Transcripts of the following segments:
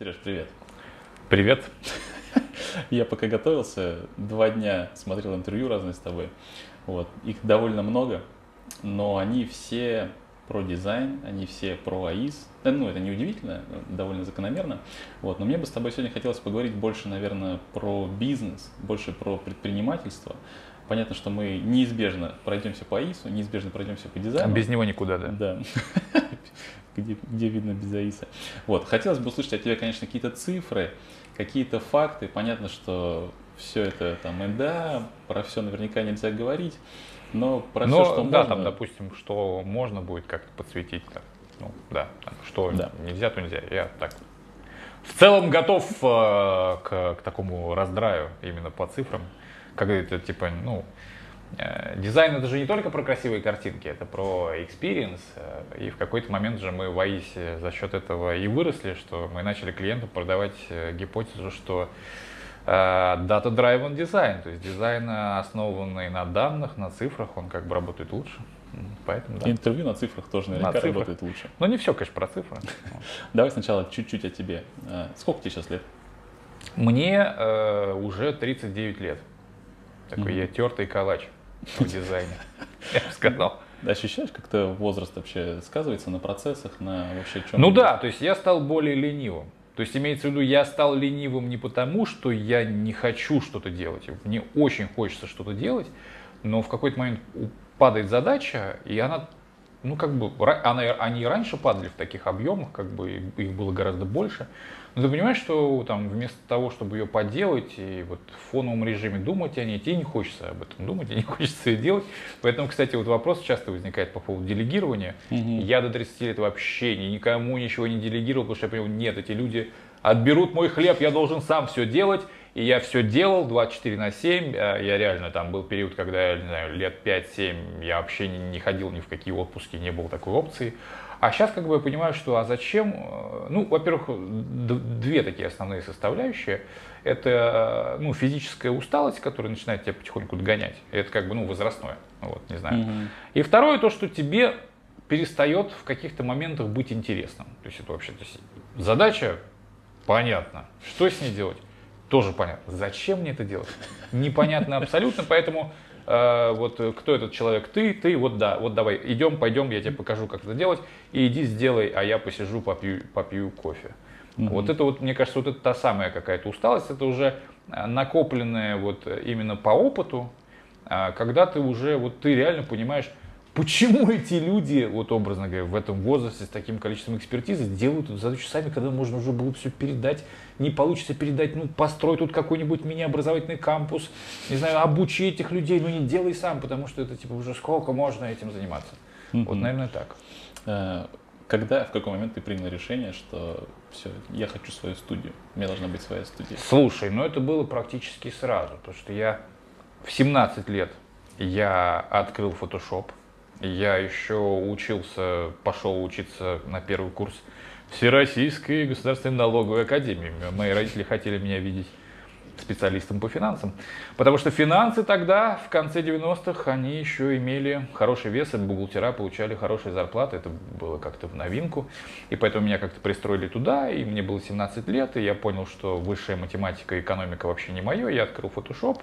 Сереж, привет. Привет. Я пока готовился, 2 дня смотрел интервью разные с тобой. Вот. Их довольно много, но они все про дизайн, они все про АИС. Ну, это не удивительно, довольно закономерно. Вот. Но мне бы с тобой сегодня хотелось поговорить больше, наверное, про бизнес, больше про предпринимательство. Понятно, что мы неизбежно пройдемся по АИСу, неизбежно пройдемся по дизайну. Без него никуда, да? Да. Где видно без АИСа. Вот. Хотелось бы услышать от тебя, конечно, какие-то цифры, какие-то факты. Понятно, что все это там про все наверняка нельзя говорить. Но про все, что можно. Да, там, допустим, что можно будет как-то подсветить. Ну, да, что нельзя, то нельзя. Я так в целом готов к такому раздраю именно по цифрам. Как это, типа, ну, дизайн — это же не только про красивые картинки, это про experience. И в какой-то момент же мы в АИСе за счет этого и выросли, что мы начали клиенту продавать гипотезу, что data-driven дизайн, то есть дизайн, основанный на данных, на цифрах, он как бы работает лучше. Поэтому, да. Интервью на цифрах тоже наверняка работает лучше. Но не все, конечно, про цифры. Давай сначала чуть-чуть о тебе. Сколько тебе сейчас лет? Мне уже 39 лет. Такой я тертый калач в дизайне, я бы сказал. Ощущаешь, как-то возраст вообще сказывается на процессах, на вообще чем? Ну да, то есть я стал более ленивым. То есть имеется в виду, я стал ленивым не потому, что я не хочу что-то делать. Мне очень хочется что-то делать, но в какой-то момент падает задача, и она, ну как бы, они и раньше падали в таких объемах, как бы их было гораздо больше. Но ты понимаешь, что там вместо того, чтобы ее поделать и вот в фоновом режиме думать о ней, тебе не хочется об этом думать, тебе не хочется ее делать. Поэтому, кстати, вот вопрос часто возникает по поводу делегирования. Я до 30 лет вообще никому ничего не делегировал, потому что я понял, нет, эти люди отберут мой хлеб, я должен сам все делать. И я все делал 24/7. Я реально, там был период, когда, не знаю, лет 5-7 я вообще не ходил ни в какие отпуски, не было такой опции. А сейчас как бы я понимаю, что а зачем? Ну, во-первых, две такие основные составляющие. Это, ну, физическая усталость, которая начинает тебя потихоньку догонять. Это как бы, ну, возрастное, вот, не знаю. И второе, то, что тебе перестает в каких-то моментах быть интересным. То есть это вообще, то есть задача, понятно, что с ней делать, тоже понятно. Зачем мне это делать? Непонятно абсолютно, поэтому... Вот кто этот человек? Ты, вот да, вот давай, идем, пойдем, я тебе покажу, как это делать, и иди сделай, а я посижу, попью кофе. Вот это вот, мне кажется, вот это та самая какая-то усталость, это уже накопленная вот именно по опыту, когда ты уже, вот ты реально понимаешь, почему эти люди, вот образно говоря, в этом возрасте с таким количеством экспертизы делают эту задачу сами, когда можно уже было все передать, не получится передать, ну, построй тут какой-нибудь мини-образовательный кампус, не знаю, обучи этих людей, ну, не делай сам, потому что это, типа, уже сколько можно этим заниматься. Вот, наверное, так. Когда, в какой момент ты принял решение, что все, я хочу свою студию, у меня должна быть своя студия? Слушай, ну, это было практически сразу, потому что я в 17 лет я открыл Photoshop. Я еще пошел учиться на первый курс Всероссийской государственной налоговой академии. Мои родители хотели меня видеть специалистом по финансам, потому что финансы тогда, в конце 90-х, они еще имели хороший вес, и бухгалтера получали хорошие зарплаты, это было как-то в новинку, и поэтому меня как-то пристроили туда, и мне было 17 лет, и я понял, что высшая математика и экономика вообще не мое, я открыл Photoshop.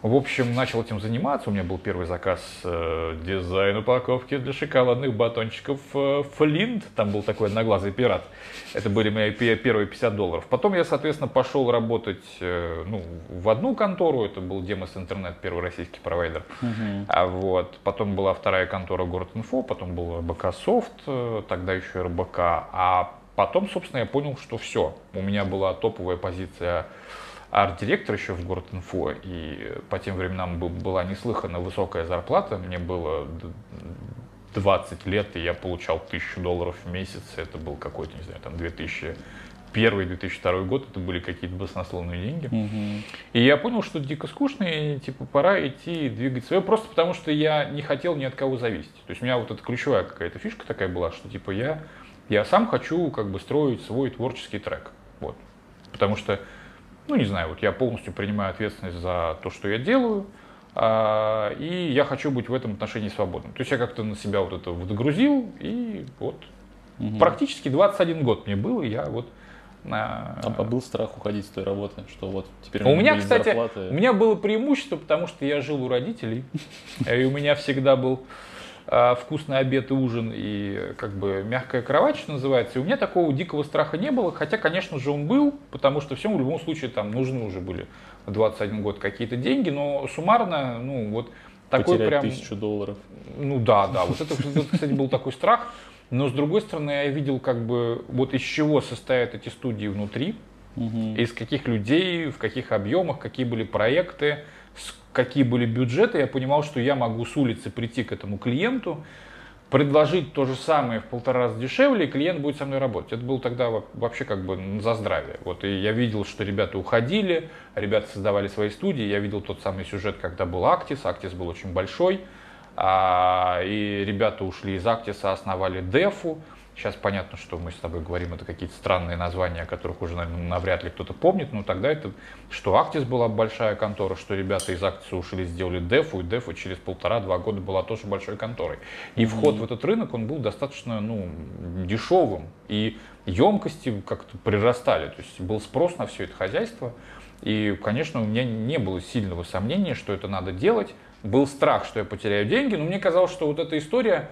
В общем, начал этим заниматься. У меня был первый заказ дизайн упаковки для шоколадных батончиков Флинт. Там был такой одноглазый пират. Это были мои первые $50. Потом я, соответственно, пошел работать в одну контору. Это был Демос Интернет, первый российский провайдер. Вот. Потом была вторая контора Город Инфо. Потом был БК Софт, тогда еще РБК. А потом, собственно, я понял, что все. У меня была топовая позиция арт-директор еще в Город Инфо, и по тем временам была неслыханно высокая зарплата, мне было 20 лет, и я получал $1000 в месяц, это был какой-то, не знаю, там 2001-2002 год, это были какие-то баснословные деньги. И я понял, что дико скучно, и типа пора идти и двигать свое, просто потому что я не хотел ни от кого зависеть. То есть у меня вот эта ключевая какая-то фишка такая была, что типа я сам хочу как бы строить свой творческий трек, вот, потому что не знаю, вот я полностью принимаю ответственность за то, что я делаю, и я хочу быть в этом отношении свободным. То есть я как-то на себя вот это вот загрузил, и вот практически 21 год мне было, я вот А был страх уходить с той работы, что вот теперь у меня, кстати, зарплаты. У меня было преимущество, потому что я жил у родителей, и у меня всегда был вкусный обед и ужин, и как бы мягкая кровать, что называется. И у меня такого дикого страха не было, хотя, конечно же, он был, потому что всем в любом случае там нужны уже были в 21 год какие-то деньги, но суммарно, ну вот такой прям... $1000. Ну да, вот это, кстати, был такой страх. Но, с другой стороны, я видел, как бы, вот из чего состоят эти студии внутри, из каких людей, в каких объемах, какие были проекты, какие были бюджеты. Я понимал, что я могу с улицы прийти к этому клиенту, предложить то же самое в 1,5 раза дешевле, и клиент будет со мной работать. Это было тогда вообще как бы за здравие. Вот, и я видел, что ребята уходили, ребята создавали свои студии. Я видел тот самый сюжет, когда был Актис. Актис был очень большой. И ребята ушли из Актиса, основали Дефу. Сейчас понятно, что мы с тобой говорим, это какие-то странные названия, о которых уже, наверное, навряд ли кто-то помнит. Но тогда это, что Актис была большая контора, что ребята из Актиса ушли, сделали Дефу, и Дефу через 1,5-2 года была тоже большой конторой. И вход в этот рынок, он был достаточно, ну, дешевым, и емкости как-то прирастали. То есть был спрос на все это хозяйство, и, конечно, у меня не было сильного сомнения, что это надо делать. Был страх, что я потеряю деньги, но мне казалось, что вот эта история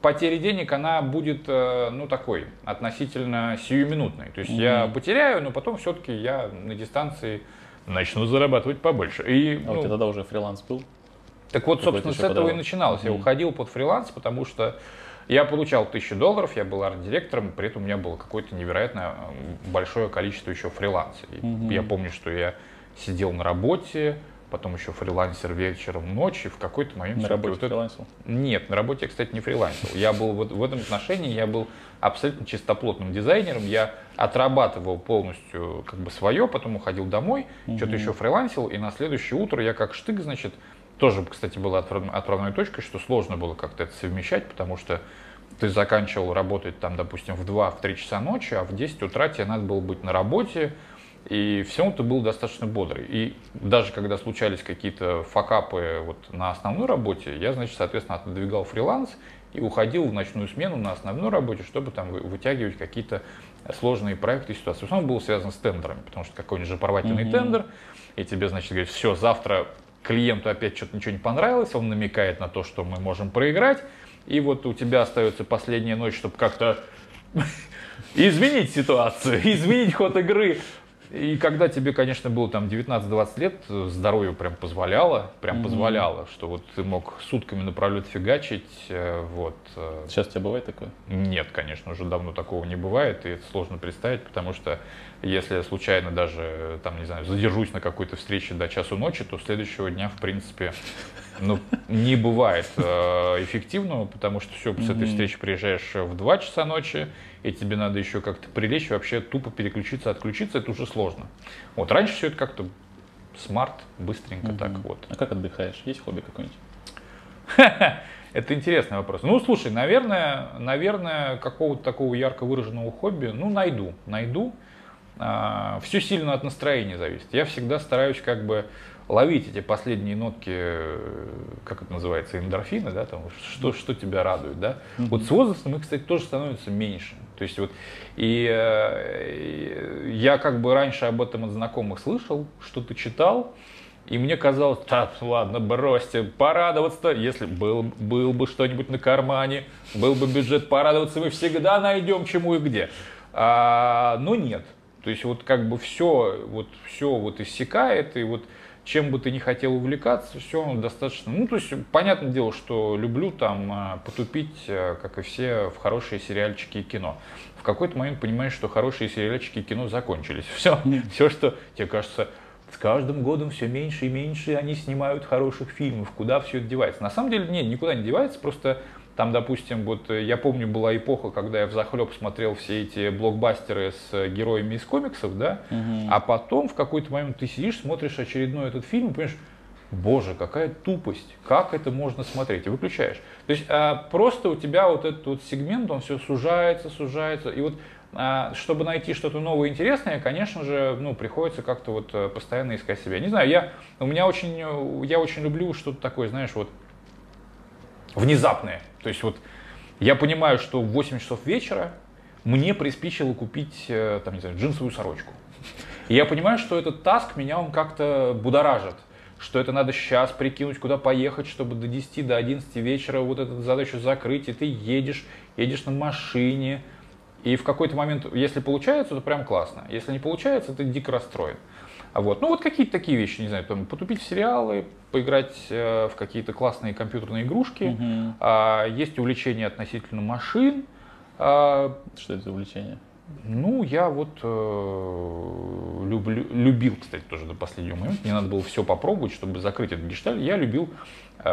потери денег, она будет, ну, такой, относительно сиюминутной. То есть я потеряю, но потом все-таки я на дистанции начну зарабатывать побольше. И, а у тебя тогда уже фриланс был? Так вот, собственно, с этого и начиналось. Я уходил под фриланс, потому что я получал $1000, я был арт-директором, при этом у меня было какое-то невероятно большое количество еще фриланса. Я помню, что я сидел на работе, потом еще фрилансер вечером, ночью, в какой-то момент... На работе вот фрилансил? Нет, на работе я, кстати, не фрилансил. Я был вот в этом отношении, я был абсолютно чистоплотным дизайнером, я отрабатывал полностью как бы свое, потом уходил домой, что-то еще фрилансил, и на следующее утро я как штык, значит, тоже, кстати, была отправной точкой, что сложно было как-то это совмещать, потому что ты заканчивал работать там, допустим, в 2-3 часа ночи, а в 10 утра тебе надо было быть на работе, и всему ты был достаточно бодрый. И даже когда случались какие-то факапы вот на основной работе, я, значит, соответственно, отодвигал фриланс и уходил в ночную смену на основной работе, чтобы там вытягивать какие-то сложные проекты и ситуации. В основном было связано с тендерами, потому что какой-нибудь же порвательный тендер, и тебе, значит, говорят, все, завтра клиенту опять что-то ничего не понравилось, он намекает на то, что мы можем проиграть, и вот у тебя остается последняя ночь, чтобы как-то изменить ситуацию, изменить ход игры. И когда тебе, конечно, было там 19-20 лет, здоровье прям позволяло, что вот ты мог сутками напролет фигачить, вот. Сейчас у тебя бывает такое? Нет, конечно, уже давно такого не бывает, и это сложно представить, потому что если я случайно даже, там, не знаю, задержусь на какой-то встрече до часу ночи, то следующего дня, в принципе, ну, не бывает эффективного, потому что все, с этой встречи приезжаешь в 2 часа ночи, и тебе надо еще как-то прилечь, вообще тупо переключиться, отключиться, это уже сложно. Вот, раньше все это как-то смарт, быстренько так вот. А как отдыхаешь? Есть хобби какое-нибудь? Это интересный вопрос. Ну, слушай, наверное, какого-то такого ярко выраженного хобби, ну, найду. Все сильно от настроения зависит. Я всегда стараюсь как бы ловить эти последние нотки, как это называется, эндорфины, да, там, что тебя радует, да. Вот с возрастом их, кстати, тоже становится меньше. То есть вот, и я как бы раньше об этом от знакомых слышал, что-то читал, и мне казалось, да, ладно, бросьте, порадоваться-то, если был бы что-нибудь на кармане, был бы бюджет порадоваться, мы всегда найдем чему и где. Но нет. То есть вот как бы все вот иссякает, и вот чем бы ты ни хотел увлекаться, все достаточно... Ну, то есть, понятное дело, что люблю там потупить, как и все, в хорошие сериальчики и кино. В какой-то момент понимаешь, что хорошие сериальчики и кино закончились. Все, что тебе кажется, с каждым годом все меньше и меньше они снимают хороших фильмов. Куда все это девается? На самом деле, нет, никуда не девается, просто... Там, допустим, вот я помню, была эпоха, когда я взахлеб смотрел все эти блокбастеры с героями из комиксов, да, а потом в какой-то момент ты сидишь, смотришь очередной этот фильм и понимаешь, боже, какая тупость, как это можно смотреть, и выключаешь. То есть просто у тебя вот этот вот сегмент, он все сужается, и вот чтобы найти что-то новое и интересное, конечно же, ну, приходится как-то вот постоянно искать себя. Не знаю, я очень люблю что-то такое, знаешь, вот, внезапные. То есть вот я понимаю, что в 8 часов вечера мне приспичило купить, там, не знаю, джинсовую сорочку. И я понимаю, что этот таск меня он как-то будоражит, что это надо сейчас прикинуть, куда поехать, чтобы до 10, до 11 вечера вот эту задачу закрыть, и ты едешь на машине. И в какой-то момент, если получается, то прям классно. Если не получается, ты дико расстроен. Вот. Ну вот какие-то такие вещи, не знаю, там, потупить в сериалы, поиграть в какие-то классные компьютерные игрушки. Угу. Есть увлечение относительно машин. Что это за увлечение? Ну, я вот любил, кстати, тоже до последнего момента, мне надо было все попробовать, чтобы закрыть этот гештальт. Я любил, ну,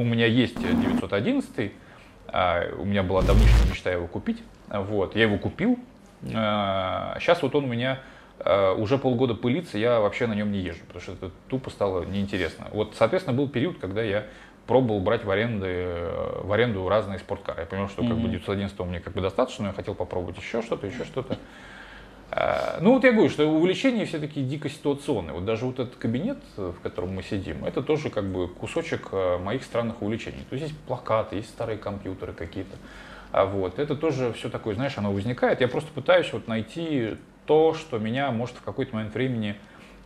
у меня есть 911, у меня была давнишняя мечта его купить, вот, я его купил, сейчас вот он у меня уже полгода пылится, я вообще на нем не езжу, потому что это тупо стало неинтересно. Вот, соответственно, был период, когда я пробовал брать в аренду разные спорткары. Я понял, что как бы 911 мне как бы достаточно, но я хотел попробовать еще что-то. Ну вот я говорю, что увлечения все-таки дико ситуационные. Вот даже вот этот кабинет, в котором мы сидим, это тоже как бы кусочек моих странных увлечений. То есть есть плакаты, есть старые компьютеры какие-то. Вот. Это тоже все такое, знаешь, оно возникает. Я просто пытаюсь вот найти то, что меня может в какой-то момент времени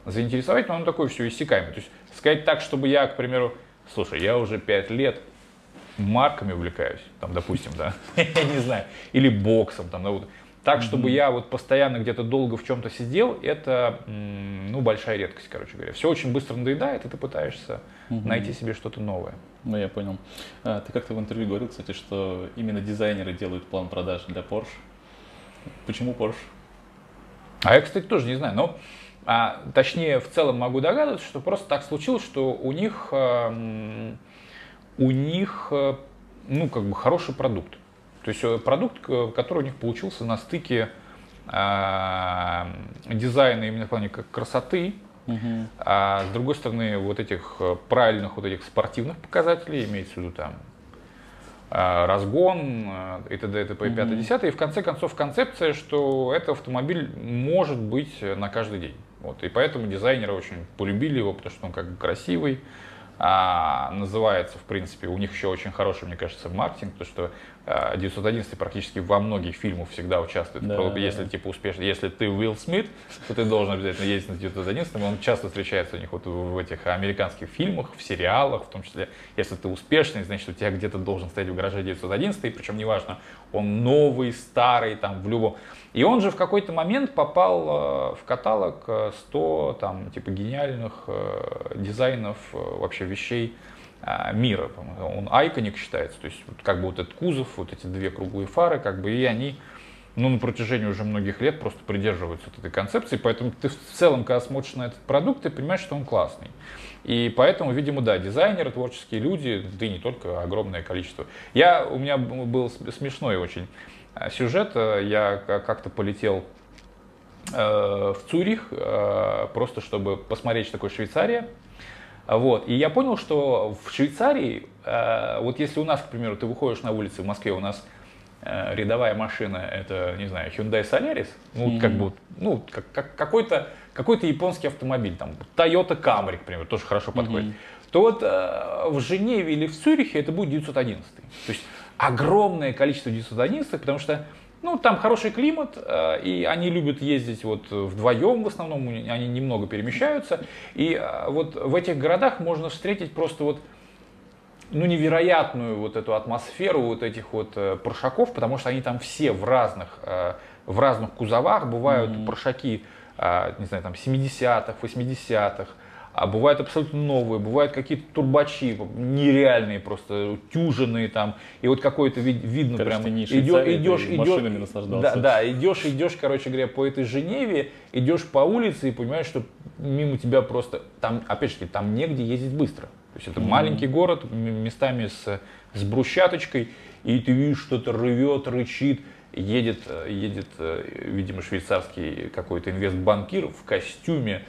заинтересовать, но оно такое все иссякаемое. То есть сказать так, чтобы я, к примеру, слушай, я уже 5 лет марками увлекаюсь, там, допустим, да, я не знаю, или боксом, там, да, вот. Так, чтобы я вот постоянно где-то долго в чем-то сидел, это, ну, большая редкость, короче говоря. Все очень быстро надоедает, и ты пытаешься найти себе что-то новое. Ну, я понял. Ты как-то в интервью говорил, кстати, что именно дизайнеры делают план продаж для Porsche. Почему Porsche? А я, кстати, тоже не знаю, но... точнее, в целом могу догадываться, что просто так случилось, что у них ну, как бы хороший продукт. То есть продукт, который у них получился на стыке дизайна именно в плане красоты, а с другой стороны, вот этих правильных вот этих спортивных показателей, имеется в виду там разгон и т.д. и т.п. 5-10. И в конце концов концепция, что этот автомобиль может быть на каждый день. Вот. И поэтому дизайнеры очень полюбили его, потому что он как бы красивый, называется, в принципе, у них еще очень хороший, мне кажется, маркетинг, потому что 911 практически во многих фильмах всегда участвует. Да, если, да, типа, успешно, если ты Уилл Смит, то ты должен обязательно ездить на 911, он часто встречается у них вот в этих американских фильмах, в сериалах, в том числе, если ты успешный, значит, у тебя где-то должен стоять в гараже 911, причем неважно, он новый, старый, там, в любом. И он же в какой-то момент попал в каталог 100, там, типа, гениальных дизайнов вообще вещей мира. Он айконик считается, то есть вот, как бы вот этот кузов, вот эти две круглые фары, как бы, и они, ну, на протяжении уже многих лет просто придерживаются вот этой концепции, поэтому ты в целом, когда смотришь на этот продукт, ты понимаешь, что он классный. И поэтому, видимо, да, дизайнеры, творческие люди, да и не только, огромное количество. У меня был смешной очень сюжет, я как-то полетел в Цюрих, просто чтобы посмотреть, что такое Швейцария. Вот. И я понял, что в Швейцарии, вот если у нас, к примеру, ты выходишь на улицы в Москве, у нас рядовая машина, это, не знаю, Hyundai Solaris, ну, как бы, ну, как какой-то японский автомобиль, там, Toyota Camry, к примеру, тоже хорошо подходит, то вот в Женеве или в Цюрихе это будет 911. То есть огромное количество 911, потому что, ну, там хороший климат, и они любят ездить вот вдвоем в основном, они немного перемещаются. И вот в этих городах можно встретить просто вот, ну, невероятную вот эту атмосферу вот этих вот поршаков, потому что они там все в разных кузовах. Бывают поршаки, не знаю, там 70-х, 80-х, а бывают абсолютно новые, бывают какие-то турбачи, нереальные просто, тюженые там, и вот какое-то видно, короче, прям, идешь, короче говоря, по этой Женеве, идешь по улице и понимаешь, что мимо тебя просто, там, опять же, там негде ездить быстро. То есть это маленький город, местами с брусчаточкой, и ты видишь, что-то рвет, рычит. Едет, видимо, швейцарский какой-то инвестбанкир в костюме,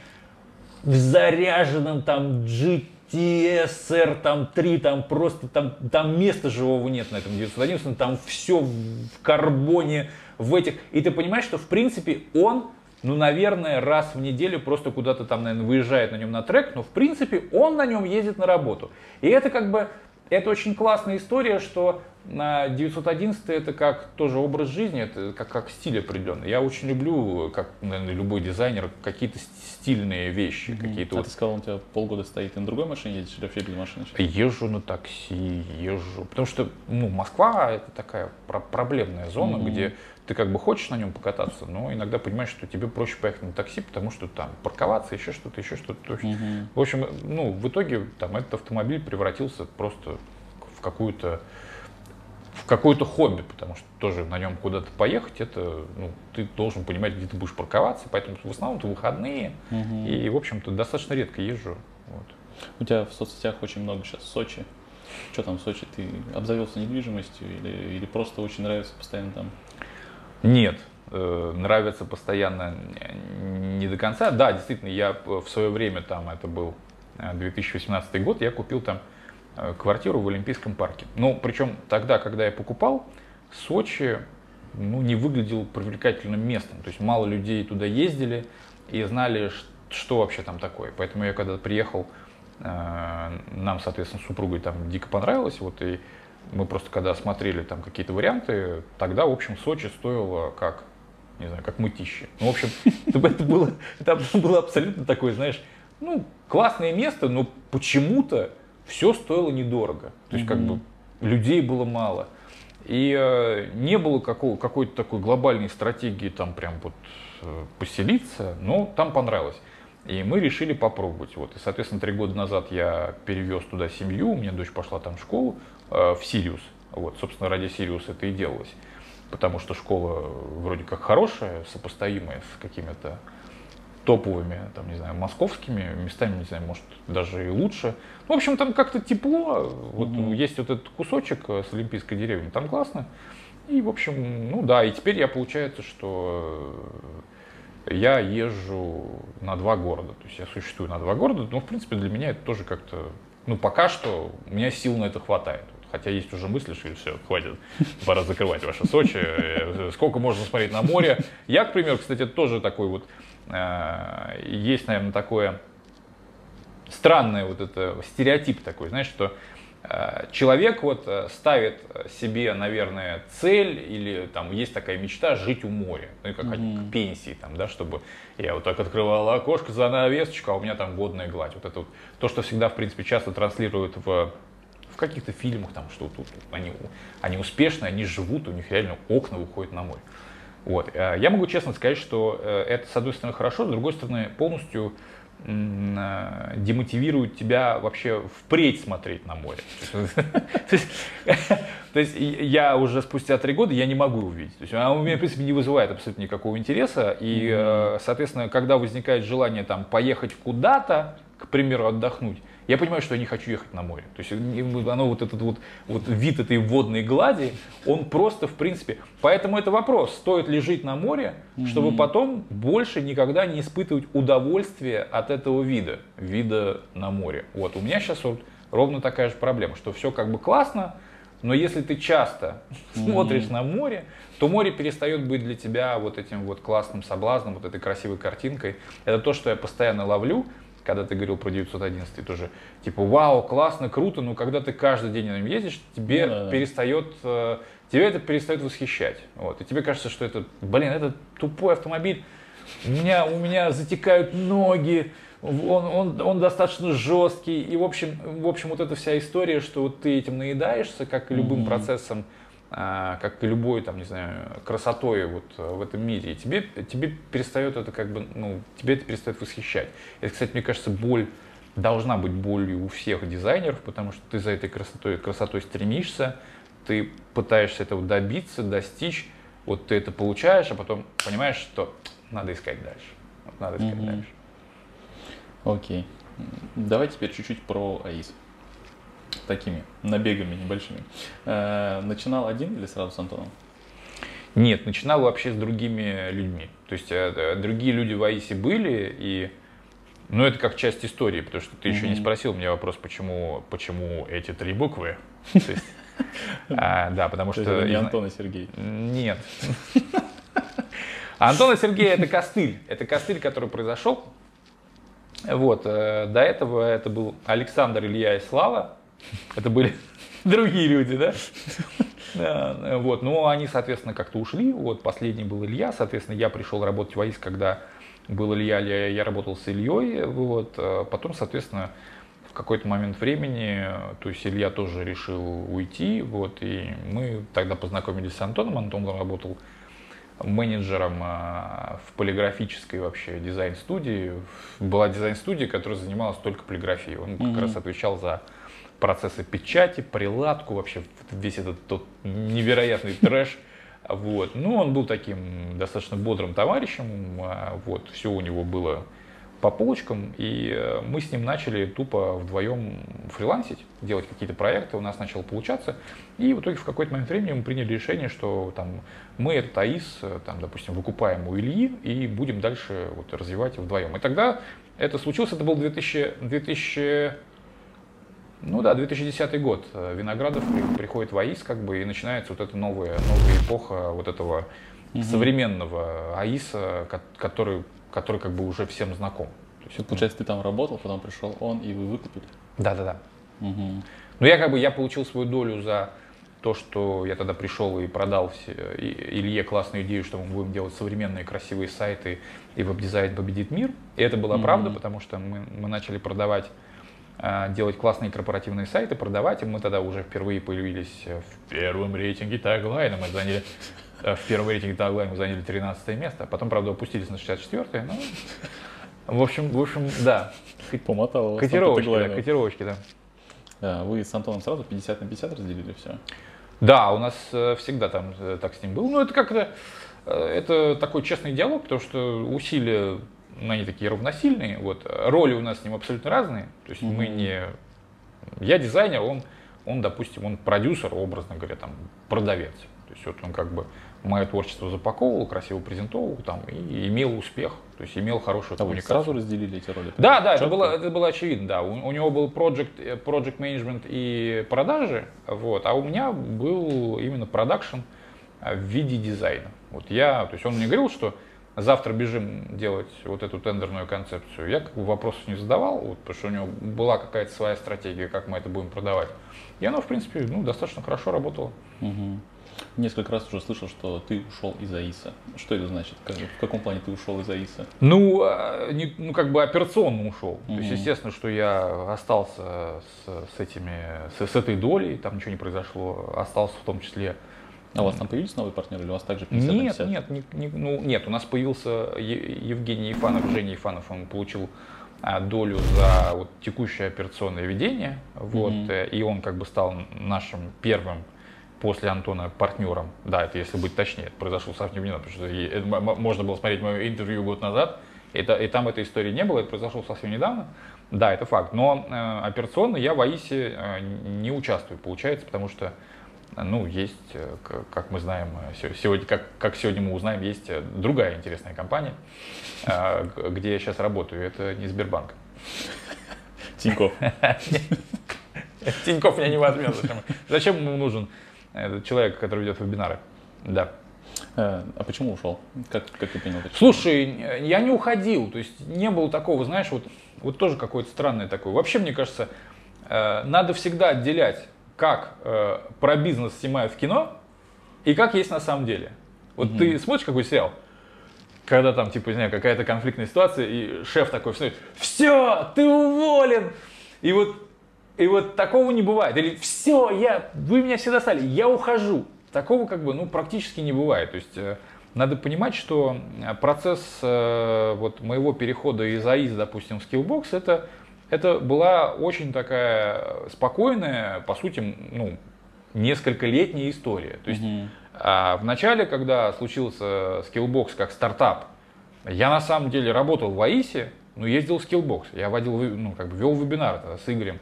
в заряженном там GTSR, там 3, там просто там места живого нет на этом 911, там все в карбоне, в этих. И ты понимаешь, что в принципе он, ну, наверное, раз в неделю просто куда-то там, наверное, выезжает на нем на трек, но в принципе он на нем ездит на работу. И это как бы, это очень классная история, что На 911 это как тоже образ жизни, это как стиль определенный. Я очень люблю, как, наверное, любой дизайнер, какие-то стильные вещи. Какие-то вот... Ты сказал, он у тебя полгода стоит, и на другой машине едешь, или вообще без машины? Езжу на такси, езжу. Потому что, ну, Москва — это такая проблемная зона, где ты как бы хочешь на нем покататься, но иногда понимаешь, что тебе проще поехать на такси, потому что там парковаться, еще что-то. В общем, ну, в итоге там этот автомобиль превратился просто в какое-то хобби, потому что тоже на нем куда-то поехать, это, ну, ты должен понимать, где ты будешь парковаться, поэтому в основном это выходные, и, в общем-то, достаточно редко езжу. Вот. У тебя в соцсетях очень много сейчас Сочи. Что там в Сочи? Ты обзавелся недвижимостью или просто очень нравится постоянно там? Нет, нравится постоянно не до конца. Да, действительно, я в свое время, там, это был 2018 год, я купил там квартиру в Олимпийском парке. Ну, причем тогда, когда я покупал, Сочи, ну, не выглядел привлекательным местом. То есть мало людей туда ездили и знали, что вообще там такое. Поэтому я когда приехал, нам, соответственно, с супругой там дико понравилось. Вот, и мы просто когда смотрели там какие-то варианты, тогда, в общем, Сочи стоило как, не знаю, как мытище. Ну, в общем, это было абсолютно такое, знаешь, ну, классное место, но почему-то все стоило недорого, то есть как бы людей было мало, и не было какой-то такой глобальной стратегии там прям вот поселиться, но там понравилось, и мы решили попробовать. Вот. И, соответственно, 3 года назад я перевез туда семью, у меня дочь пошла там в школу, в Сириус, вот, собственно, ради Сириуса это и делалось, потому что школа вроде как хорошая, сопоставимая с какими-то топовыми, там, не знаю, московскими местами, не знаю, может, даже и лучше. В общем, там как-то тепло. Вот есть вот этот кусочек с Олимпийской деревни, там классно. И, в общем, ну да, и теперь я, получается, что я езжу на 2 города. То есть я существую на 2 города, но, в принципе, для меня это тоже как-то, ну, пока что у меня сил на это хватает. Хотя есть уже мысли, что все, хватит, пора закрывать ваше Сочи, сколько можно смотреть на море. Я, к примеру, кстати, это тоже такой вот, есть, наверное, такое странное вот это стереотип такой, знаешь, что человек вот ставит себе, наверное, цель или там есть такая мечта жить у моря, ну, как к пенсии, там, да, чтобы я вот так открывала окошко, занавесочку, а у меня там водная гладь. Вот это вот, то, что всегда, в принципе, часто транслируют в каких-то фильмах, там, что тут они успешны, они живут, у них реально окна выходят на море. Вот. Я могу честно сказать, что это, с одной стороны, хорошо, с другой стороны, полностью демотивирует тебя вообще впредь смотреть на море. То есть я уже спустя 3 года я не могу увидеть. То есть она у меня, в принципе, не вызывает абсолютно никакого интереса. И, соответственно, когда возникает желание там поехать куда-то, к примеру, отдохнуть, я понимаю, что я не хочу ехать на море. То есть оно, вот этот вот вид этой водной глади, он просто, в принципе... Поэтому это вопрос, стоит ли жить на море, чтобы потом больше никогда не испытывать удовольствие от этого вида на море. Вот, у меня сейчас вот ровно такая же проблема, что все как бы классно, но если ты часто смотришь на море, то море перестает быть для тебя вот этим вот классным соблазном, вот этой красивой картинкой. Это то, что я постоянно ловлю. Когда ты говорил про 911, тоже типа вау, классно, круто, но когда ты каждый день на нем ездишь, тебе перестает восхищать. Вот. И тебе кажется, что это, блин, это тупой автомобиль, у меня затекают ноги, он достаточно жесткий. И, в общем, вот эта вся история, что вот ты этим наедаешься, как и любым процессом, как и любой, там, не знаю, красотой вот в этом мире, и тебе перестает это как бы, ну, тебе это перестает восхищать. Это, кстати, мне кажется, боль, должна быть болью у всех дизайнеров, потому что ты за этой красотой стремишься, ты пытаешься этого добиться, достичь, вот ты это получаешь, а потом понимаешь, что надо искать дальше. Вот, надо искать дальше. Окей. Давай теперь чуть-чуть про AIC. Такими набегами небольшими. Начинал один или сразу с Антоном? Нет, начинал вообще с другими людьми. То есть другие люди в AIC были, и, ну, это как часть истории, потому что ты еще не спросил меня вопрос, почему эти 3 буквы. Да, потому что... Не Антон и Сергей. Нет. Антон и Сергей — это костыль. Это костыль, который произошел. Вот, до этого это был Александр, Илья и Слава. Это были другие люди, да? Вот, но они, соответственно, как-то ушли. Вот, последний был Илья, соответственно, я пришел работать в АИС, когда был Илья, я работал с Ильей, вот, потом, соответственно, в какой-то момент времени, то есть Илья тоже решил уйти, вот, и мы тогда познакомились с Антоном, Антон работал менеджером в полиграфической вообще дизайн-студии. Была дизайн-студия, которая занималась только полиграфией. Он как раз отвечал за процессы печати, приладку, вообще весь этот тот невероятный трэш. Вот. Ну, он был таким достаточно бодрым товарищем, вот, все у него было по полочкам, и мы с ним начали тупо вдвоем фрилансить, делать какие-то проекты, у нас начало получаться, и в итоге в какой-то момент времени мы приняли решение, что там, мы этот АИС, там, допустим, выкупаем у Ильи и будем дальше вот, развивать вдвоем. И тогда это случилось, это был 2010 год. Виноградов приходит в АИС, как бы, и начинается вот эта новая эпоха вот этого современного АИСа, который как бы уже всем знаком. То есть, получается, ты там работал, потом пришел он, и вы выкупили? Да. Угу. Ну, я как бы, я получил свою долю за то, что я тогда пришел и продал Илье классную идею, что мы будем делать современные красивые сайты, и веб-дизайн победит мир. И это была правда, потому что мы начали продавать, делать классные корпоративные сайты, продавать, и мы тогда уже впервые появились в первом рейтинге Таглайна, мы заняли... В первом рейтинге Таглайн мы заняли 13 место, потом, правда, опустились на 64-е, но... В общем, да. Помотало. Котировочки, да. Вы с Антоном сразу 50 на 50 разделили все? Да, у нас всегда там так с ним было. Ну, это как-то... Это такой честный диалог, потому что усилия, ну, они такие равносильные. Вот. Роли у нас с ним абсолютно разные. То есть мы не... Я дизайнер, он, допустим, он продюсер, образно говоря, там, продавец. То есть вот он как бы мое творчество запаковывал, красиво презентовал там, и имел успех, то есть имел хорошую коммуникацию. Вы сразу разделили эти роли? Да, это было очевидно, да. У него был project management и продажи, вот, а у меня был именно продакшн в виде дизайна. Вот я, то есть он мне говорил, что завтра бежим делать вот эту тендерную концепцию. Я как бы вопросов не задавал, вот, потому что у него была какая-то своя стратегия, как мы это будем продавать. И она, в принципе, ну, достаточно хорошо работала. Несколько раз уже слышал, что ты ушел из АИСа. Что это значит? В каком плане ты ушел из АИСа? Ну, как бы операционно ушел. То есть, естественно, что я остался с этой долей, там ничего не произошло, остался в том числе. А у вас там появились новые партнеры или у вас также 50 на 50? Нет, у нас появился Евгений Ефанов, Женя Ефанов, он получил долю за вот, текущее операционное ведение, вот, и он как бы стал нашим первым после Антона партнером, да, это если быть точнее, это произошло совсем недавно, потому что можно было смотреть мое интервью год назад, и там этой истории не было, это произошло совсем недавно, да, это факт, но операционно я в АИСе не участвую, получается, потому что, ну, есть, как мы знаем, сегодня, как сегодня мы узнаем, есть другая интересная компания, где я сейчас работаю, это не Сбербанк. Тинькофф. Тинькофф меня не возьмет, зачем ему нужен человек, который ведет вебинары, да. А почему ушел? Как ты понял? Слушай, я не уходил, то есть не было такого, знаешь, вот тоже какое-то странное такое. Вообще, мне кажется, надо всегда отделять, как про бизнес снимают в кино и как есть на самом деле. Вот ты смотришь какой сериал, когда там, типа, не знаю, какая-то конфликтная ситуация, и шеф такой встает, все, ты уволен, и вот такого не бывает. Или все, вы меня все достали, я ухожу. Такого как бы, ну, практически не бывает. То есть надо понимать, что процесс вот моего перехода из АИС, допустим, в Skillbox, это была очень такая спокойная, по сути, ну, нескольколетняя история. То есть вначале, когда случился Skillbox как стартап, я на самом деле работал в АИСе, но ездил в Skillbox. Я водил, ну, как бы вел вебинар тогда с Игорем.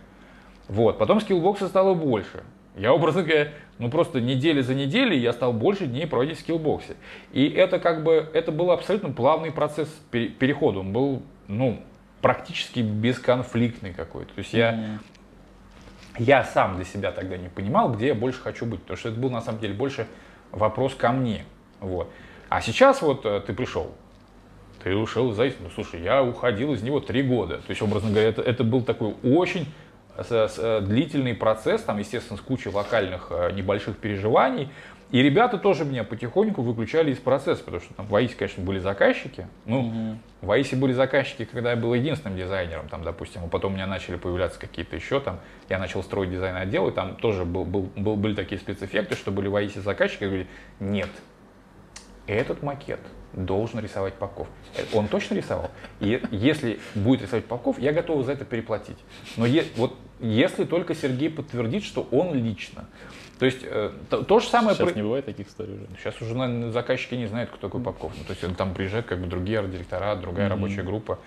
Вот. Потом Skillbox стало больше. Я, образно говоря, ну просто неделя за неделей я стал больше дней проводить в Skillbox. И это как бы, это был абсолютно плавный процесс перехода. Он был, ну, практически бесконфликтный какой-то. То есть я сам для себя тогда не понимал, где я больше хочу быть. Потому что это был на самом деле больше вопрос ко мне. Вот. А сейчас вот ты пришел, ты ушел из АИСа. Ну слушай, я уходил из него 3 года. То есть, образно говоря, это был такой очень длительный процесс, там, естественно, с кучей локальных небольших переживаний. И ребята тоже меня потихоньку выключали из процесса, потому что там в АИСе, конечно, были заказчики. Ну, в АИСе были заказчики, когда я был единственным дизайнером, там, допустим, и потом у меня начали появляться какие-то еще там, я начал строить дизайн-отдел, и там тоже были такие спецэффекты, что были в АИСе заказчики, говорили, нет, этот макет должен рисовать Попков. Он точно рисовал? И если будет рисовать Попков, я готов за это переплатить. Но вот если только Сергей подтвердит, что он лично. То есть то же самое... Сейчас не бывает таких историй уже? Сейчас уже, наверное, заказчики не знают, кто такой Попков. Ну, то есть там приезжают как бы другие арт-директора, другая рабочая группа.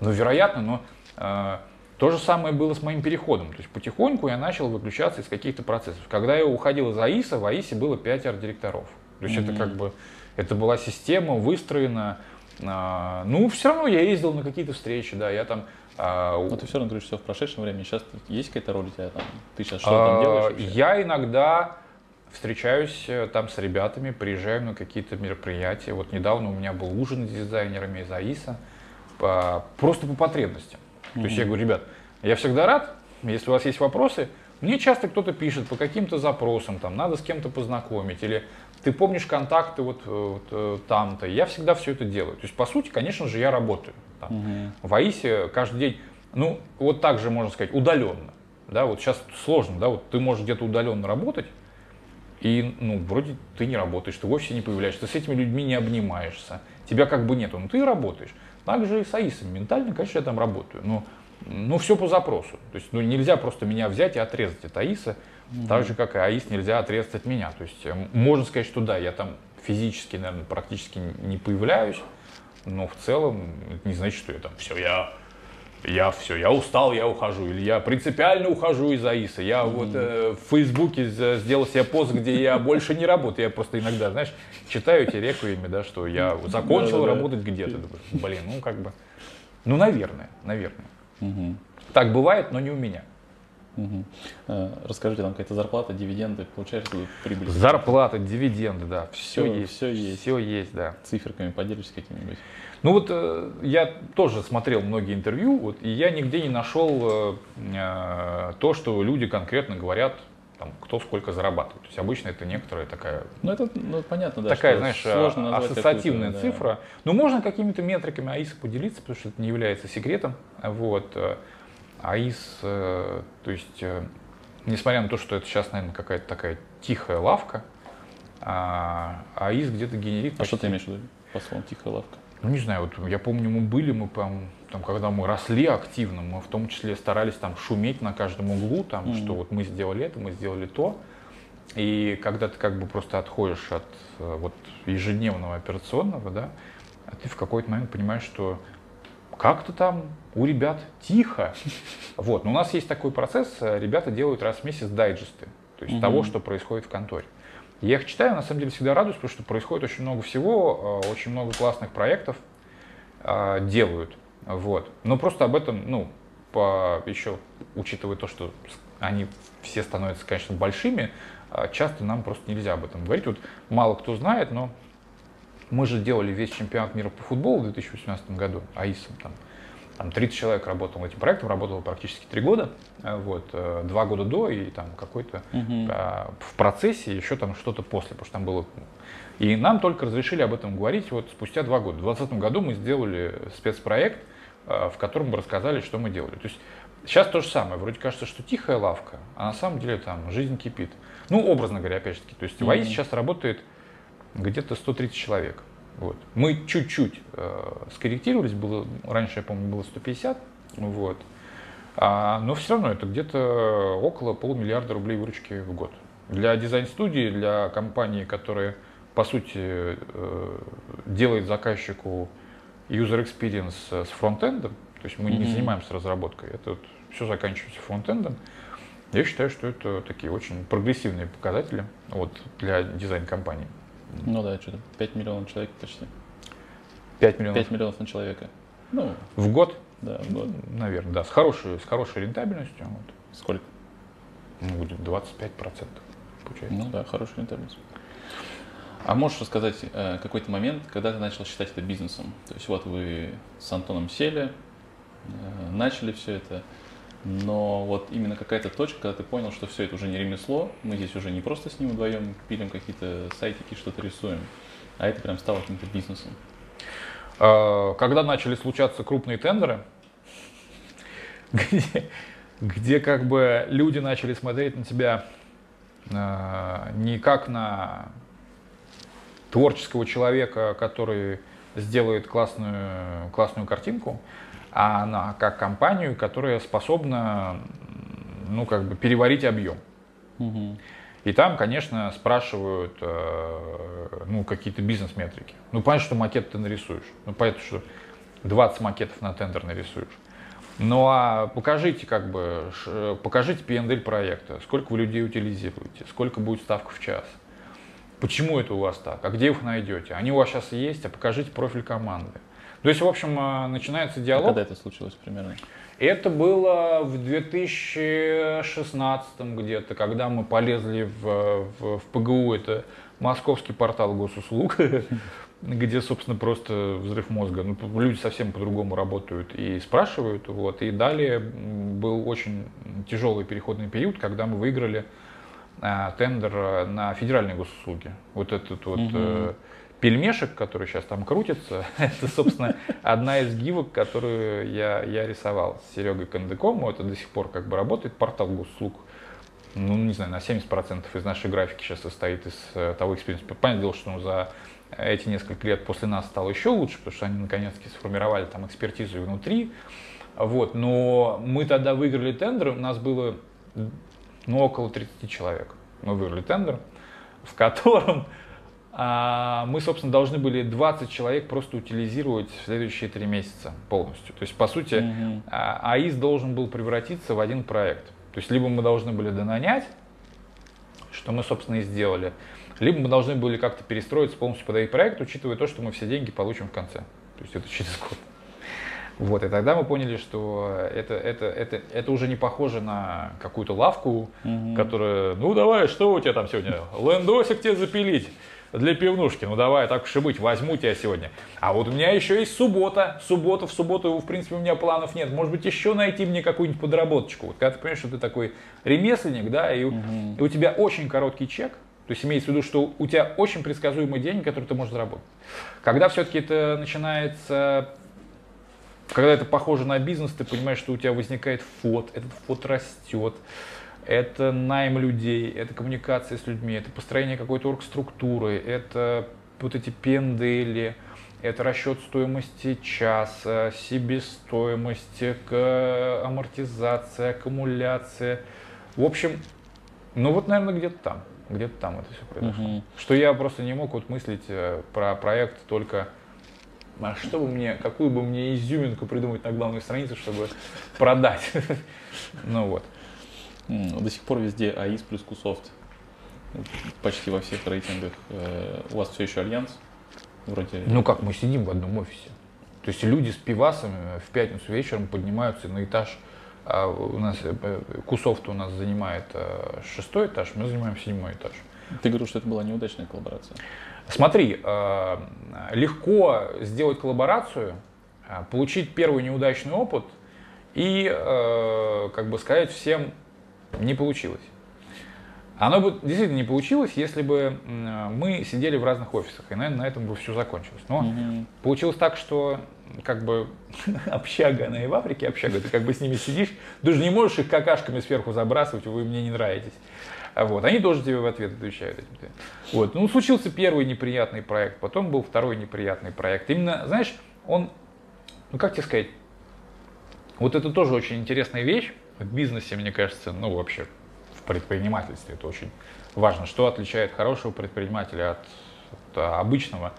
Ну, вероятно, но то же самое было с моим переходом. То есть потихоньку я начал выключаться из каких-то процессов. Когда я уходил из АИСа, в АИСе было 5 арт-директоров. То есть это как бы... Это была система выстроена, ну, все равно я ездил на какие-то встречи, да, я там... Но ты все равно говоришь, что в прошедшем времени, сейчас есть какая-то роль у тебя там, ты сейчас что-то там делаешь вообще? Я иногда встречаюсь там с ребятами, приезжаю на какие-то мероприятия, вот недавно у меня был ужин с дизайнерами из АИСа, просто по потребностям, то есть я говорю, ребят, я всегда рад, если у вас есть вопросы, мне часто кто-то пишет по каким-то запросам, там, надо с кем-то познакомить, или ты помнишь контакты вот там-то, я всегда все это делаю. То есть, по сути, конечно же, я работаю. В АИСе каждый день, ну, вот так же можно сказать, удаленно. Да, вот сейчас сложно, да, вот ты можешь где-то удаленно работать, и, ну, вроде ты не работаешь, ты вовсе не появляешься, ты с этими людьми не обнимаешься, тебя как бы нету, но ты работаешь. Так же и с АИСом, ментально, конечно, я там работаю, но... Ну, все по запросу. То есть, ну, нельзя просто меня взять и отрезать от АИСа, так же, как и АИС нельзя отрезать от меня. То есть, можно сказать, что да, я там физически, наверное, практически не появляюсь, но в целом это не значит, что я там я устал, я ухожу, или я принципиально ухожу из АИСа. Я вот в Фейсбуке сделал себе пост, где я больше не работаю. Я просто иногда, знаешь, читаю эти реквиемы, да, что я закончил работать где-то. Блин, ну, как бы, ну, наверное. Так бывает, но не у меня. Расскажите, там какая-то зарплата, дивиденды, получаешь ли прибыль? Зарплата, дивиденды, да, все есть, да. Циферками поделишься какими-нибудь? Ну вот я тоже смотрел многие интервью, вот, и я нигде не нашел то, что люди конкретно говорят, там, кто сколько зарабатывает. То есть обычно это некоторая такая... Ну это понятно, да. Такая, знаешь, ассоциативная цифра. Да. Но можно какими-то метриками АИСа поделиться, потому что это не является секретом. Вот. АИС, то есть, несмотря на то, что это сейчас, наверное, какая-то такая тихая лавка, АИС где-то генерит... А что ты имеешь в виду по словам «тихая лавка»? Ну не знаю, вот я помню, мы там, когда мы росли активно, мы в том числе старались там шуметь на каждом углу, там, что вот мы сделали это, мы сделали то. И когда ты как бы просто отходишь от вот, ежедневного операционного, да, ты в какой-то момент понимаешь, что как-то там у ребят тихо. Вот. Но у нас есть такой процесс, ребята делают раз в месяц дайджесты, то есть того, что происходит в конторе. Я их читаю, на самом деле всегда радуюсь, потому что происходит очень много всего, очень много классных проектов делают. Вот. Но просто об этом, ну, еще учитывая то, что они все становятся, конечно, большими, часто нам просто нельзя об этом говорить. Вот мало кто знает, но мы же делали весь чемпионат мира по футболу в 2018 году, АИСом. Там 30 человек работало этим проектом, работало практически 3 года, вот, 2 года до и там какой-то в процессе, еще там что-то после, потому что там было... И нам только разрешили об этом говорить вот спустя 2 года. В 2020 году мы сделали спецпроект, в котором мы рассказали, что мы делали. То есть сейчас то же самое, вроде кажется, что тихая лавка, а на самом деле там жизнь кипит. Ну, образно говоря, опять же таки, то есть в АИС сейчас работает где-то 130 человек. Вот. Мы чуть-чуть скорректировались, было, раньше, я помню, было 150, вот. Но все равно это где-то около полумиллиарда рублей выручки в год. Для дизайн-студии, для компании, которая, по сути, делает заказчику user experience с фронтендом, то есть мы не занимаемся разработкой, это вот все заканчивается фронтендом, я считаю, что это такие очень прогрессивные показатели вот, для дизайн-компаний. Ну да, что-то 5 миллионов человек почти. 5 миллионов на человека. Ну, в год? Да, в год. Наверное, да. С хорошей рентабельностью. Вот. Сколько? Ну, будет 25% получается. Ну да, хорошая рентабельность. А можешь рассказать какой-то момент, когда ты начал считать это бизнесом? То есть вот вы с Антоном сели, начали все это. Но вот именно какая-то точка, когда ты понял, что все, это уже не ремесло, мы здесь уже не просто с ним вдвоем пилим какие-то сайтики, что-то рисуем, а это прям стало каким-то бизнесом. Когда начали случаться крупные тендеры, где как бы люди начали смотреть на тебя не как на творческого человека, который сделает классную картинку, а она как компанию, которая способна, ну, как бы переварить объем. Угу. И там, конечно, спрашивают, ну, какие-то бизнес-метрики. Ну, понятно, что макет ты нарисуешь. Ну, понятно, что 20 макетов на тендер нарисуешь. Ну, а покажите, как бы, покажите P&L проекта. Сколько вы людей утилизируете? Сколько будет ставка в час? Почему это у вас так? А где вы их найдете? Они у вас сейчас есть, а покажите профиль команды. То есть, в общем, начинается диалог. А когда это случилось примерно? Это было в 2016 где-то, когда мы полезли в ПГУ, это московский портал госуслуг, где, собственно, просто взрыв мозга. Ну, люди совсем по-другому работают и спрашивают. Вот. И далее был очень тяжелый переходный период, когда мы выиграли тендер на федеральные госуслуги. Вот этот вот... Пельмешек, который сейчас там крутится, это, собственно, одна из гивок, которую я рисовал с Серегой Кондыком. Это до сих пор как бы работает. Портал госуслуг, ну, не знаю, на 70% из нашей графики сейчас состоит из того экспириенса. Понятное дело, что за эти несколько лет после нас стало еще лучше, потому что они наконец-таки сформировали там экспертизу и внутри. Вот. Но мы тогда выиграли тендер, у нас было, ну, около 30 человек. Мы выиграли тендер, в котором... мы, собственно, должны были 20 человек просто утилизировать в следующие 3 месяца полностью. То есть, по сути, АИС должен был превратиться в один проект. То есть, либо мы должны были донанять, что мы, собственно, и сделали, либо мы должны были как-то перестроиться полностью под этот проект, учитывая то, что мы все деньги получим в конце. То есть, это через год. Вот, и тогда мы поняли, что это уже не похоже на какую-то лавку, которая, ну, давай, что у тебя там сегодня, лендосик тебе запилить для пивнушки, ну давай, так уж и быть, возьму тебя сегодня. А вот у меня еще есть суббота, в субботу, в принципе, у меня планов нет, может быть, еще найти мне какую-нибудь подработочку. Вот, когда ты понимаешь, что ты такой ремесленник, да, и у тебя очень короткий чек, то есть имеется в виду, что у тебя очень предсказуемый день, который ты можешь заработать. Когда все-таки это начинается, когда это похоже на бизнес, ты понимаешь, что у тебя возникает фот, этот фот растет. Это найм людей, это коммуникация с людьми, это построение какой-то оргструктуры, это вот эти пендели, это расчет стоимости часа, себестоимости, амортизация, аккумуляция. В общем, ну вот, наверное, где-то там это все произошло. Что я просто не мог вот мыслить про проект только... А что бы мне, какую бы мне изюминку придумать на главной странице, чтобы продать? Ну вот. До сих пор везде АИС плюс QSOFT, почти во всех рейтингах. У вас все еще Альянс? Вроде. Ну как, мы сидим в одном офисе. То есть люди с пивасами в пятницу вечером поднимаются на этаж. У нас QSOFT у нас занимает 6-й этаж, мы занимаем 7-й этаж. Ты говорил, что это была неудачная коллаборация. Смотри, легко сделать коллаборацию, получить первый неудачный опыт и, как бы сказать всем, не получилось. Оно бы действительно не получилось, если бы мы сидели в разных офисах, и, наверное, на этом бы все закончилось. Но получилось так, что как бы общага, она и в Африке общага, ты как бы с ними сидишь, ты же не можешь их какашками сверху забрасывать, вы мне не нравитесь. Вот. Они тоже тебе в ответ отвечают. Вот. Ну, случился первый неприятный проект, потом был второй неприятный проект. Именно, знаешь, он, ну как тебе сказать, вот это тоже очень интересная вещь в бизнесе, мне кажется, ну вообще в предпринимательстве это очень важно. Что отличает хорошего предпринимателя от обычного,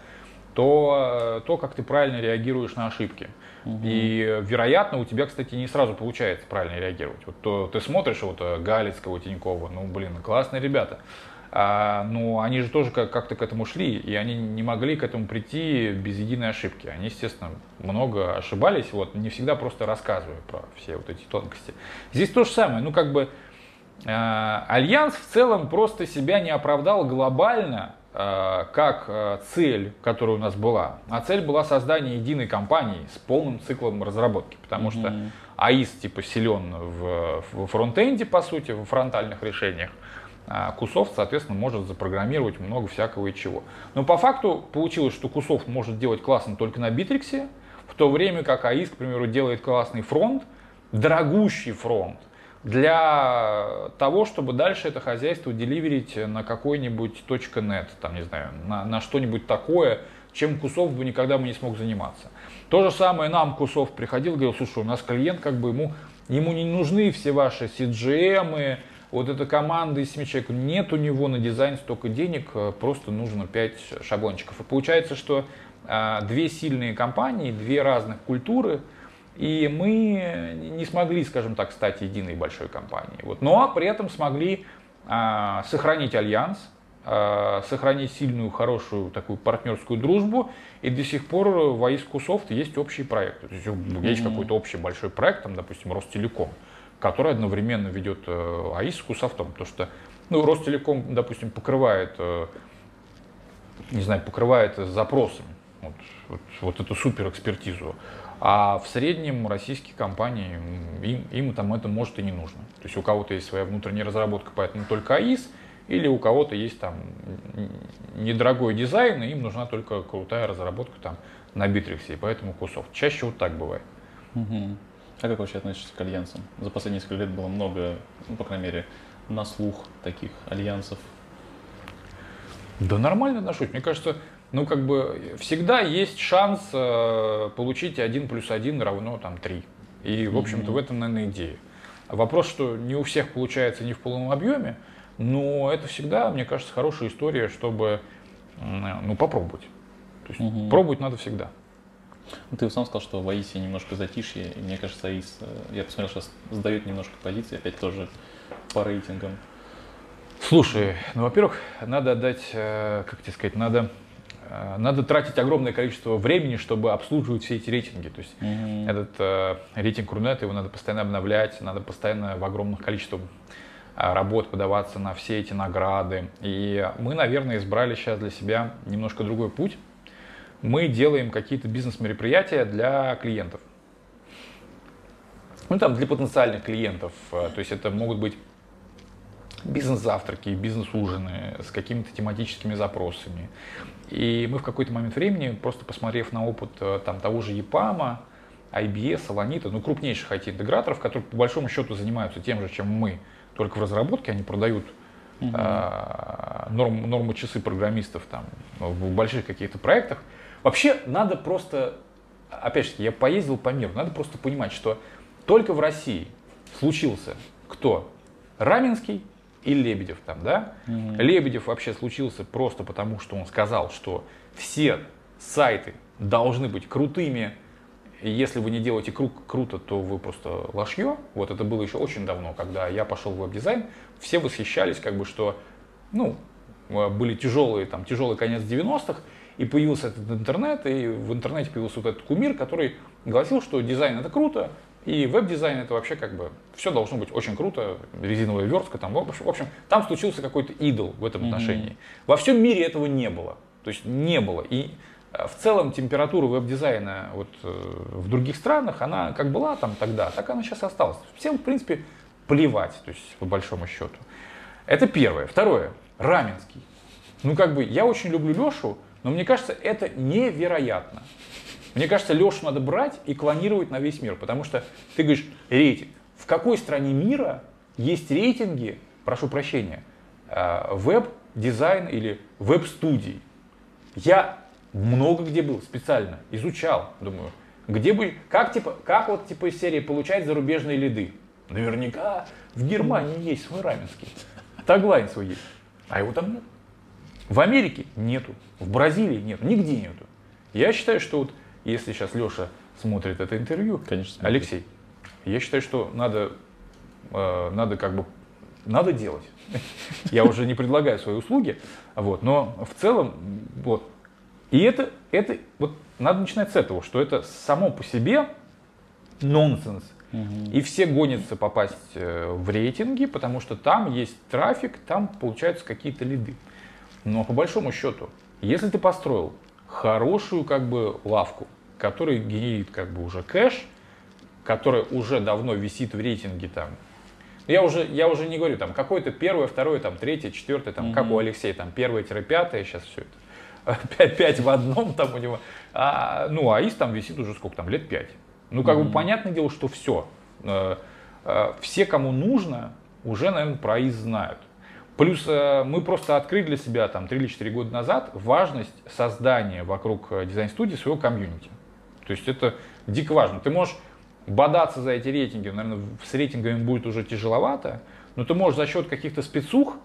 то, как ты правильно реагируешь на ошибки. И, вероятно, у тебя, кстати, не сразу получается правильно реагировать. Вот то, ты смотришь вот Галицкого, Тинькова, ну, блин, классные ребята. Но они же тоже как-то к этому шли, и они не могли к этому прийти без единой ошибки. Они, естественно, много ошибались, вот, не всегда просто рассказывая про все вот эти тонкости. Здесь то же самое, ну, как бы, Альянс в целом просто себя не оправдал глобально, как цель, которая у нас была. А цель была создание единой компании с полным циклом разработки. Потому что АИС типа силен в фронтенде, по сути, во фронтальных решениях. QSOFT, соответственно, может запрограммировать много всякого и чего. Но по факту получилось, что QSOFT может делать классно только на Битриксе, в то время как AIC, к примеру, делает классный фронт, дорогущий фронт, для того, чтобы дальше это хозяйство деливерить на какой-нибудь .net, там, не знаю, на что-нибудь такое, чем QSOFT бы никогда не смог заниматься. То же самое нам QSOFT приходил и говорил: слушай, у нас клиент, как бы ему не нужны все ваши CGM-ы, вот эта команда из 7 человек, нет у него на дизайн столько денег, просто нужно 5 шаблончиков. И получается, что две сильные компании, две разных культуры, и мы не смогли, скажем так, стать единой большой компанией. Вот. Но при этом смогли сохранить альянс, сохранить сильную, хорошую такую партнерскую дружбу, и до сих пор в AIC QSOFT есть общие проекты. То есть есть какой-то общий большой проект, там, допустим, Ростелеком, который одновременно ведет AIC с QSOFT, потому что Ростелеком, допустим, покрывает запросами вот эту суперэкспертизу, а в среднем российские компании, им там это может и не нужно. То есть у кого-то есть своя внутренняя разработка, поэтому только AIC, или у кого-то есть там недорогой дизайн, и им нужна только крутая разработка там на Битриксе, и поэтому QSOFT. Чаще вот так бывает. А как вообще относишься к альянсам? За последние несколько лет было много, по крайней мере, на слух таких альянсов. Да нормально отношусь. Мне кажется, всегда есть шанс получить 1 + 1 равно 3. И, в общем-то, в этом, наверное, идея. Вопрос, что не у всех получается не в полном объеме, но это всегда, мне кажется, хорошая история, чтобы попробовать. То есть пробовать надо всегда. Ты сам сказал, что в AIC немножко затишье, и мне кажется, AIC, я посмотрел, сейчас сдает немножко позиции, опять тоже по рейтингам. Слушай, во-первых, надо отдать, надо тратить огромное количество времени, чтобы обслуживать все эти рейтинги. То есть этот рейтинг Рунет, его надо постоянно обновлять, надо постоянно в огромных количествах работ подаваться на все эти награды. И мы, наверное, избрали сейчас для себя немножко другой путь. Мы делаем какие-то бизнес-мероприятия для клиентов. Для потенциальных клиентов. То есть это могут быть бизнес-завтраки, бизнес-ужины с какими-то тематическими запросами. И мы в какой-то момент времени, просто посмотрев на опыт того же EPAM, IBS, Аланита, крупнейших IT-интеграторов, которые по большому счету занимаются тем же, чем мы, только в разработке, они продают нормы часы программистов там, в больших каких-то проектах. Вообще надо просто, опять же, я поездил по миру, надо просто понимать, что только в России случился кто? Раменский и Лебедев там, да? Лебедев вообще случился просто потому, что он сказал, что все сайты должны быть крутыми, и если вы не делаете круто, то вы просто лошье. Вот это было еще очень давно, когда я пошел в веб-дизайн, все восхищались, что, были тяжелый конец 90-х, и появился этот интернет, и в интернете появился вот этот кумир, который гласил, что дизайн — это круто, и веб-дизайн — это вообще все должно быть очень круто, резиновая верстка, в общем, там случился какой-то идол в этом отношении. Во всем мире этого не было, и в целом температура веб-дизайна в других странах, она как была там тогда, так она сейчас осталась. Всем, в принципе, плевать, по большому счету. Это первое. Второе. Раменский. Я очень люблю Лешу, но мне кажется, это невероятно. Мне кажется, Лешу надо брать и клонировать на весь мир, потому что ты говоришь рейтинг. В какой стране мира есть рейтинги, прошу прощения, веб-дизайн или веб-студий? Я много где был, специально изучал, думаю, как из серии получать зарубежные лиды. Наверняка в Германии есть свой раменский, Таглайн свой есть, а его там нет. В Америке нету, в Бразилии нету, нигде нету. Я считаю, что если сейчас Леша смотрит это интервью, конечно, Алексей, я считаю, что надо делать. Я уже не предлагаю свои услуги, но в целом, И это надо начинать с этого, что это само по себе нонсенс. И все гонятся попасть в рейтинги, потому что там есть трафик, там получаются какие-то лиды. Но по большому счету, если ты построил хорошую как бы лавку, которая генерит как бы уже кэш, которая уже давно висит в рейтинге там, я уже не говорю там какое-то первое, второе, там третье, четвертое, там как у Алексея там первое-пятое, сейчас все это 5 в одном там у него, ну АИС там висит уже сколько там лет 5. Ну как бы понятное дело, что все, все кому нужно уже, наверное, про АИС знают. Плюс мы просто открыли для себя там 3 или 4 года назад важность создания вокруг дизайн-студии своего комьюнити. То есть это дико важно. Ты можешь бодаться за эти рейтинги, наверное, с рейтингами будет уже тяжеловато, но ты можешь за счет каких-то спецух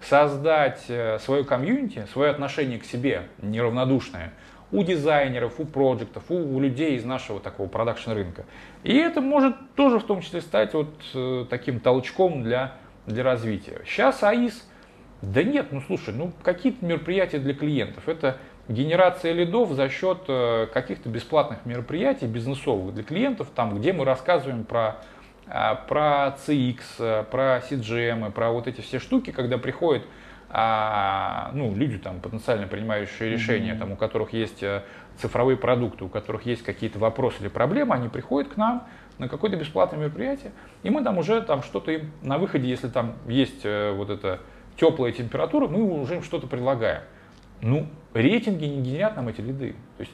создать свое комьюнити, свое отношение к себе неравнодушное у дизайнеров, у проектов, у людей из нашего такого продакшн-рынка. И это может тоже в том числе стать вот таким толчком для развития. Сейчас АИС, да нет, ну слушай, ну какие-то мероприятия для клиентов. Это генерация лидов за счет каких-то бесплатных мероприятий, бизнесовых для клиентов, там, где мы рассказываем про CX, про CGM, про вот эти все штуки, когда приходят ну, люди, там, потенциально принимающие решения, там, у которых есть цифровые продукты, у которых есть какие-то вопросы или проблемы, они приходят к нам на какое-то бесплатное мероприятие, и мы там уже там что-то им на выходе, если там есть вот эта теплая температура, мы уже им что-то предлагаем. Ну, рейтинги не генерят нам эти лиды. То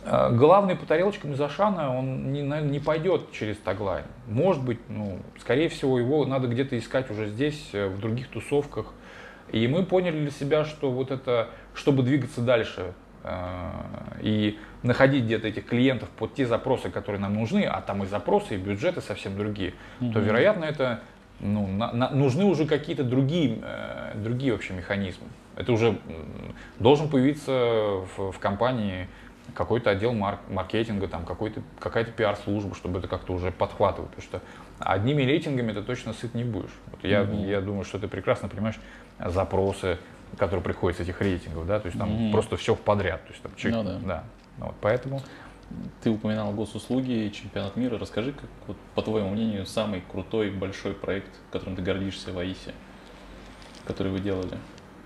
есть главный по тарелочкам из Ашана, он, наверное, не пойдет через Таглайн. Может быть, ну, скорее всего, его надо где-то искать уже здесь, в других тусовках. И мы поняли для себя, что вот это, чтобы двигаться дальше и находить где-то этих клиентов под те запросы, которые нам нужны, а там и запросы, и бюджеты совсем другие, то, вероятно, это ну, нужны уже какие-то другие вообще механизмы. Это уже должен появиться в компании какой-то отдел маркетинга, там, какая-то пиар-служба, чтобы это как-то уже подхватывать, потому что одними рейтингами ты точно сыт не будешь. Вот я думаю, что ты прекрасно понимаешь запросы, которые приходят с этих рейтингов, да, то есть там просто все подряд, то есть там да. Вот поэтому ты упоминал госуслуги, чемпионат мира. Расскажи, как, вот, по твоему мнению, самый крутой большой проект, которым ты гордишься в АИСе, который вы делали?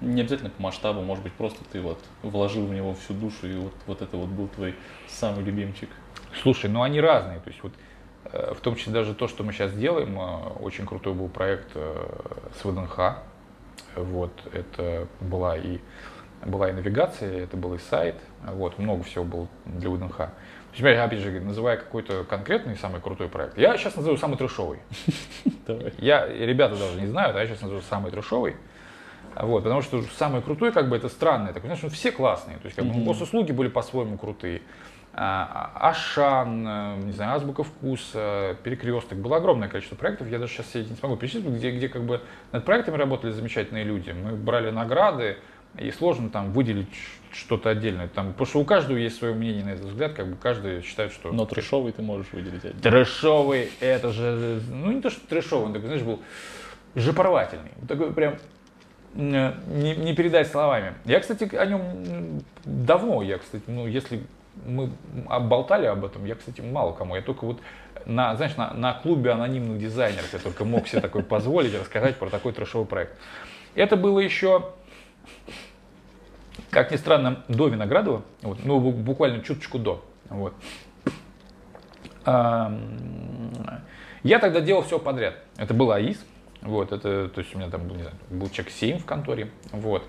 Не обязательно по масштабу, может быть, просто ты вот вложил в него всю душу и вот это вот был твой самый любимчик. Слушай, ну они разные, то есть вот в том числе даже то, что мы сейчас делаем, очень крутой был проект с ВДНХ. Вот, это была и навигация, это был и сайт, вот, много всего было для ВДНХ. Теперь, опять же, называя какой-то конкретный самый крутой проект, я сейчас назову самый трешовый. Ребята даже не знают, а я сейчас назову самый трешовый. Вот, потому что самый крутой, как бы, это странное, такое, знаешь, все классные, то есть, как бы, госуслуги были по-своему крутые. Ашан, не знаю, Азбука вкуса, Перекресток. Было огромное количество проектов. Я даже сейчас сидеть не смогу перечислить, где как бы над проектами работали замечательные люди. Мы брали награды, и сложно там выделить что-то отдельное. Там, потому что у каждого есть свое мнение на этот взгляд, как бы каждый считает, что... Но трэшовый ты можешь выделить отдельно. Трэшовый, это же... Ну, не то, что трэшовый, он такой, знаешь, был жепорвательный. Вот такой прям... Не передать словами. Я, кстати, о нем давно, ну, если... Мы болтали об этом, я, кстати, мало кому. Я только вот на клубе анонимных дизайнеров я только мог себе такое позволить рассказать про такой трэшовый проект. Это было еще, как ни странно, до Виноградова, вот, ну, буквально чуточку до. Вот. Я тогда делал все подряд. Это был АИС, вот, это, то есть у меня там был, не знаю, был человек 7 в конторе. Вот.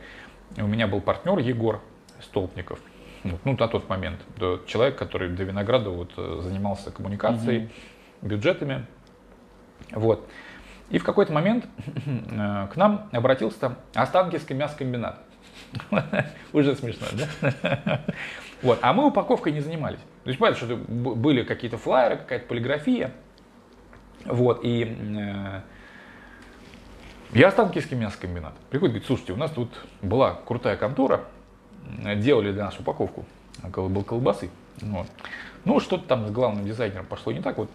У меня был партнер Егор Столпников. Ну, на тот момент, человек, который до Винограда вот, занимался коммуникацией, бюджетами. Вот. И в какой-то момент к нам обратился там Останкинский мясокомбинат. Уже смешно, да? Вот. А мы упаковкой не занимались. То есть, понятно, что были какие-то флайеры, какая-то полиграфия. Вот. И я Останкинский мясокомбинат. Приходит, говорит, слушайте, у нас тут была крутая контора, делали для нас упаковку колбасы. Вот. Ну, что-то там с главным дизайнером пошло не так. Вот.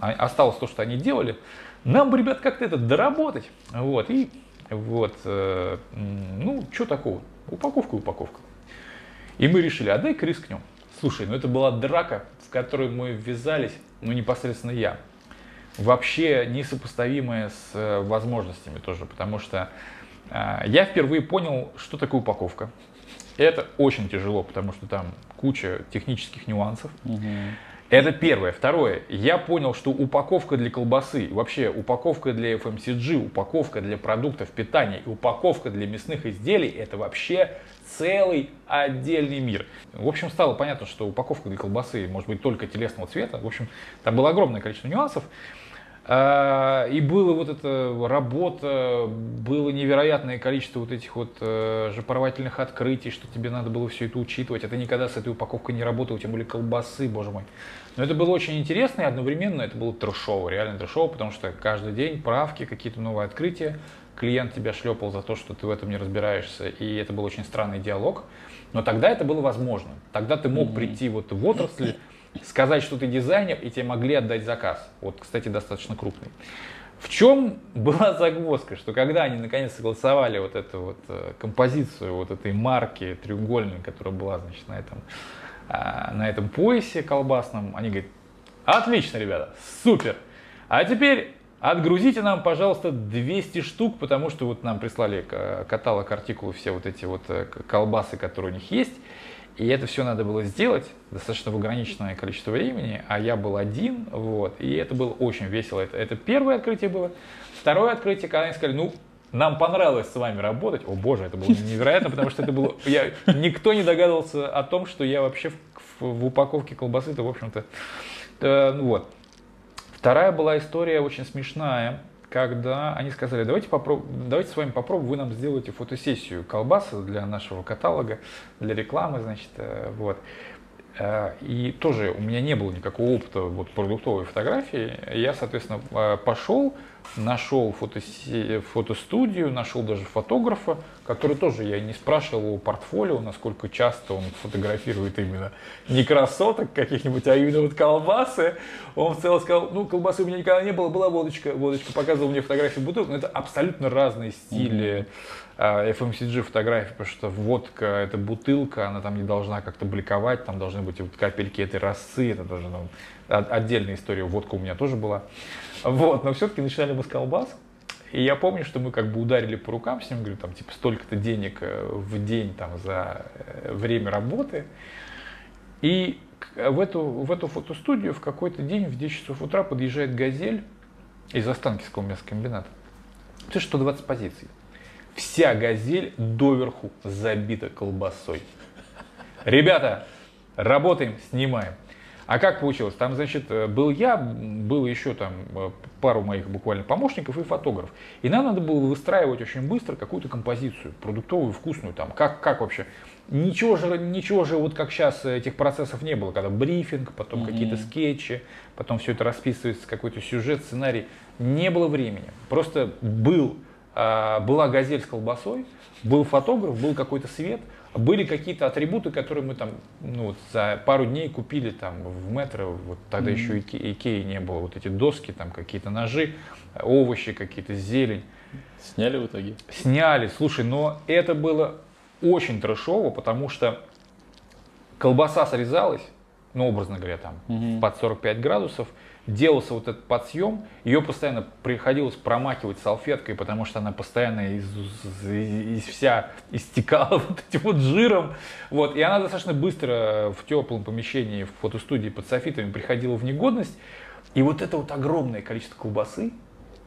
Осталось то, что они делали. Нам бы, ребят, как-то это доработать. Вот. И вот, ну, что такого? Упаковка. И мы решили, а дай-ка рискнем. Слушай, ну это была драка, в которую мы ввязались, ну, непосредственно я. Вообще несопоставимая с возможностями тоже, потому что Я впервые понял, что такое упаковка. Это очень тяжело, потому что там куча технических нюансов. Угу. Это первое. Второе. Я понял, что упаковка для колбасы, вообще упаковка для FMCG, упаковка для продуктов питания и упаковка для мясных изделий — это вообще целый отдельный мир. В общем, стало понятно, что упаковка для колбасы может быть только телесного цвета. В общем, там было огромное количество нюансов. И была вот эта работа, было невероятное количество вот этих вот жопорвательных открытий, что тебе надо было все это учитывать, а ты никогда с этой упаковкой не работал, у тебя были колбасы, боже мой. Но это было очень интересно, и одновременно это было трешово, реально трешово, потому что каждый день правки, какие-то новые открытия, клиент тебя шлепал за то, что ты в этом не разбираешься, и это был очень странный диалог. Но тогда это было возможно, тогда ты мог прийти вот в отрасль, сказать, что ты дизайнер, и тебе могли отдать заказ. Вот, кстати, достаточно крупный. В чем была загвоздка, что когда они наконец согласовали вот эту вот композицию вот этой марки треугольной, которая была, значит, на этом поясе колбасном, они говорят: отлично, ребята, супер, а теперь отгрузите нам, пожалуйста, 200 штук, потому что вот нам прислали каталог артикулов, все вот эти вот колбасы, которые у них есть. И это все надо было сделать достаточно в ограниченное количество времени, а я был один, вот, и это было очень весело. Это первое открытие было. Второе открытие, когда они сказали: ну, нам понравилось с вами работать. О боже, это было невероятно, потому что это было... Никто не догадывался о том, что я вообще в упаковке колбасы-то, в общем-то... Вот. Вторая была история очень смешная, когда они сказали: давайте с вами попробуем, вы нам сделаете фотосессию колбасы для нашего каталога, для рекламы, значит, вот. И тоже у меня не было никакого опыта вот продуктовой фотографии. Я, соответственно, пошел, нашел фотостудию, нашел даже фотографа, который тоже, я не спрашивал его портфолио, насколько часто он фотографирует именно не красоток каких-нибудь, а именно вот колбасы. Он в целом сказал: ну, колбасы у меня никогда не было, была водочка. Водочка показывала мне фотографии бутылок, но это абсолютно разные стили FMCG фотографии, потому что водка — это бутылка, она там не должна как-то бликовать, там должны быть вот капельки этой росы, это тоже там отдельная история, водка у меня тоже была. Вот, но все-таки начинали мы с колбас. И я помню, что мы как бы ударили по рукам с ним, говорю, там, типа, столько-то денег в день там за время работы. И в эту фотостудию в какой-то день в 10 часов утра подъезжает «Газель» из Останкинского мясокомбината. Это 120 позиций. Вся «Газель» доверху забита колбасой. Ребята, работаем, снимаем. А как получилось? Там, значит, был я, было еще там пару моих буквально помощников и фотограф. И нам надо было выстраивать очень быстро какую-то композицию, продуктовую, вкусную, там, как вообще. Ничего же вот как сейчас этих процессов не было, когда брифинг, потом какие-то скетчи, потом все это расписывается, какой-то сюжет, сценарий. Не было времени. Просто была «Газель» с колбасой, был фотограф, был какой-то свет. Были какие-то атрибуты, которые мы там, ну, за пару дней купили там в метро, вот тогда еще Икеи не было, вот эти доски, там какие-то ножи, овощи, какие-то зелень. Сняли в итоге? Сняли, слушай, но это было очень трэшово, потому что колбаса срезалась, ну, образно говоря, там, под 45 градусов, делался вот этот подсъем, ее постоянно приходилось промакивать салфеткой, потому что она постоянно вся истекала вот этим вот жиром. Вот. И она достаточно быстро в теплом помещении в фотостудии под софитами приходила в негодность. И вот это вот огромное количество колбасы,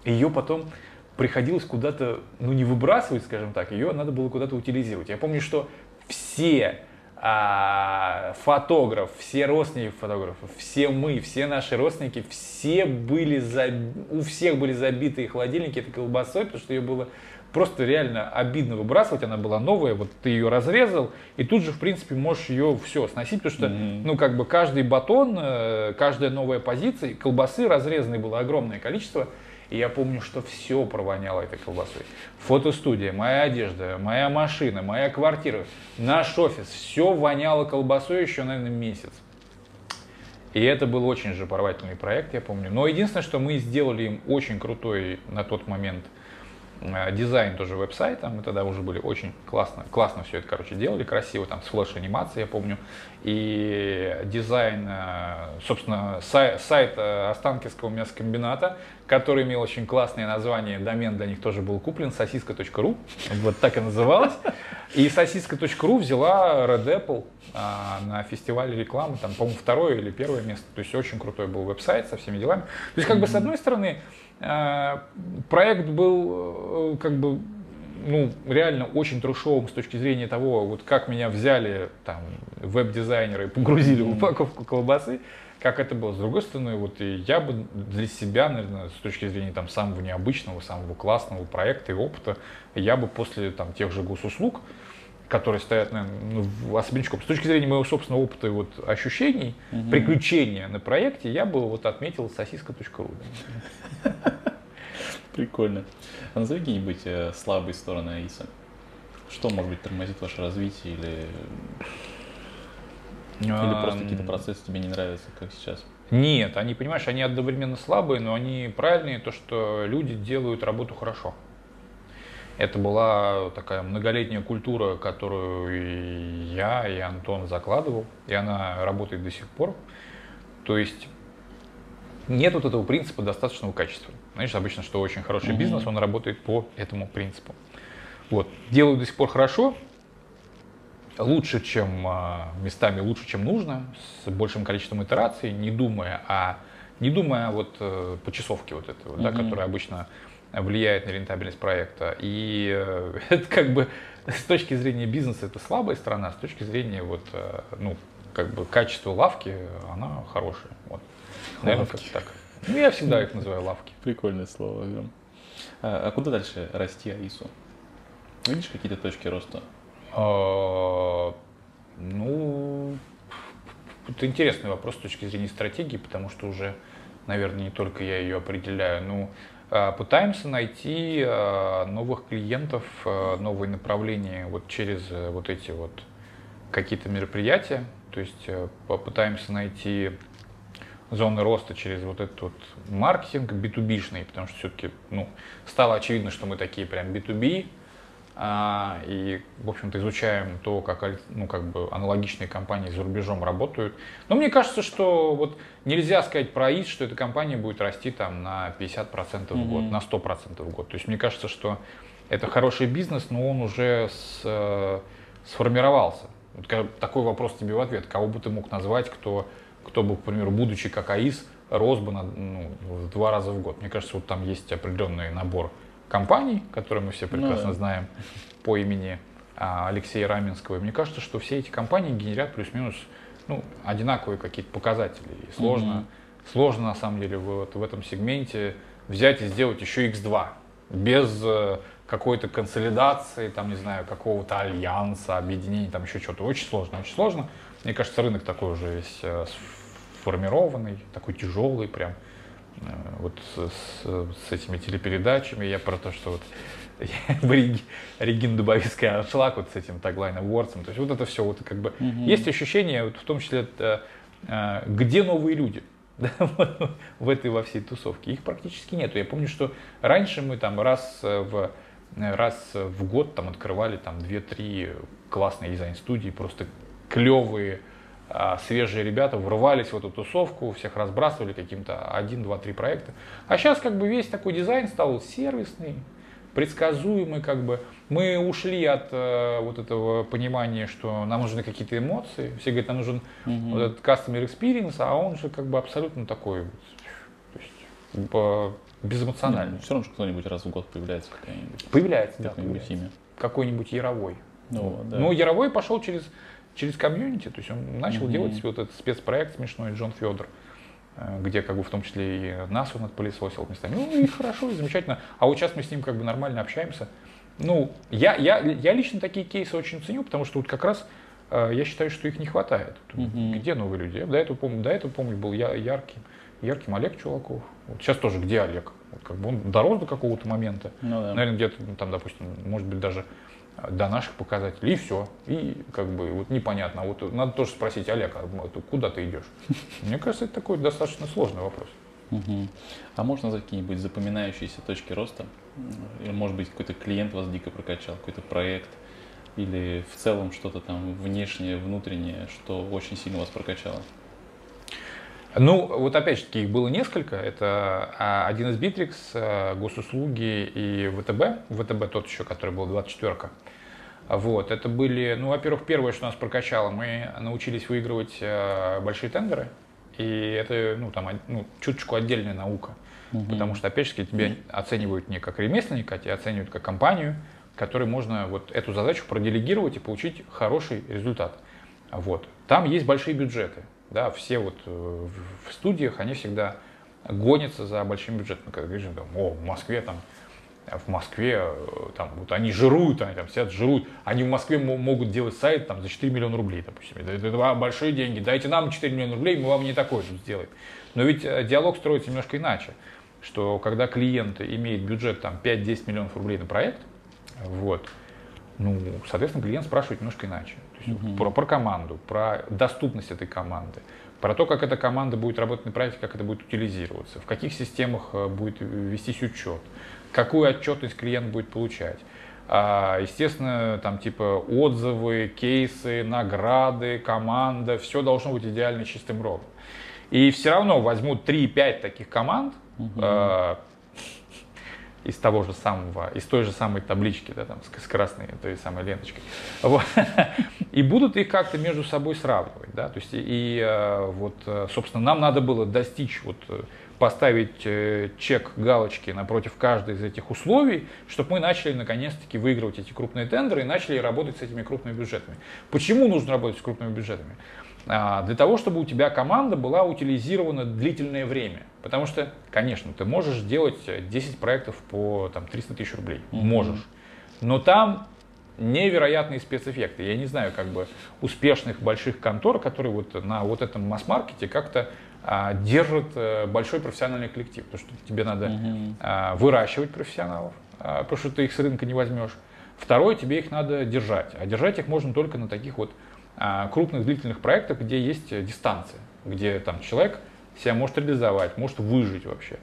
ее потом приходилось куда-то, ну, не выбрасывать, скажем так, ее надо было куда-то утилизировать. Я помню, что все... фотограф, все родственники фотографов, все мы, все наши родственники, у всех были забиты холодильники этой колбасой, потому что ее было просто реально обидно выбрасывать, она была новая, вот ты ее разрезал, и тут же, в принципе, можешь ее все сносить, потому что, ну, как бы каждый батон, каждая новая позиция, колбасы разрезанной было огромное количество. И я помню, что все провоняло этой колбасой. Фотостудия, моя одежда, моя машина, моя квартира, наш офис. Все воняло колбасой еще, наверное, месяц. И это был очень жопорвательный проект, я помню. Но единственное, что мы сделали им очень крутой на тот момент дизайн тоже веб-сайта, мы тогда уже были очень классно все это, короче, делали, красиво, там, с флеш-анимацией, я помню, и дизайн, собственно, сайт Останкинского мясокомбината, который имел очень классное название, домен для них тоже был куплен, сосиска.ру, вот так и называлось, и сосиска.ру взяла Red Apple на фестивале рекламы, там, по-моему, 2-е или 1-е место, то есть очень крутой был веб-сайт со всеми делами, то есть, как бы, с одной стороны, проект был, как бы, ну, реально очень трешовым с точки зрения того, вот как меня взяли там веб-дизайнеры и погрузили в упаковку колбасы, как это было. С другой стороны, вот и я бы для себя, наверное, с точки зрения там самого необычного, самого классного проекта и опыта, я бы после там тех же госуслуг, которые стоят, наверное, особнячком, с точки зрения моего собственного опыта и вот ощущений, приключения на проекте, я бы вот отметил сосиска.ру. Прикольно. А назови какие-нибудь слабые стороны АИСа. Что, может быть, тормозит ваше развитие или просто какие-то процессы тебе не нравятся, как сейчас? Нет, они, понимаешь, они одновременно слабые, но они правильные, то, что люди делают работу хорошо. Это была такая многолетняя культура, которую и я, и Антон закладывал, и она работает до сих пор. То есть нет вот этого принципа достаточного качества. Знаешь, обычно, что очень хороший бизнес, он работает по этому принципу. Вот. Делаю до сих пор хорошо, лучше, чем местами лучше, чем нужно, с большим количеством итераций, не думая вот почасовке вот этого, да, которая обычно влияет на рентабельность проекта. И это, как бы, с точки зрения бизнеса это слабая сторона, с точки зрения вот, ну, как бы, качества лавки она хорошая. Вот. Наверное, как-то так. Ну, я всегда их называю лавки. Прикольное слово. А куда дальше расти АИСу? Видишь какие-то точки роста? Ну, это интересный вопрос с точки зрения стратегии, потому что уже, наверное, не только я ее определяю, но пытаемся найти новых клиентов, новые направления вот через вот эти вот какие-то мероприятия. То есть попытаемся найти зоны роста через вот этот вот маркетинг B2B-шный, потому что все-таки, ну, стало очевидно, что мы такие прям B2B. И, в общем-то, изучаем то, как, ну, как бы, аналогичные компании за рубежом работают. Но мне кажется, что вот нельзя сказать про АИС, что эта компания будет расти там на 50% в год, на 100% в год. То есть мне кажется, что это хороший бизнес, но он уже сформировался. Вот такой вопрос тебе в ответ. Кого бы ты мог назвать, кто бы, к примеру, будучи как АИС, рос бы на, ну, в 2 раза в год? Мне кажется, вот там есть определенный набор компаний, которые мы все прекрасно знаем по имени Алексея Раменского. И мне кажется, что все эти компании генерят плюс-минус, ну, одинаковые какие-то показатели. И сложно, на самом деле, вот в этом сегменте взять и сделать еще X2 без какой-то консолидации, там, не знаю, какого-то альянса, объединения, там еще чего-то. Очень сложно. Мне кажется, рынок такой уже весь сформированный, такой тяжелый прям. Вот с этими телепередачами, я про то, что вот Регина Дубовицкая «Аншлаг» вот с этим Таглайном, Ворцем, то есть вот это все, вот как бы есть ощущение, вот в том числе, где новые люди в этой во всей тусовке, их практически нету. Я помню, что раньше мы там раз в год там открывали там 2-3 классные дизайн-студии, просто клевые, свежие ребята врывались в эту тусовку, всех разбрасывали каким-то 1, 2, 3 проекта. А сейчас, как бы, весь такой дизайн стал сервисный, предсказуемый, как бы. Мы ушли от вот этого понимания, что нам нужны какие-то эмоции. Все говорят, нам нужен вот этот customer experience, а он же, как бы, абсолютно такой, то есть, безэмоциональный. Нет, все равно, что кто-нибудь раз в год появляется какая-нибудь. Появляется. Имя. Какой-нибудь Яровой. Ну, да. Но Яровой пошел через комьюнити, то есть он начал делать вот этот спецпроект смешной «Джон Федор», где, как бы, в том числе и нас он отпылесосил местами. Ну и хорошо, и замечательно. А вот сейчас мы с ним, как бы, нормально общаемся. Ну, я лично такие кейсы очень ценю, потому что вот как раз я считаю, что их не хватает. Где новые люди? Я до этого, помню, был ярким Олег Чулаков. Вот сейчас тоже где Олег? Вот, как бы, он дорос до какого-то момента. Ну, да. Наверное, где-то там, допустим, может быть, даже до наших показателей, и все. И, как бы, вот непонятно. Вот надо тоже спросить: Олег, а куда ты идешь? Мне кажется, это такой достаточно сложный вопрос. А можно назвать какие-нибудь запоминающиеся точки роста Может быть, какой-то клиент вас дико прокачал, какой-то проект, или в целом что-то там внешнее, внутреннее, что очень сильно вас прокачало? Ну, вот опять же таки, их было несколько. Это один из Битрикс, госуслуги и ВТБ. ВТБ тот еще, который был 24-ка. Вот, это были, ну, во-первых, первое, что нас прокачало, мы научились выигрывать большие тендеры. И это, ну, там, ну, чуточку отдельная наука. Mm-hmm. Потому что, опять же таки, тебя оценивают не как ремесленника, а тебя оценивают как компанию, которой можно вот эту задачу проделегировать и получить хороший результат. Вот. Там есть большие бюджеты. Да, все вот в студиях, они всегда гонятся за большим бюджетом. Когда говоришь, о, в Москве там, вот они жируют, они там сидят, жируют. Они в Москве могут делать сайт там, за 4 миллиона рублей, допустим. Это большие деньги, дайте нам 4 миллиона рублей, мы вам не такое тут сделаем. Но ведь диалог строится немножко иначе, что когда клиент имеет бюджет там, 5-10 миллионов рублей на проект, вот, ну, соответственно, клиент спрашивает немножко иначе. То есть, про команду, про доступность этой команды, про то, как эта команда будет работать на проекте, как это будет утилизироваться, в каких системах будет вестись учет, какую отчетность клиент будет получать. Естественно, там типа отзывы, кейсы, награды, команда, все должно быть идеально чистым ровным. И все равно возьмут 3-5 таких команд из той же самой таблички, да, там, с красной, той самой ленточкой. Вот. И будут их как-то между собой сравнивать. Да? То есть, вот, собственно, нам надо было достичь, вот, поставить чек галочки напротив каждой из этих условий, чтобы мы начали наконец-таки выигрывать эти крупные тендеры и начали работать с этими крупными бюджетами. Почему нужно работать с крупными бюджетами? Для того, чтобы у тебя команда была утилизирована длительное время. Потому что, конечно, ты можешь делать 10 проектов по там, 300 тысяч рублей. Можешь. Но там невероятные спецэффекты. Я не знаю, как бы успешных больших контор, которые вот на вот этом масс-маркете как-то держат большой профессиональный коллектив. Потому что тебе надо выращивать профессионалов, потому что ты их с рынка не возьмешь. Второе, тебе их надо держать. А держать их можно только на таких вот крупных длительных проектах, где есть дистанция, где там человек себя может реализовать, может выжить вообще.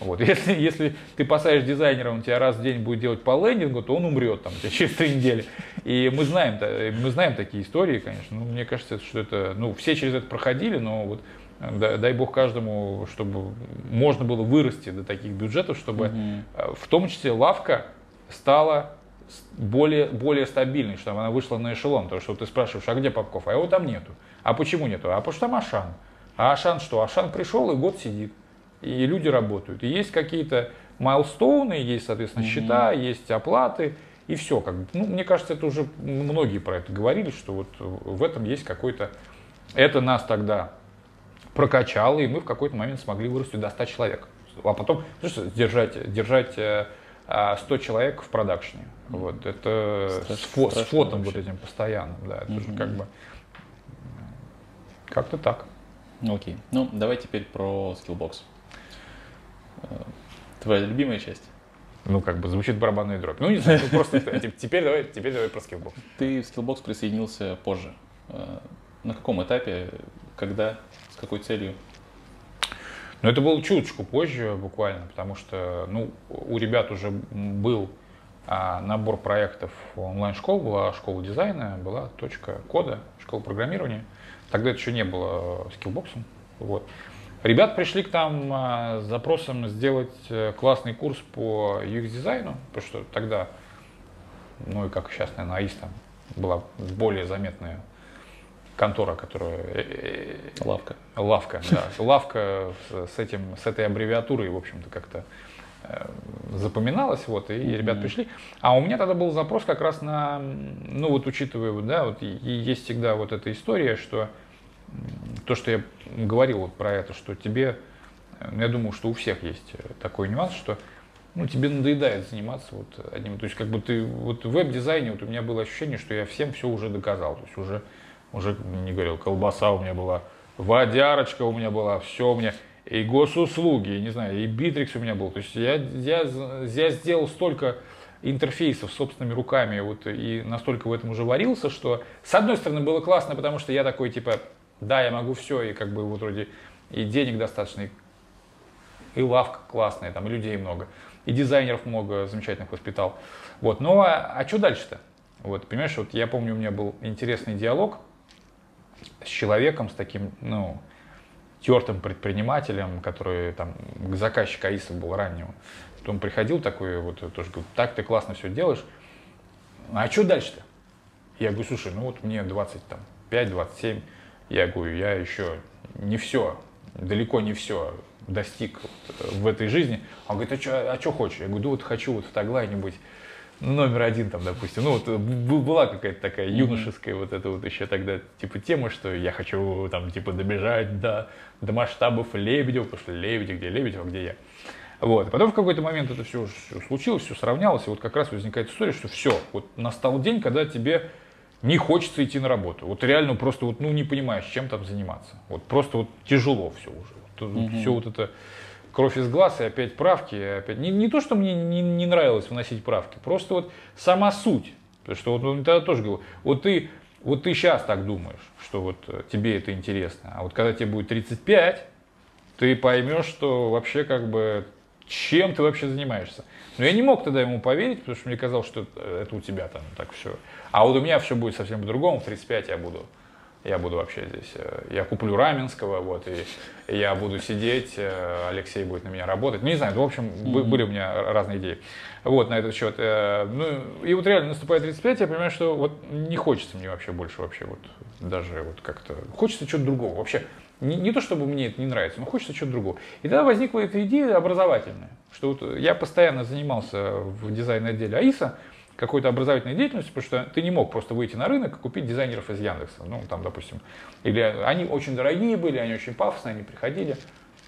Вот. Если ты посадишь дизайнера, он тебя раз в день будет делать по лендингу, то он умрет там, через 3 недели. И мы знаем такие истории, конечно. Ну, мне кажется, что это, ну, все через это проходили, но вот дай бог каждому, чтобы можно было вырасти до таких бюджетов, чтобы в том числе лавка стала более стабильный, чтобы она вышла на эшелон. Потому что ты спрашиваешь, а где Попков? А его там нету. А почему нету? А потому что там Ашан. А Ашан что? Ашан пришел и год сидит. И люди работают. И есть какие-то майлстоуны, есть, соответственно, счета, есть оплаты. И все. Как бы. Ну, мне кажется, это уже многие про это говорили, что вот в этом есть какой-то... Это нас тогда прокачало, и мы в какой-то момент смогли вырасти до 100 человек. А потом, слушай, держать 100 человек в продакшне. Вот, это с фотом вообще. Вот этим постоянным, да, это же как бы как-то так. Окей, ну давай теперь про Skillbox. Твоя любимая часть? Ну, как бы звучит барабанная дробь. Ну, не знаю, просто теперь давай про Skillbox. Ты в Skillbox присоединился позже. На каком этапе, когда, с какой целью? Ну, это было чуточку позже буквально, потому что, ну, у ребят уже был набор проектов онлайн-школ, была школа дизайна, была точка кода, школа программирования. Тогда это еще не было скиллбоксом. Вот. Ребят пришли к нам с запросом сделать классный курс по UX-дизайну, потому что тогда, ну и как сейчас, наверное, АИС там была более заметная контора, которая... Лавка. Лавка, да. Лавка с этой аббревиатурой, в общем-то, как-то запоминалось, вот, и ребят пришли. А у меня тогда был запрос как раз на, ну вот учитывая, да, вот, и есть всегда вот эта история, что то, что я говорил вот про это, что тебе, я думаю, что у всех есть такой нюанс, что, ну, тебе надоедает заниматься вот одним, то есть как бы ты, вот в веб-дизайне вот у меня было ощущение, что я всем все уже доказал, то есть уже не говорил, колбаса у меня была, водярочка у меня была, все у меня... И госуслуги, не знаю, и Битрикс у меня был. То есть я сделал столько интерфейсов собственными руками, вот, и настолько в этом уже варился, что с одной стороны было классно, потому что я такой, типа, да, я могу все, и как бы вот вроде и денег достаточно, и лавка классная, там, и людей много. и дизайнеров много замечательных воспитал. Вот. Ну а что дальше-то? Вот, понимаешь, вот я помню, у меня был интересный диалог с человеком, с таким, ну, тертым предпринимателем, который там заказчик АИСов был раннего. Потом приходил такой, вот тоже говорит, так ты классно все делаешь. А что дальше-то? Я говорю, слушай, ну вот мне 25-27, я говорю, я еще не все, далеко не все достиг в этой жизни. Он говорит, а что хочешь? Я говорю, да вот хочу вот в Таглайне быть номер 1 там, допустим. Ну вот была какая-то такая юношеская вот эта вот еще тогда типа тема, что я хочу там типа добежать до масштабов Лебедева, потому что Лебедев, где Лебедев, а где я. Вот. Потом в какой-то момент это все случилось, все сравнялось, и вот как раз возникает история, что все, вот настал день, когда тебе не хочется идти на работу. Вот реально просто вот, ну, не понимаешь, чем там заниматься. Вот просто вот тяжело все уже. Вот, все вот это кровь из глаз, и опять правки, и опять. Не то, что мне не нравилось вносить правки, просто вот сама суть. Потому что вот он тогда тоже говорил, вот ты сейчас так думаешь, что вот тебе это интересно, а вот когда тебе будет 35, ты поймешь, что вообще как бы... Чем ты вообще занимаешься? Но я не мог тогда ему поверить, потому что мне казалось, что это у тебя там так все. А вот у меня все будет совсем по-другому. В 35 я буду вообще здесь. Я куплю Раменского, вот, и я буду сидеть, Алексей будет на меня работать. Ну, не знаю, в общем, были у меня разные идеи. Вот, на этот счет. Ну, и вот реально наступает 35, я понимаю, что вот не хочется мне вообще больше вообще вот даже вот как-то. Хочется чего-то другого вообще. Не то, чтобы мне это не нравится, но хочется чего-то другого. И тогда возникла эта идея образовательная, что вот я постоянно занимался в дизайн-отделе АИСа какой-то образовательной деятельностью, потому что ты не мог просто выйти на рынок и купить дизайнеров из Яндекса, ну там, допустим. Или они очень дорогие были, они очень пафосные, они приходили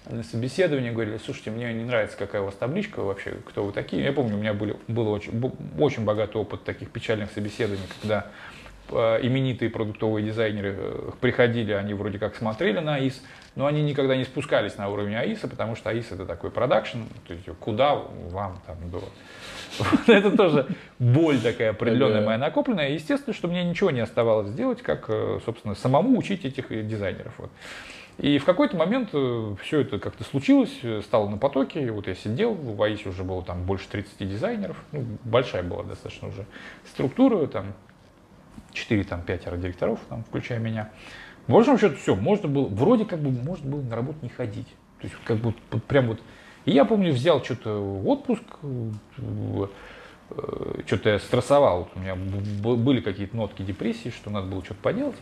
на собеседование, говорили, слушайте, мне не нравится, какая у вас табличка вообще, кто вы такие. Я помню, у меня был очень богатый опыт таких печальных собеседований, когда... именитые продуктовые дизайнеры приходили, они вроде как смотрели на АИС, но они никогда не спускались на уровень АИСа, потому что АИС это такой продакшн, куда вам там до... Это тоже боль такая определенная моя накопленная. Естественно, что мне ничего не оставалось сделать, как, собственно, самому учить этих дизайнеров. И в какой-то момент все это как-то случилось, стало на потоке, и вот я сидел, в АИСе уже было там больше 30 дизайнеров, ну, большая была достаточно уже структура, там, 4-5 директоров, там, включая меня. В большом счете, все, можно было, вроде как бы, можно было на работу не ходить. То есть, как бы, прям вот. И я помню, взял что-то отпуск, что-то я стрессовал. У меня были какие-то нотки депрессии, что надо было что-то поделать.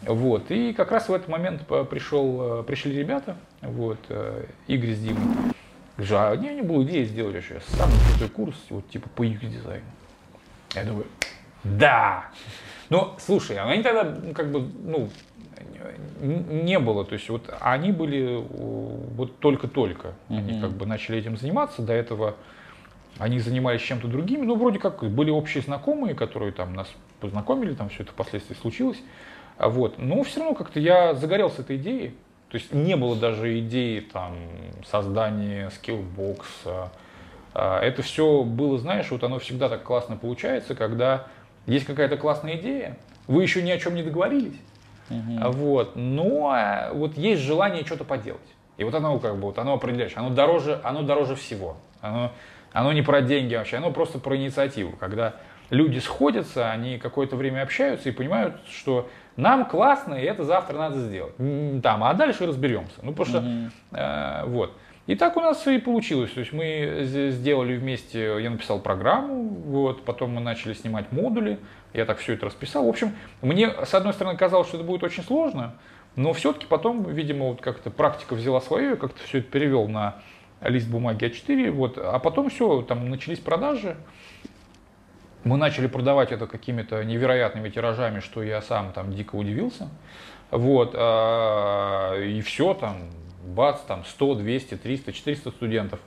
Вот. И как раз в этот момент пришли ребята, вот, Игорь с Димой. А у меня была идея сделать еще самый крутой курс, вот, типа, по UX-дизайну. Я думаю, да! Но, слушай, они тогда как бы, ну, не было, то есть вот они были вот только-только, они как бы начали этим заниматься, до этого они занимались чем-то другим, ну, вроде как были общие знакомые, которые там нас познакомили, там все это впоследствии случилось, вот, но все равно как-то я загорелся этой идеей, то есть не было даже идеи там создания Skillbox, это все было, знаешь, вот оно всегда так классно получается, когда есть какая-то классная идея, вы еще ни о чем не договорились, вот, но вот есть желание что-то поделать. И вот оно как бы, вот оно определяющее, оно дороже всего, оно не про деньги вообще, оно просто про инициативу, когда люди сходятся, они какое-то время общаются и понимают, что нам классно, и это завтра надо сделать, там, а дальше разберемся, ну, потому что, вот. И так у нас и получилось, то есть мы сделали вместе, я написал программу, вот, потом мы начали снимать модули, я так все это расписал. В общем, мне, с одной стороны, казалось, что это будет очень сложно, но все-таки потом, видимо, вот как-то практика взяла свое, я как-то все это перевел на лист бумаги А4, вот, а потом все, там начались продажи, мы начали продавать это какими-то невероятными тиражами, что я сам там дико удивился, вот, и все там. Бац, там 100, 200, 300, 400 студентов.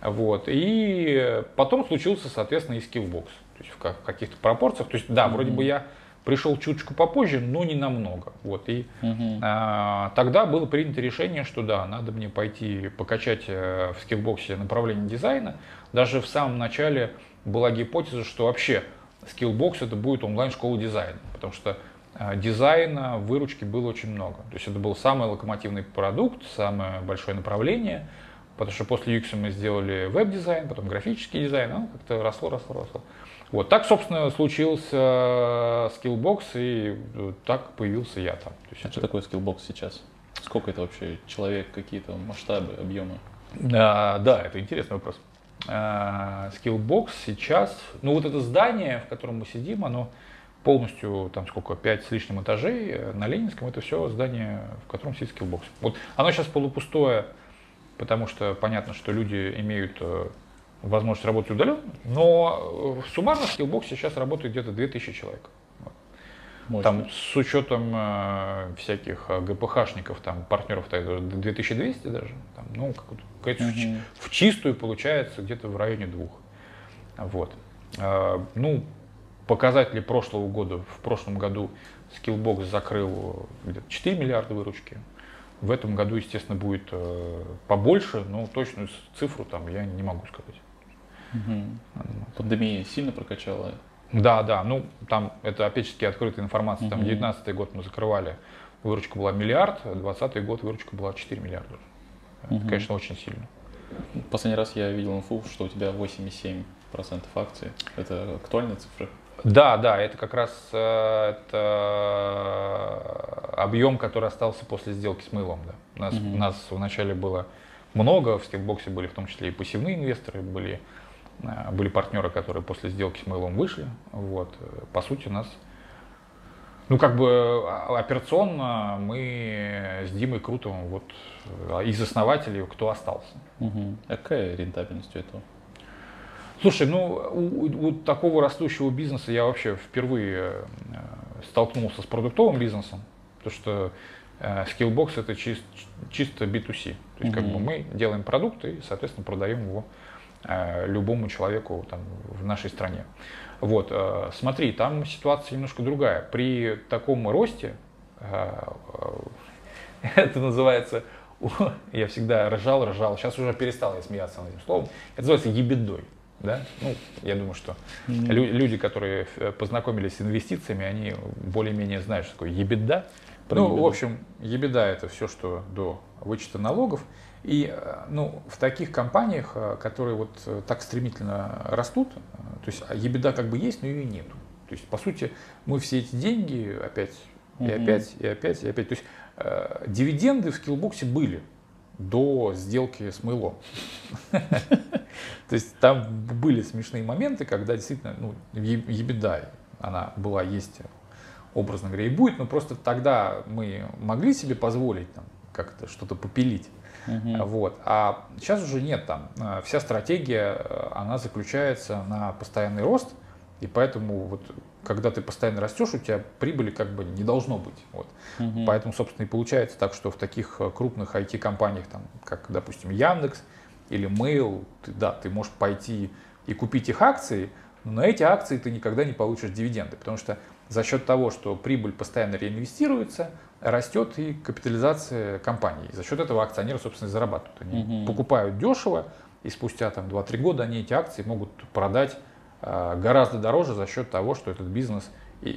Вот. И потом случился, соответственно, и Skillbox. То есть в каких-то пропорциях. То есть, да, вроде бы я пришел чуточку попозже, но не намного. Вот. И тогда было принято решение, что да, надо мне пойти покачать в Skillbox направление дизайна. Даже в самом начале была гипотеза, что вообще Skillbox это будет онлайн-школа дизайна. Потому что дизайна, выручки было очень много. То есть это был самый локомотивный продукт, самое большое направление. Потому что после UX мы сделали веб-дизайн, потом графический дизайн, оно как-то росло. Вот так, собственно, случился Skillbox, и так появился я там. То есть что такое Skillbox сейчас? Сколько это вообще человек, какие-то масштабы, объемы? Да, это интересный вопрос. Skillbox сейчас, ну вот это здание, в котором мы сидим, оно полностью, там сколько, 5 с лишним этажей на Ленинском, это все здание, в котором сидит Skillbox. Вот оно сейчас полупустое, потому что понятно, что люди имеют возможность работать удаленно, но суммарно в Skillbox сейчас работает где-то 2000 человек. Там, с учетом всяких ГПХшников, там, партнеров, 2200 даже, там, ну, в чистую получается где-то в районе 2. Вот. Ну, показатели прошлого года, в прошлом году Skillbox закрыл где-то 4 миллиарда выручки. В этом году, естественно, будет побольше, но точную цифру там я не могу сказать. Пандемия сильно прокачала? Да, ну там это опять-таки открытая информация, там 19-й год мы закрывали, выручка была миллиард, 20-й год выручка была 4 миллиарда. Это, конечно, очень сильно. Последний раз я видел инфу, что у тебя 8,7% акций, это актуальные цифры? Да, это как раз это объем, который остался после сделки с Mail.ru. Да. Нас вначале было много, в Skillbox были в том числе и пассивные инвесторы, были партнеры, которые после сделки с Mail.ru вышли. Вот. По сути, нас, ну как бы операционно мы с Димой Крутовым вот из основателей, кто остался. А какая рентабельность у этого? Слушай, ну у такого растущего бизнеса я вообще впервые столкнулся с продуктовым бизнесом, потому что Skillbox это чисто B2C. То есть как бы мы делаем продукт и, соответственно, продаем его любому человеку там, в нашей стране. Вот, смотри, там ситуация немножко другая. При таком росте, это называется, я всегда ржал, сейчас уже перестал я смеяться над этим словом, это называется ебедой. Да? Ну, я думаю, что люди, которые познакомились с инвестициями, они более-менее знают, что такое ебеда. В общем, ебеда – это все, что до вычета налогов. И ну, в таких компаниях, которые вот так стремительно растут, то есть EBITDA как бы есть, но ее нету. То есть, по сути, мы все эти деньги опять. То есть дивиденды в Skillbox были до сделки с Mail.ru. То есть там были смешные моменты, когда действительно EBITDA, она была, есть, образно говоря, и будет, но просто тогда мы могли себе позволить как-то что-то попилить. Вот. А сейчас уже нет, там вся стратегия, она заключается на постоянный рост, и поэтому вот когда ты постоянно растешь, у тебя прибыли как бы не должно быть. Вот. Поэтому, собственно, и получается так, что в таких крупных IT-компаниях, там, как, допустим, Яндекс или Mail, ты можешь пойти и купить их акции, но на эти акции ты никогда не получишь дивиденды, потому что за счет того, что прибыль постоянно реинвестируется, растет и капитализация компании. За счет этого акционеры, собственно, и зарабатывают. Они покупают дешево, и спустя там, 2-3 года они эти акции могут продать гораздо дороже за счет того, что этот бизнес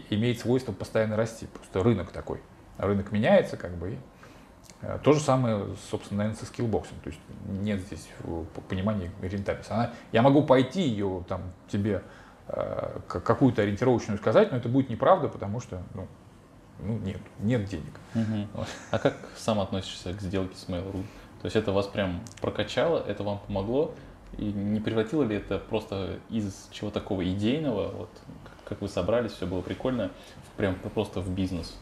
имеет свойство постоянно расти. Просто рынок такой. Рынок меняется, как бы. И то же самое, собственно, наверное, со Skillbox. То есть нет здесь понимания рентабельности. Я могу пойти ее там, тебе какую-то ориентировочную сказать, но это будет неправда, потому что нет денег. Вот. А как сам относишься к сделке с Mail.ru? То есть это вас прям прокачало, это вам помогло? И не превратило ли это просто из чего такого идейного, вот как вы собрались, все было прикольно, прям просто в бизнес?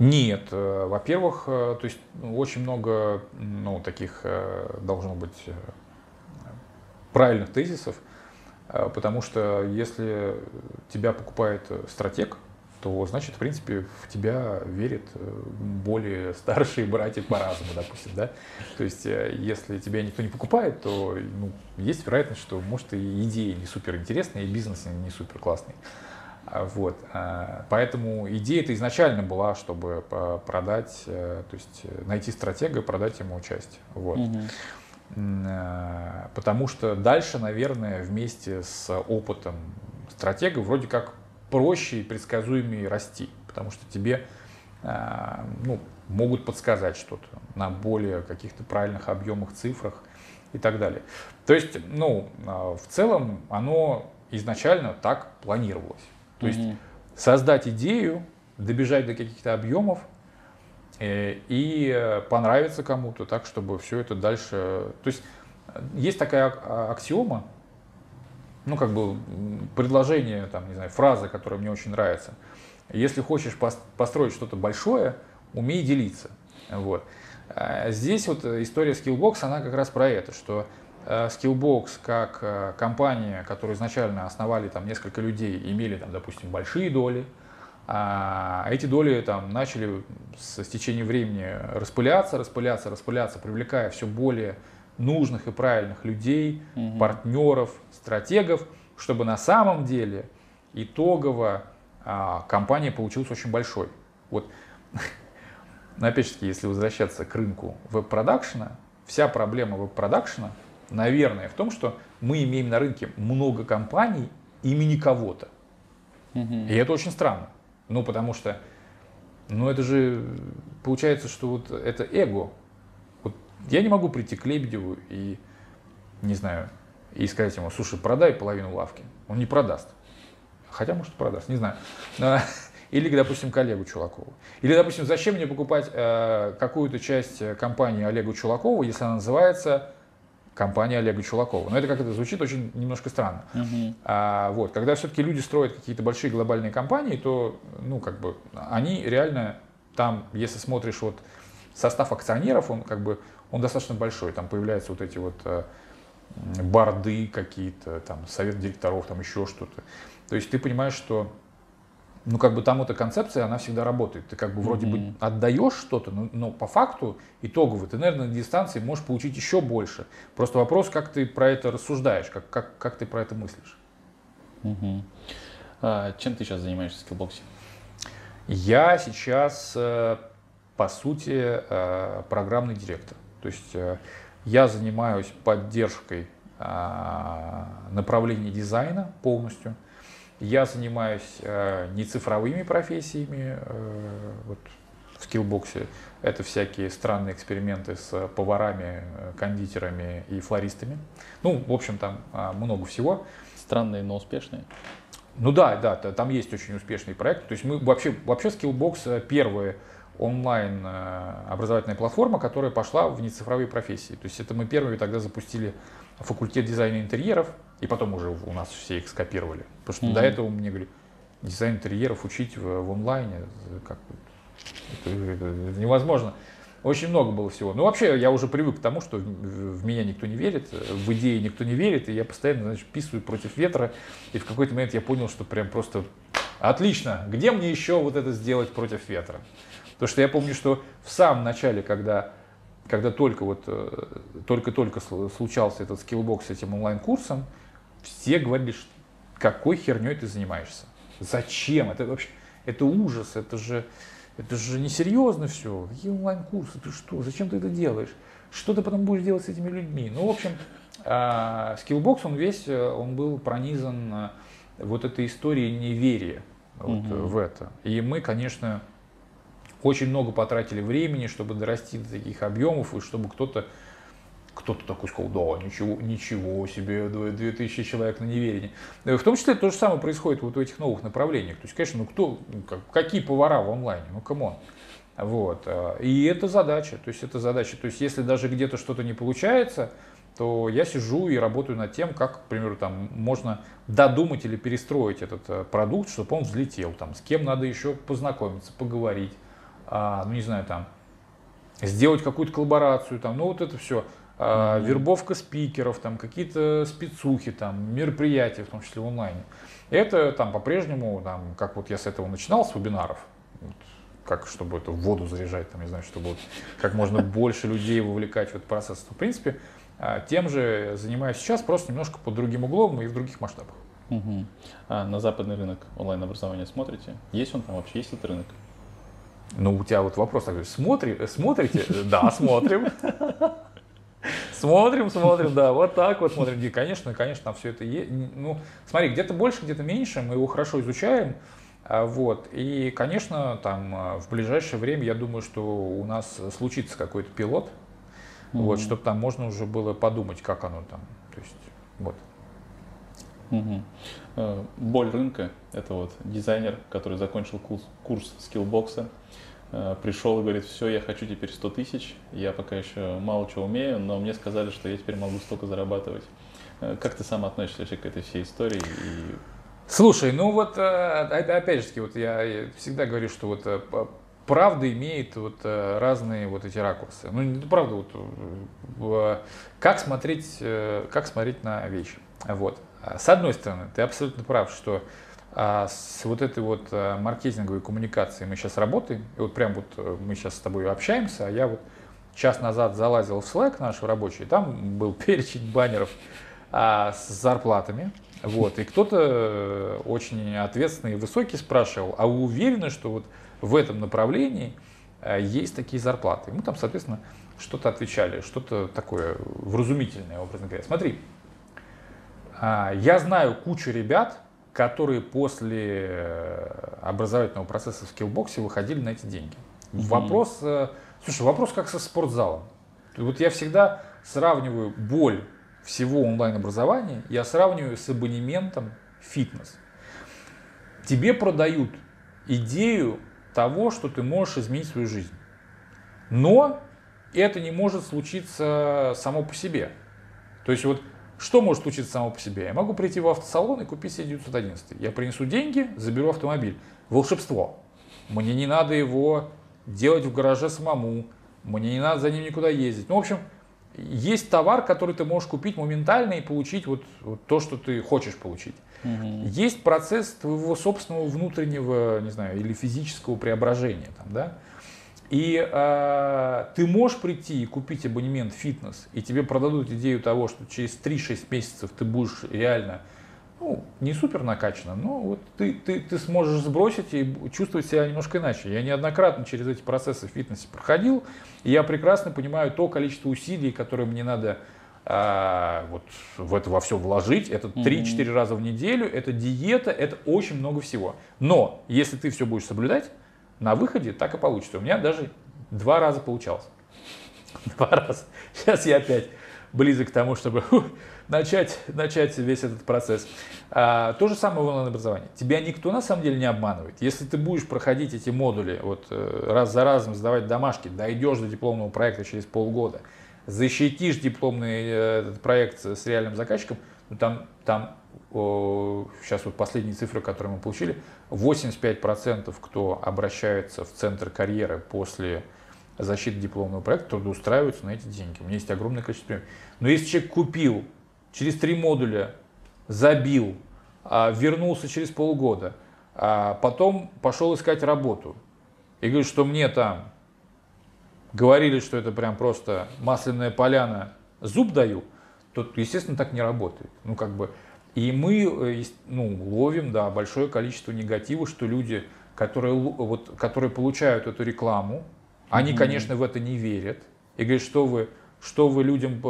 Нет. Во-первых, то есть очень много таких должно быть правильных тезисов, потому что если тебя покупает стратег, то, значит, в принципе, в тебя верят более старшие братья по разуму, допустим, да? То есть, если тебя никто не покупает, то есть вероятность, что, может, и идея не супер интересная, и бизнес не супер классный. Вот. Поэтому идея-то изначально была, чтобы продать, то есть, найти стратега и продать ему часть. Вот. Потому что дальше, наверное, вместе с опытом стратега вроде как проще и предсказуемее расти, потому что тебе могут подсказать что-то на более каких-то правильных объемах, цифрах и так далее. То есть, ну, в целом оно изначально так планировалось. То есть создать идею, добежать до каких-то объемов и понравиться кому-то так, чтобы все это дальше... То есть есть такая аксиома, ну, как бы предложение, там, не знаю, фраза, которая мне очень нравится. Если хочешь построить что-то большое, умей делиться. Вот. Здесь вот история Skillbox, она как раз про это, что Skillbox как компания, которую изначально основали там несколько людей, имели, там, допустим, большие доли, а эти доли там начали с течением времени распыляться, привлекая все более нужных и правильных людей, партнеров, стратегов, чтобы на самом деле итогово компания получилась очень большой. Вот. Но опять же, если возвращаться к рынку веб-продакшена, вся проблема веб-продакшена, наверное, в том, что мы имеем на рынке много компаний имени кого-то. И это очень странно. Ну, потому что, ну, это же получается, что вот это эго. Вот я не могу прийти к Лебедеву и, не знаю, и сказать ему: слушай, продай половину лавки. Он не продаст. Хотя, может, продаст, не знаю. Или, допустим, к Олегу Чулакову. Или, допустим, зачем мне покупать какую-то часть компании Олега Чулакова, если она называется компания Олега Чулакова. Но это как-то звучит очень немножко странно. Вот. Когда все-таки люди строят какие-то большие глобальные компании, то, ну, как бы, они реально там, если смотришь вот состав акционеров, он как бы, он достаточно большой. Там появляются вот эти вот борды какие-то, там, совет директоров, там еще что-то. То есть ты понимаешь, что, ну, как бы там эта концепция, она всегда работает. Ты как бы вроде бы отдаешь что-то, но по факту итогово ты, наверное, на дистанции можешь получить еще больше. Просто вопрос, как ты про это рассуждаешь, как ты про это мыслишь. Чем ты сейчас занимаешься в Skillbox? Я сейчас, по сути, программный директор. То есть я занимаюсь поддержкой направления дизайна полностью. Я занимаюсь не цифровыми профессиями, вот в Skillbox это всякие странные эксперименты с поварами, кондитерами и флористами. Ну, в общем, там много всего. Странные, но успешные? Ну да, да, там есть очень успешный проект. То есть мы вообще Skillbox первая онлайн образовательная платформа, которая пошла в нецифровые профессии. То есть это мы первыми тогда запустили факультет дизайна интерьеров, и потом уже у нас все их скопировали. Потому что до этого мне говорили: дизайн интерьеров учить в онлайне, как, это невозможно. Очень много было всего. Ну, вообще, я уже привык к тому, что в меня никто не верит, в идеи никто не верит, и я постоянно, значит, писаю против ветра. И в какой-то момент я понял, что прям просто отлично, где мне еще вот это сделать против ветра? Потому что я помню, что в самом начале, когда только случался этот Skillbox с этим онлайн-курсом, все говорили, что какой херней ты занимаешься? Зачем? Это вообще, это ужас, это же несерьезно все. Какие онлайн-курсы? Ты что? Зачем ты это делаешь? Что ты потом будешь делать с этими людьми? Ну, в общем, Skillbox, он был пронизан вот этой историей неверия в это. И мы, конечно, очень много потратили времени, чтобы дорасти до таких объемов, и чтобы кто-то такой сказал: да, ничего себе, 2000 человек на неверине. В том числе то же самое происходит вот в этих новых направлениях. То есть, конечно, ну какие повара в онлайне, ну камон. Вот. И это задача, то есть это задача. То есть если даже где-то что-то не получается, то я сижу и работаю над тем, как, к примеру, там, можно додумать или перестроить этот продукт, чтобы он взлетел, там, с кем надо еще познакомиться, поговорить. Ну, не знаю, там, сделать какую-то коллаборацию, там, ну, вот это все, вербовка спикеров, там, какие-то спецухи, там, мероприятия, в том числе в онлайне. Это там по-прежнему, там, как вот я с этого начинал, с вебинаров, вот, как, чтобы эту воду заряжать, там, не знаю, чтобы вот, как можно больше людей вовлекать в этот процесс. В принципе, тем же занимаюсь сейчас, просто немножко под другим углом и в других масштабах. А на западный рынок онлайн-образования смотрите? Есть он там вообще, есть этот рынок? Ну, у тебя вот вопрос такой: смотрите? Да, смотрим. Смотрим, да, вот так вот смотрим. И, конечно, там все это есть. Ну, смотри, где-то больше, где-то меньше, мы его хорошо изучаем. Вот. И, конечно, там в ближайшее время, я думаю, что у нас случится какой-то пилот, вот, чтобы там можно уже было подумать, как оно там. То есть, вот. Боль рынка – это вот дизайнер, который закончил курс Skillbox, пришел и говорит: все, я хочу теперь 100 тысяч, я пока еще мало чего умею, но мне сказали, что я теперь могу столько зарабатывать. Как ты сам относишься вообще к этой всей истории? И... Слушай, ну вот, опять же таки, вот я всегда говорю, что вот правда имеет вот разные вот эти ракурсы. Ну, правда, вот как смотреть на вещи. Вот. С одной стороны, ты абсолютно прав, что с вот этой вот маркетинговой коммуникацией мы сейчас работаем. И вот прям вот мы сейчас с тобой общаемся, а я вот час назад залазил в Slack наш рабочий, там был перечень баннеров с зарплатами. Вот. И кто-то очень ответственный и высокий спрашивал: а вы уверены, что вот в этом направлении есть такие зарплаты? Мы там, соответственно, что-то отвечали, что-то такое вразумительное, образно говоря. Смотри, я знаю кучу ребят, которые после образовательного процесса в Skillbox выходили на эти деньги. Вопрос, слушай, вопрос как со спортзалом. Вот я всегда сравниваю боль всего онлайн-образования, я сравниваю с абонементом фитнес. Тебе продают идею того, что ты можешь изменить свою жизнь. Но это не может случиться само по себе. То есть вот что может случиться само по себе? Я могу прийти в автосалон и купить себе 911. Я принесу деньги, заберу автомобиль. Волшебство. Мне не надо его делать в гараже самому. Мне не надо за ним никуда ездить. Ну, в общем, есть товар, который ты можешь купить моментально и получить вот то, что ты хочешь получить. Есть процесс твоего собственного внутреннего, не знаю, или физического преображения. Там, да? И ты можешь прийти и купить абонемент фитнес, и тебе продадут идею того, что через 3-6 месяцев ты будешь реально, ну, не супер накачан, но вот ты сможешь сбросить и чувствовать себя немножко иначе. Я неоднократно через эти процессы в фитнесе проходил, и я прекрасно понимаю то количество усилий, которые мне надо вот в это во все вложить. Это 3-4 раза в неделю, это диета, это очень много всего. Но если ты все будешь соблюдать, на выходе так и получится. У меня даже 2 раза получалось. 2 раза. Сейчас я опять близок к тому, чтобы начать весь этот процесс. То же самое в онлайн-образовании. Тебя никто на самом деле не обманывает. Если ты будешь проходить эти модули, вот, раз за разом сдавать домашки, дойдешь до дипломного проекта через полгода, защитишь дипломный этот проект с реальным заказчиком, ну, там сейчас вот последние цифры, которые мы получили, 85% кто обращается в центр карьеры после защиты дипломного проекта, трудоустраиваются на эти деньги. У меня есть огромное количество времени. Но если человек купил, через 3 модуля забил, вернулся через полгода, потом пошел искать работу и говорит, что мне там говорили, что это прям просто масляная поляна, зуб даю, то, естественно, так не работает. Ну, как бы, и мы, ну, ловим, да, большое количество негатива, что люди, которые получают эту рекламу, они, конечно, в это не верят и говорят: что вы людям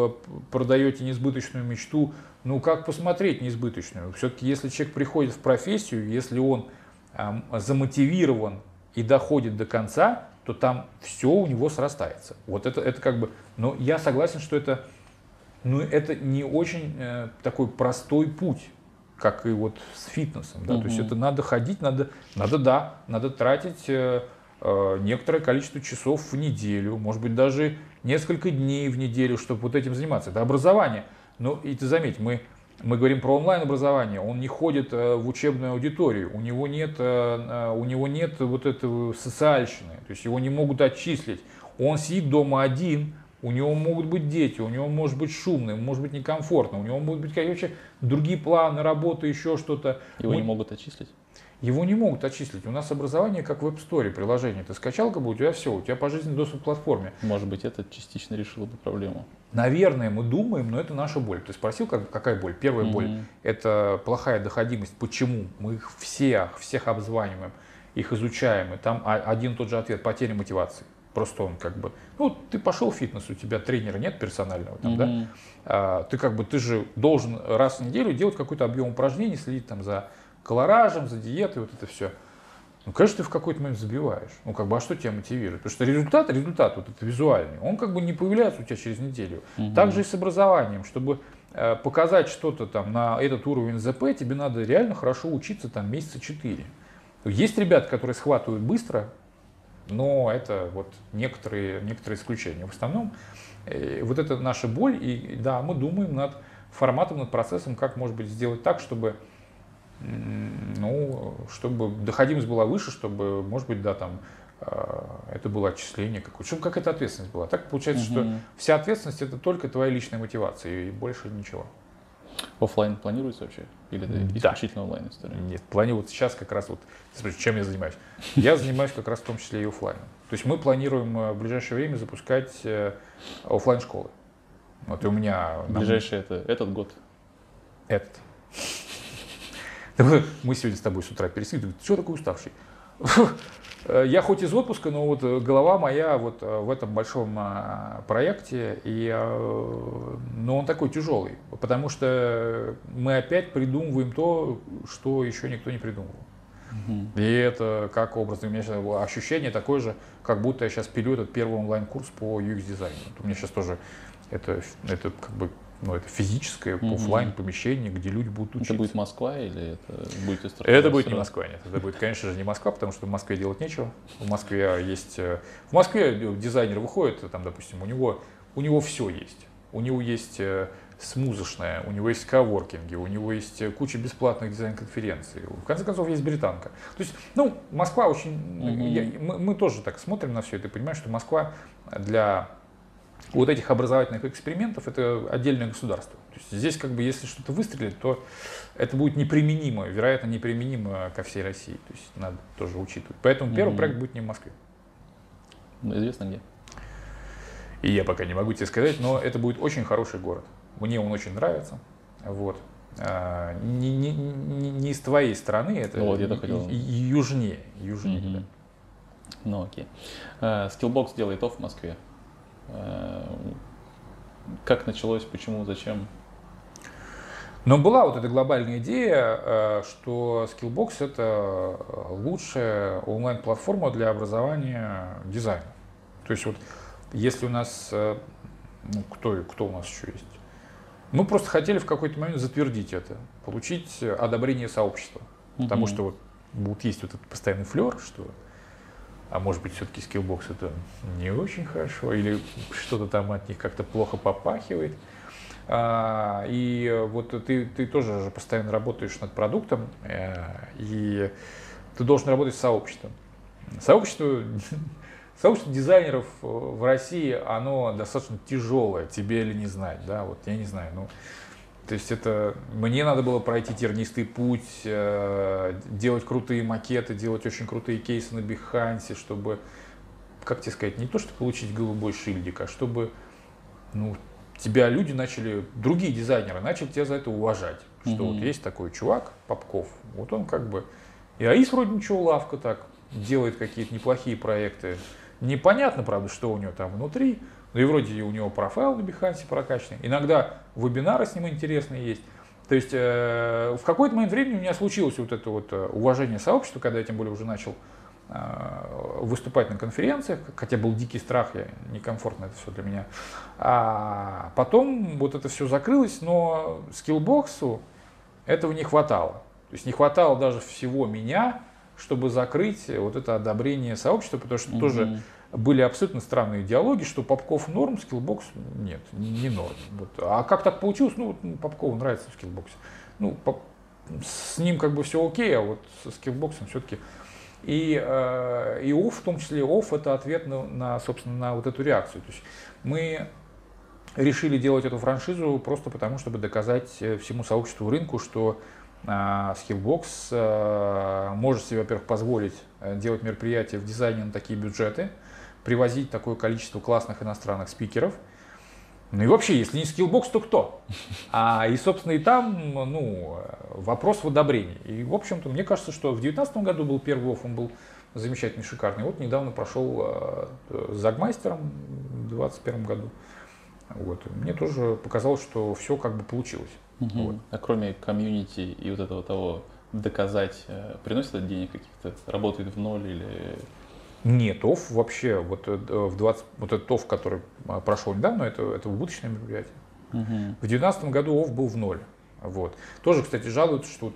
продаете несбыточную мечту. Ну, как посмотреть несбыточную? Все-таки, если человек приходит в профессию, если он замотивирован и доходит до конца, то там все у него срастается. Вот это как бы... Но я согласен, что это... Ну, это не очень такой простой путь, как и вот с фитнесом. Да? То есть это надо ходить, надо тратить некоторое количество часов в неделю, может быть, даже несколько дней в неделю, чтобы вот этим заниматься. Это образование. Ну, и ты заметь, мы говорим про онлайн-образование, он не ходит в учебную аудиторию, у него нет вот этого социальщины, то есть его не могут отчислить, он сидит дома один. У него могут быть дети, у него может быть шумно, ему может быть некомфортно, у него могут быть какие-то другие планы, работы, еще что-то. Его не могут отчислить? Его не могут отчислить. У нас образование как в App Store приложение. Ты скачал, как бы, у тебя все, у тебя пожизненный доступ к платформе. Может быть, это частично решило бы проблему? Наверное, мы думаем, но это наша боль. Ты спросил, какая боль? Первая боль – это плохая доходимость. Почему? Мы их всех обзваниваем, их изучаем, и там один и тот же ответ – потеря мотивации. Просто он как бы, ну, ты пошел в фитнес, у тебя тренера нет персонального, там, да? Ты же должен раз в неделю делать какой-то объем упражнений, следить там за колоражем, за диетой, вот это все. Ну, конечно, ты в какой-то момент забиваешь. Ну, как бы, а что тебя мотивирует? Потому что результат вот этот визуальный, он как бы не появляется у тебя через неделю. Угу. Также и с образованием, чтобы показать что-то там на этот уровень ЗП, тебе надо реально хорошо учиться там месяца 4. Есть ребята, которые схватывают быстро, но это вот некоторые исключения. В основном вот это наша боль, и да, мы думаем над форматом, над процессом, как, может быть, сделать так, чтобы, ну, чтобы доходимость была выше, чтобы, может быть, да, там, это было отчисление какое-то, чтобы какая-то ответственность была. Так получается, угу, что вся ответственность — это только твоя личная мотивация и больше ничего. Офлайн планируется вообще? Или это исключительно онлайн история? Нет, планируется сейчас как раз вот, чем я занимаюсь? Я занимаюсь как раз в том числе и офлайном. То есть мы планируем в ближайшее время запускать офлайн школы. Вот и у меня... Ближайшее это этот год? Этот. Мы сегодня с тобой с утра пересекли, ты что такой уставший? Я хоть из отпуска, но вот голова моя вот в этом большом проекте, но он такой тяжелый, потому что мы опять придумываем то, что еще никто не придумывал. Угу. И это как образно, у меня сейчас было ощущение такое же, как будто я сейчас пилю этот первый онлайн-курс по UX-дизайну. У меня сейчас тоже это как бы... Ну, это физическое, угу, офлайн помещение, где люди будут учиться. Это будет Москва или это будет Истраховская? Это будет не Москва, нет. Это будет, конечно же, не Москва, потому что в Москве делать нечего. В Москве дизайнер выходит, там, допустим, у него все есть. У него есть смузышная, у него есть коворкинги, у него есть куча бесплатных дизайн-конференций. В конце концов, есть британка. То есть, ну, Москва очень... Угу. Мы тоже так смотрим на все это и понимаем, что Москва для... Вот этих образовательных экспериментов — это отдельное государство. То есть здесь как бы если что-то выстрелит, то это будет неприменимо, вероятно, неприменимо ко всей России. То есть надо тоже учитывать. Поэтому первый проект будет не в Москве. Ну, известно где. И я пока не могу тебе сказать, но это будет очень хороший город. Мне он очень нравится. Вот. Не из твоей страны, это ну, вот южнее. Да. Ну окей. Skillbox делает офф в Москве. Как началось, почему, зачем? Но была вот эта глобальная идея, что Skillbox — это лучшая онлайн-платформа для образования дизайна. То есть вот если у нас… Ну, кто у нас еще есть? Мы просто хотели в какой-то момент затвердить это, получить одобрение сообщества. Потому что вот есть вот этот постоянный флер, что… А может быть, все-таки Skillbox это не очень хорошо, или что-то там от них как-то плохо попахивает. И вот ты тоже же постоянно работаешь над продуктом, и ты должен работать с сообществом. Сообщество дизайнеров в России, оно достаточно тяжелое, тебе или не знать, да, вот я не знаю, ну… То есть это мне надо было пройти тернистый путь, делать крутые макеты, делать очень крутые кейсы на Behance, чтобы, как тебе сказать, не то, чтобы получить голубой шильдик, а чтобы, ну, тебя люди начали, другие дизайнеры начали тебя за это уважать. Что вот есть такой чувак, Попков, вот он как бы, и АИС вроде ничего, лавка так, делает какие-то неплохие проекты. Непонятно, правда, что у него там внутри. Ну и вроде у него профайл на Behance прокачанный. Иногда вебинары с ним интересные есть. То есть в какой-то момент времени у меня случилось вот это вот уважение сообщества, когда я тем более уже начал выступать на конференциях, хотя был дикий страх, я некомфортно это все для меня. А потом вот это все закрылось, но Skillbox'у этого не хватало. То есть не хватало даже всего меня, чтобы закрыть вот это одобрение сообщества, потому что тоже... Были абсолютно странные диалоги, что Попков норм, Skillbox нет, не норм. Вот. А как так получилось? Ну, Попкову нравится в Skillbox. Ну, с ним как бы все окей, а вот со Skillbox'ом все-таки. И офф, в том числе офф, это ответ собственно, на вот эту реакцию. То есть мы решили делать эту франшизу просто потому, чтобы доказать всему сообществу рынку, что Skillbox может себе, во-первых, позволить делать мероприятия в дизайне на такие бюджеты, привозить такое количество классных иностранных спикеров. Ну и вообще, если не Skillbox, то кто? И, собственно, и там, ну, вопрос в одобрении. И, в общем-то, мне кажется, что в 2019 году был первый офф, он был замечательный, шикарный. Вот недавно прошел с Загмайстером в 2021 году. Вот. Мне тоже показалось, что все как бы получилось. Вот. А кроме комьюнити и вот этого того доказать, приносит это денег каких-то, работает в ноль или... Нет, ТОВ вообще, вот этот ТОВ, который прошел недавно, это убыточное мероприятие. Угу. В 2019 году ОФ был в ноль. Вот. Тоже, кстати, жалуются, что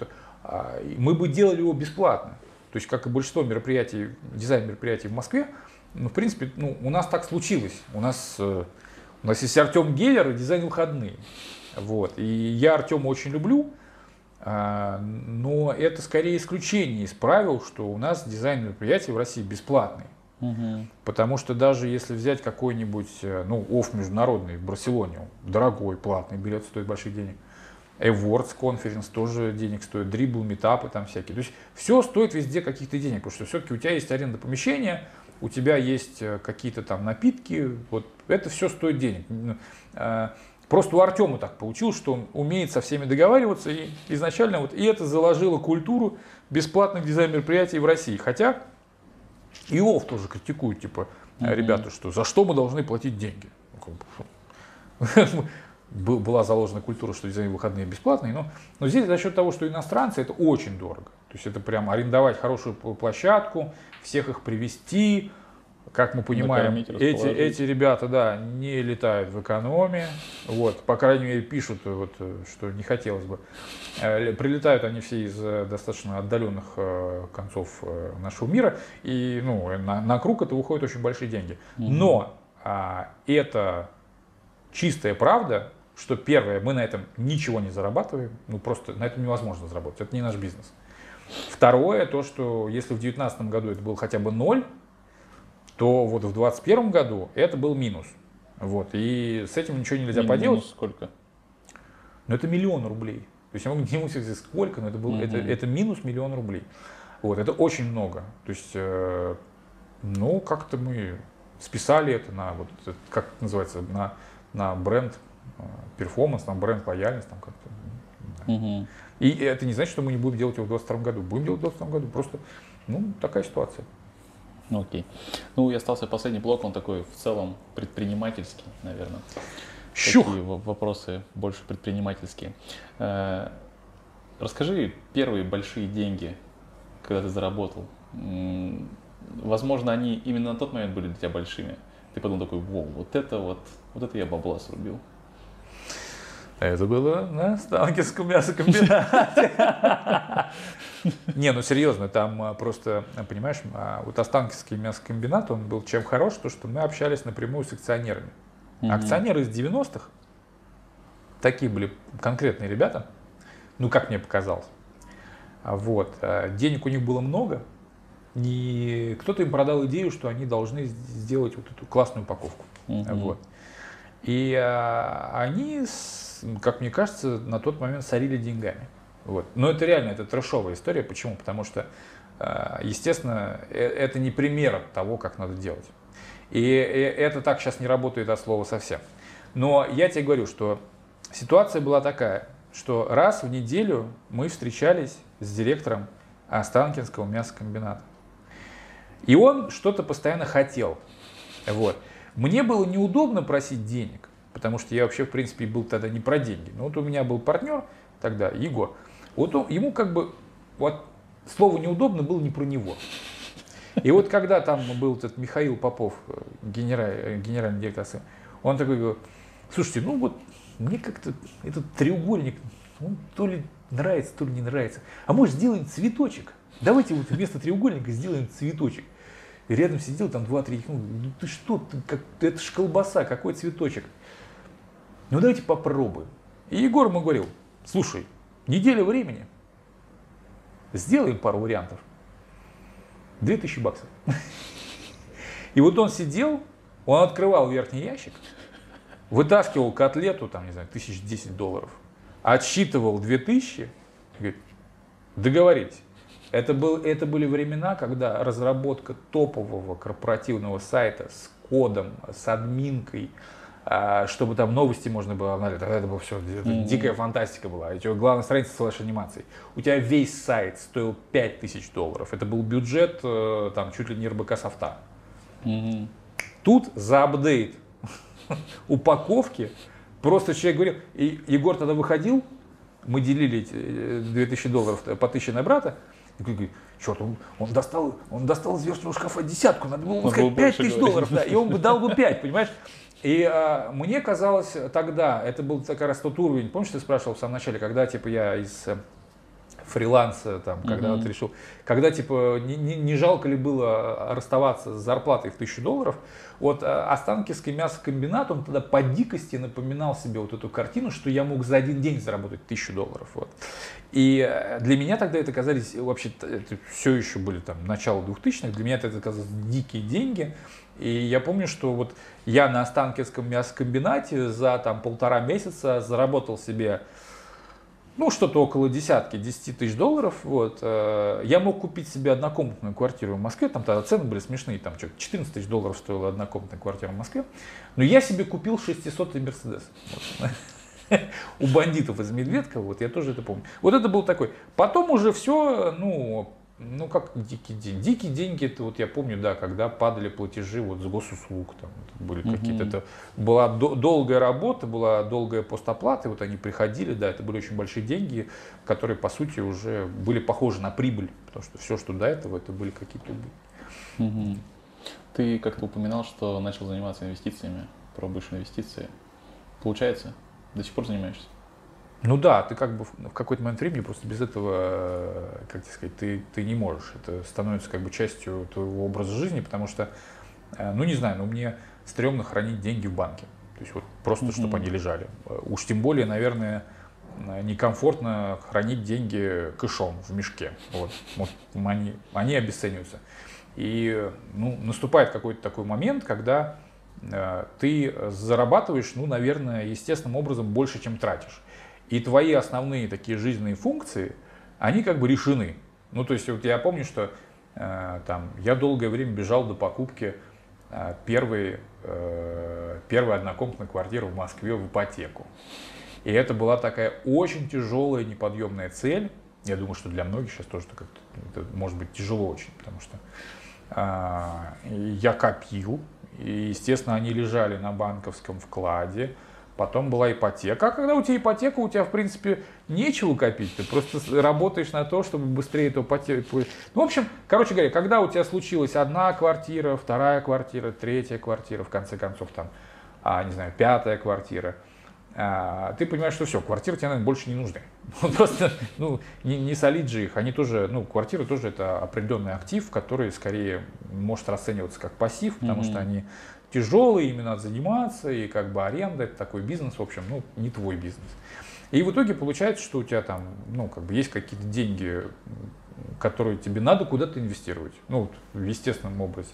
мы бы делали его бесплатно. То есть, как и большинство мероприятий, дизайн-мероприятий в Москве, ну, в принципе, ну, у нас так случилось. У нас есть Артем Геллер и дизайн выходные. Вот. И я Артема очень люблю, но это скорее исключение из правил, что у нас дизайн-мероприятия в России бесплатные. Угу. Потому что даже если взять какой-нибудь, ну, ОФ международный в Барселоне, дорогой, платный, билет стоит больших денег. Awards Conference тоже денег стоит, дрибл, метапы там всякие. То есть все стоит везде каких-то денег, потому что все-таки у тебя есть аренда помещения, у тебя есть какие-то там напитки, вот это все стоит денег. Просто у Артема так получилось, что он умеет со всеми договариваться, и изначально вот и это заложило культуру бесплатных дизайн-мероприятий в России. Хотя и ОФ тоже критикуют, типа, ребята, что за что мы должны платить деньги? Была заложена культура, что дизайн-выходные бесплатные, но здесь за счет того, что иностранцы, это очень дорого. То есть это прям арендовать хорошую площадку, всех их привезти. Как мы понимаем, эти ребята, да, не летают в экономе, вот, по крайней мере, пишут, вот, что не хотелось бы. Прилетают они все из достаточно отдаленных концов нашего мира, и на круг это выходят очень большие деньги. Но это чистая правда, что первое, мы на этом ничего не зарабатываем, ну просто на этом невозможно заработать, это не наш бизнес. Второе, то, что если в 2019 году это был хотя бы ноль, то вот в 2021 году это был минус. Вот. И с этим ничего нельзя поделать. Минус сколько? Ну, это миллион рублей. То есть я могу не сказать, сколько, но это был, это минус миллион рублей. Вот. Это очень много. То есть, ну, как-то мы списали это на, вот, как это называется, на бренд перформанс, на бренд лояльность. Там как-то, да. И это не значит, что мы не будем делать его в 2022 году. Будем делать в 2022 году. Просто, ну, такая ситуация. Окей. Ну, и остался последний блок, он такой в целом предпринимательский, наверное. Щух! Такие вопросы больше предпринимательские. Расскажи первые большие деньги, когда ты заработал. Возможно, они именно на тот момент были для тебя большими. Ты подумал такой, воу, вот это я бабла срубил. Это было на Останкинском мясокомбинате. Не, ну серьезно, там просто, понимаешь, вот Останкинский мясокомбинат, он был чем хорош, то что мы общались напрямую с акционерами. Акционеры из 90-х, такие были конкретные ребята, ну как мне показалось. Вот, денег у них было много, и кто-то им продал идею, что они должны сделать вот эту классную упаковку. Вот. И они, как мне кажется, на тот момент сорили деньгами. Вот. Но это реально, это трэшовая история. Почему? Потому что, естественно, это не пример того, как надо делать. И это так сейчас не работает от слова совсем. Но я тебе говорю, что ситуация была такая, что раз в неделю мы встречались с директором Останкинского мясокомбината. И он что-то постоянно хотел. Вот. Мне было неудобно просить денег, потому что я вообще, в принципе, был тогда не про деньги. Но вот у меня был партнер тогда, Егор. Вот он, ему как бы вот слово «неудобно» было не про него. И вот когда там был этот Михаил Попов, генеральный директор, он такой говорит, слушайте, ну вот мне как-то этот треугольник, он то ли нравится, то ли не нравится. А может сделаем цветочек? Давайте вот вместо треугольника сделаем цветочек. И рядом сидел там 2-3, ну ты что, это ж колбаса, какой цветочек. Ну давайте попробуем. И Егор ему говорил, слушай, неделя времени, сделаем пару вариантов, 2000 баксов. И вот он сидел, он открывал верхний ящик, вытаскивал котлету, там, не знаю, $10 отсчитывал 2000, говорит, договорились. Это были времена, когда разработка топового корпоративного сайта с кодом, с админкой, чтобы там новости можно было обновлять. Тогда это было все, это дикая фантастика была. У тебя главная страница слэш-анимации. У тебя весь сайт стоил $5000. Это был бюджет там, чуть ли не РБК Софта. Тут за апдейт упаковки просто человек говорил, и Егор тогда выходил, Мы делили $2000 по 1000 на брата. И говорит, черт, он достал из верхнего шкафа десятку, надо было сказать $5000, да, и он бы дал бы 5, понимаешь? И мне казалось тогда, это был как раз тот уровень, помнишь, ты спрашивал в самом начале, когда типа я из фриланса, там, когда вот решил, когда типа не жалко ли было расставаться с зарплатой в $1000, вот Останкинский мясокомбинат, он тогда по дикости напоминал себе вот эту картину, что я мог за один день заработать $1000. Вот. И для меня тогда это казались, вообще, это все еще были там начало 2000-х, для меня это казалось дикие деньги. И я помню, что вот я на Останкинском мясокомбинате за там 1,5 месяца заработал себе, ну, что-то около десятки, $10 000. Вот. Я мог купить себе однокомнатную квартиру в Москве, там тогда цены были смешные, там $14 000 стоила однокомнатная квартира в Москве, но я себе купил 600-й Мерседес. У бандитов из Медведка, вот я тоже это помню. Вот это был такой. Потом уже все, ну как дикие деньги. Дикие деньги, это вот я помню, да, когда падали платежи вот с госуслуг, там были какие-то, это была долгая работа, была долгая постоплата, вот они приходили, да, это были очень большие деньги, которые по сути уже были похожи на прибыль, потому что все, что до этого, это были какие-то убытки. Ты как-то упоминал, что начал заниматься инвестициями, пробуешь инвестиции. Получается? До сих пор занимаешься? Ну да, ты как бы в какой-то момент времени просто без этого, как тебе сказать, ты не можешь. Это становится как бы частью твоего образа жизни, потому что, ну не знаю, но мне стрёмно хранить деньги в банке. То есть вот просто, чтобы они лежали. Уж тем более, наверное, некомфортно хранить деньги кэшом в мешке. Вот они обесцениваются. И ну, наступает какой-то такой момент, когда ты зарабатываешь, ну, наверное, естественным образом больше, чем тратишь. И твои основные такие жизненные функции, они как бы решены. Ну, то есть, вот я помню, что там, я долгое время бежал до покупки первой однокомнатной квартиры в Москве в ипотеку. И это была такая очень тяжелая, неподъемная цель. Я думаю, что для многих сейчас тоже это может быть тяжело очень, потому что я копил. И, естественно, они лежали на банковском вкладе. Потом была ипотека. А когда у тебя ипотека, у тебя, в принципе, нечего копить. Ты просто работаешь на то, чтобы быстрее эту ипотеку... Ну, в общем, короче говоря, когда у тебя случилась одна квартира, вторая квартира, третья квартира, в конце концов, там, не знаю, пятая квартира, ты понимаешь, что все, квартиры тебе, наверное, больше не нужны. Просто, ну, не солить же их. Они тоже, ну, квартиры тоже это определенный актив, который скорее может расцениваться как пассив, потому что они тяжелые, ими надо заниматься, и как бы аренда, это такой бизнес, в общем, ну, не твой бизнес. И в итоге получается, что у тебя там, ну, как бы есть какие-то деньги, которые тебе надо куда-то инвестировать, ну, вот, в естественном образе.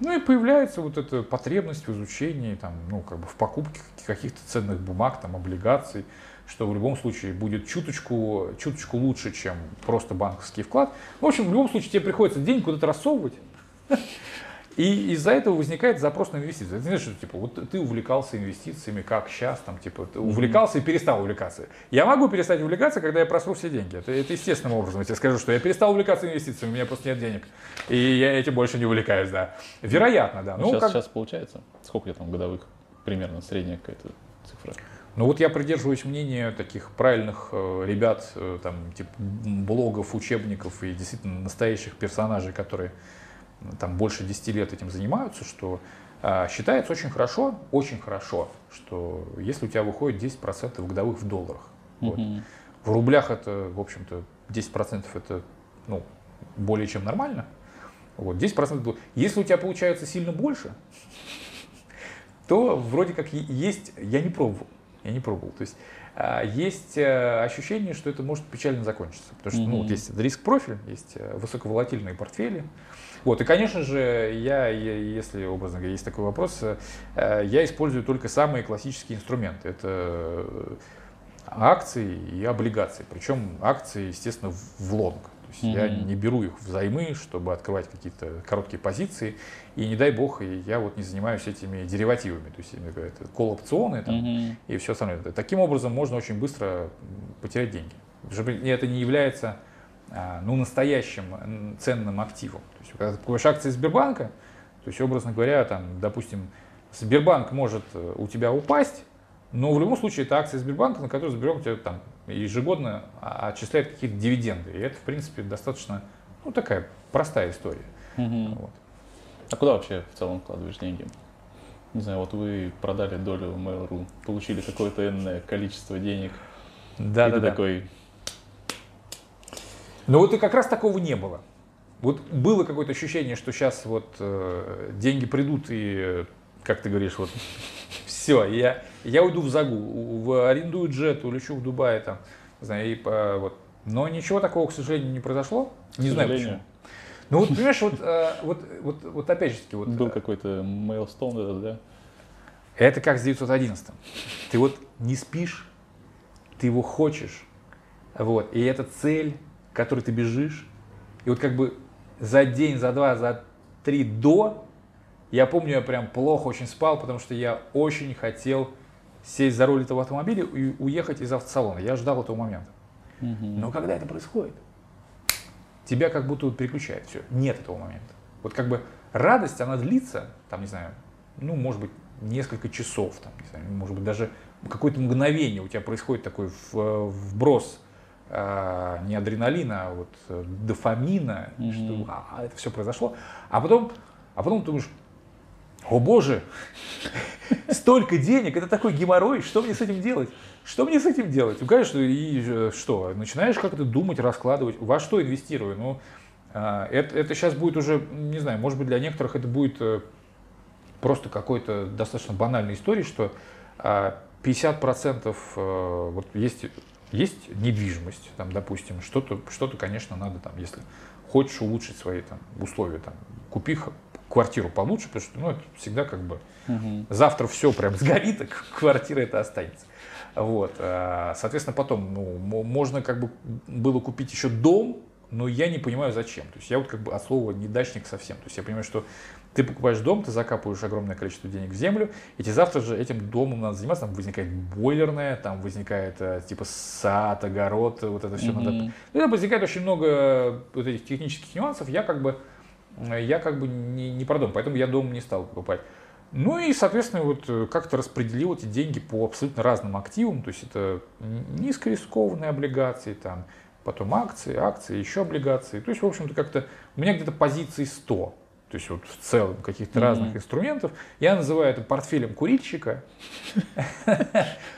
Ну и появляется вот эта потребность в изучении, там, ну, как бы в покупке каких-то ценных бумаг, там, облигаций, что в любом случае будет чуточку лучше, чем просто банковский вклад. В общем, в любом случае тебе приходится деньги куда-то рассовывать, и из-за этого возникает запрос на инвестиции. Это не значит, что типа, вот ты увлекался инвестициями, как сейчас, там, типа, ты увлекался и перестал увлекаться. Я могу перестать увлекаться, когда я просру все деньги. Это естественным образом. Я тебе скажу, что я перестал увлекаться инвестициями, у меня просто нет денег. И я этим больше не увлекаюсь, да. Вероятно, да. Ну, сейчас получается? Сколько я там годовых? Примерно средняя какая-то цифра. Ну вот я придерживаюсь мнения таких правильных ребят, там, типа, блогов, учебников и действительно настоящих персонажей, которые... там больше 10 лет этим занимаются, что считается очень хорошо, что если у тебя выходит 10% годовых в долларах, вот, в рублях это, в общем-то, 10% это, ну, более чем нормально, вот, 10%, если у тебя получается сильно больше, то вроде как есть, я не пробовал, то есть есть ощущение, что это может печально закончиться, потому что, ну, вот есть риск-профиль, есть высоковолатильные портфели. Вот, и, конечно же, я, если образно говоря, есть такой вопрос, я использую только самые классические инструменты. Это акции и облигации. Причем акции, естественно, в лонг. То есть я не беру их взаймы, чтобы открывать какие-то короткие позиции. И не дай бог, я вот не занимаюсь этими деривативами. То есть это колл-опционы там, и все остальное. Таким образом можно очень быстро потерять деньги. Это не является... ну, настоящим ценным активом. То есть, когда ты покупаешь акции Сбербанка, то есть, образно говоря, там, допустим, Сбербанк может у тебя упасть, но в любом случае это акции Сбербанка, на которые Сбербанк у тебя там ежегодно отчисляют какие-то дивиденды. И это, в принципе, достаточно, ну, такая простая история. Угу. Вот. А куда вообще в целом вкладываешь деньги? Не знаю, вот вы продали долю Mail.ru, получили какое-то энное количество денег. Да, и да, ты да. Такой... Ну вот и как раз такого не было. Вот было какое-то ощущение, что сейчас вот деньги придут и, как ты говоришь, вот все, я уйду в загул, арендую джет, улечу в Дубай, там, не знаю, и вот. Но ничего такого, к сожалению, не произошло. Не знаю почему. Ну вот, понимаешь, вот опять же таки... Вот, был какой-то мейлстоун, да? Это как с 911-м. Ты вот не спишь, ты его хочешь, вот, и это цель, к которой ты бежишь. И вот как бы за день, за два, за три до, я помню, я прям плохо очень спал, потому что я очень хотел сесть за руль этого автомобиля и уехать из автосалона. Я ждал этого момента. Угу. Но когда это происходит? Тебя как будто вот переключает все. Нет этого момента. Вот как бы радость, она длится, там, не знаю, ну, может быть, несколько часов, там, не знаю, может быть, даже какое-то мгновение у тебя происходит такой вброс не адреналина, а вот дофамина, что это все произошло. А потом ты думаешь, о боже, столько денег, это такой геморрой, что мне с этим делать? Что мне с этим делать? Ну, конечно, и что? Начинаешь как-то думать, раскладывать, во что инвестирую? Ну, это сейчас будет уже, не знаю, может быть, для некоторых это будет просто какой-то достаточно банальной историей, что 50% вот есть недвижимость, там, допустим, что-то, конечно, надо, там, если хочешь улучшить свои там условия, там, купи квартиру получше, потому что, ну, это всегда как бы завтра все прям сгорит, а квартира это останется. Вот, соответственно, потом, ну, можно как бы было купить еще дом, но я не понимаю зачем. То есть я вот как бы от слова недачник совсем. То есть я понимаю, что ты покупаешь дом, ты закапываешь огромное количество денег в землю, и тебе завтра же этим домом надо заниматься, там возникает бойлерная, там возникает типа сад, огород, вот это все надо. Ну, возникает очень много вот этих технических нюансов, я как бы не про дом, поэтому я дом не стал покупать. Ну и, соответственно, вот как-то распределил эти деньги по абсолютно разным активам, то есть это низкорискованные облигации, там, потом акции, еще облигации. То есть, в общем-то, как-то у меня где-то позиции 100, то есть вот в целом каких-то разных инструментов. Я называю это портфелем курильщика,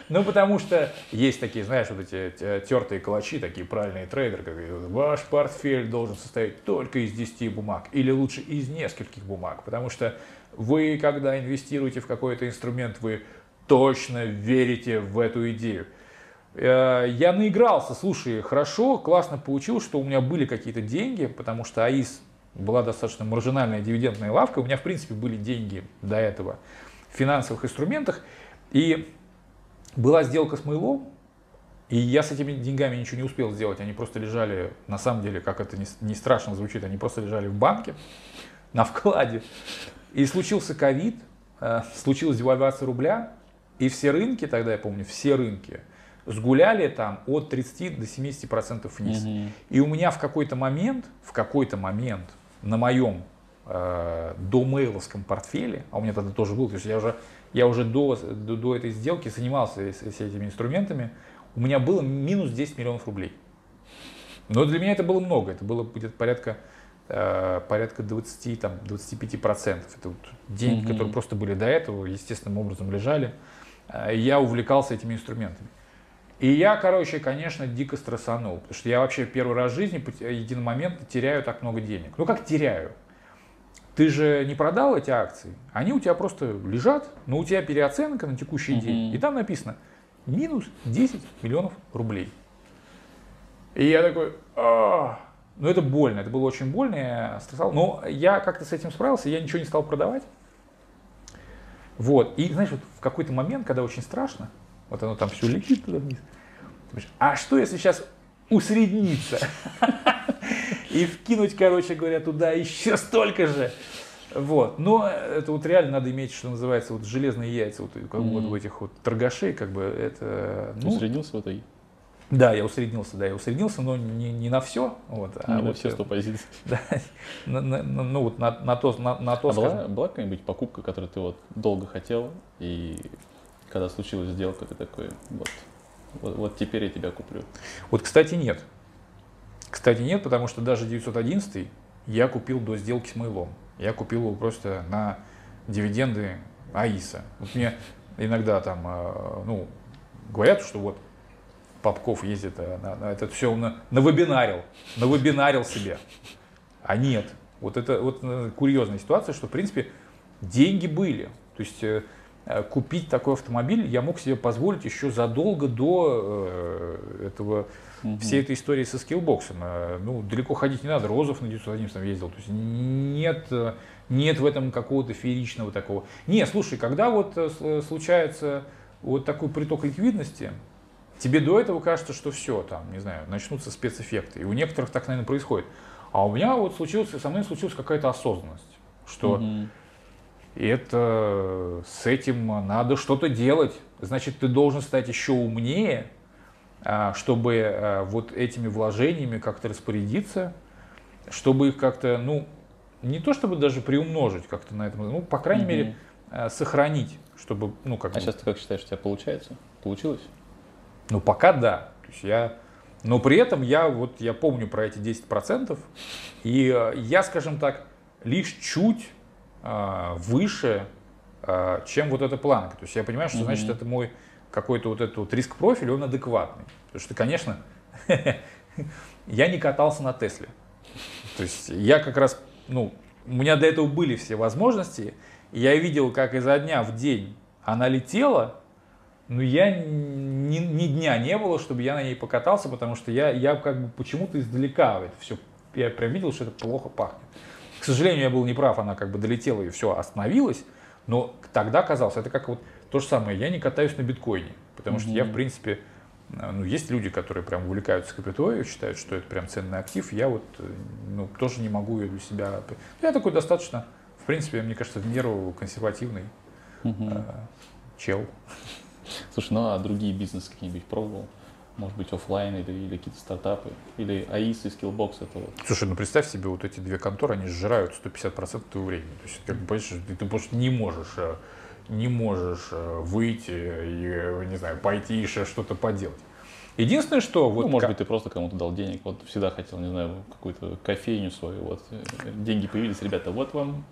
ну потому что есть такие, знаешь, вот эти тертые калачи, такие правильные трейдеры, как ваш портфель должен состоять только из 10 бумаг или лучше из нескольких бумаг, потому что вы, когда инвестируете в какой-то инструмент, вы точно верите в эту идею. Я наигрался, слушай, хорошо, классно получилось, что у меня были какие-то деньги, потому что АИС была достаточно маржинальная дивидендная лавка, у меня, в принципе, были деньги до этого в финансовых инструментах, и была сделка с Mail.ru, и я с этими деньгами ничего не успел сделать, они просто лежали, на самом деле, как это не страшно звучит, они просто лежали в банке, на вкладе. И случился ковид, случилась девальвация рубля, и все рынки, тогда я помню, все рынки сгуляли там от 30 до 70% вниз. И у меня в какой-то момент на моем домейловском портфеле, а у меня тогда тоже был, то есть я уже до этой сделки занимался с этими инструментами, у меня было минус 10 миллионов рублей. Но для меня это было много, это было где-то порядка 20-25%. Это вот деньги, которые просто были до этого, естественным образом лежали. Я увлекался этими инструментами. И я, короче, конечно, дико стрессанул, потому что я вообще первый раз в жизни единомоментно теряю так много денег. Ну как теряю? Ты же не продал эти акции, они у тебя просто лежат, но у тебя переоценка на текущий день. И там написано минус 10 миллионов рублей. И я такой... Ну, это больно, это было очень больно, я стрессовал. Но я как-то с этим справился, я ничего не стал продавать. Вот, и, знаешь, вот в какой-то момент, когда очень страшно, вот оно там все летит туда вниз, а что, если сейчас усредниться и вкинуть, короче говоря, туда еще столько же? Вот, но это вот реально надо иметь, что называется, вот железные яйца, вот у этих вот торгашей, как бы это... Усреднился в этой... Да, я усреднился, но не на все. Вот, не на все 100 позиций. Да, ну вот на то, была какая-нибудь покупка, которую ты вот долго хотел, и когда случилась сделка, ты такой, вот, Вот теперь я тебя куплю. Вот, кстати, нет. Кстати, нет, потому что даже 911 я купил до сделки с Mail.ru. Я купил его просто на дивиденды АИСа. Вот мне иногда там, ну, говорят, что вот Попков ездит, это все он навебинарил себе. А нет. Вот это вот курьезная ситуация, что, в принципе, деньги были. То есть купить такой автомобиль я мог себе позволить еще задолго до этого, всей этой истории со Skillbox. Ну, далеко ходить не надо, Розов на 911 ездил. То есть нет в этом какого-то фееричного такого. Не, слушай, когда вот случается вот такой приток ликвидности, тебе до этого кажется, что все, там, не знаю, начнутся спецэффекты. И у некоторых так, наверное, происходит. А у меня вот со мной случилась какая-то осознанность, что с этим надо что-то делать. Значит, ты должен стать еще умнее, чтобы вот этими вложениями как-то распорядиться, чтобы их как-то, ну, не то чтобы даже приумножить как-то на этом, ну, по крайней мере, сохранить, чтобы, ну, как-то. А сейчас ты как считаешь, у тебя получается? Получилось? Ну, пока да. То есть но при этом я помню про эти 10%, и я, скажем так, лишь чуть выше, чем вот эта планка. То есть я понимаю, что, значит, это мой какой-то вот этот вот риск-профиль, он адекватный. Потому что, конечно, я не катался на Тесле. То есть я как раз, ну, у меня до этого были все возможности, и я видел, как изо дня в день она летела, но ни дня не было, чтобы я на ней покатался, потому что я как бы почему-то издалека это все, я прям видел, что это плохо пахнет. К сожалению, я был неправ, она как бы долетела и все, остановилась, но тогда казалось, это как вот то же самое, я не катаюсь на биткоине, потому что я, в принципе, ну, есть люди, которые прям увлекаются криптой, считают, что это прям ценный актив, я вот, ну, тоже не могу ее для себя, я такой достаточно, в принципе, мне кажется, в меру консервативный чел. Слушай, ну а другие бизнесы какие-нибудь пробовал? Может быть, офлайн или какие-то стартапы? Или AIC и Skillbox? Это вот. Слушай, ну представь себе, вот эти две конторы, они сжирают 150% твоего времени. То есть, как бы, понимаешь, ты просто не можешь выйти и, не знаю, пойти еще что-то поделать. Единственное, что... Вот, ну, может быть, ты просто кому-то дал денег, вот всегда хотел, не знаю, какую-то кофейню свою, вот, деньги появились, ребята, вот вам...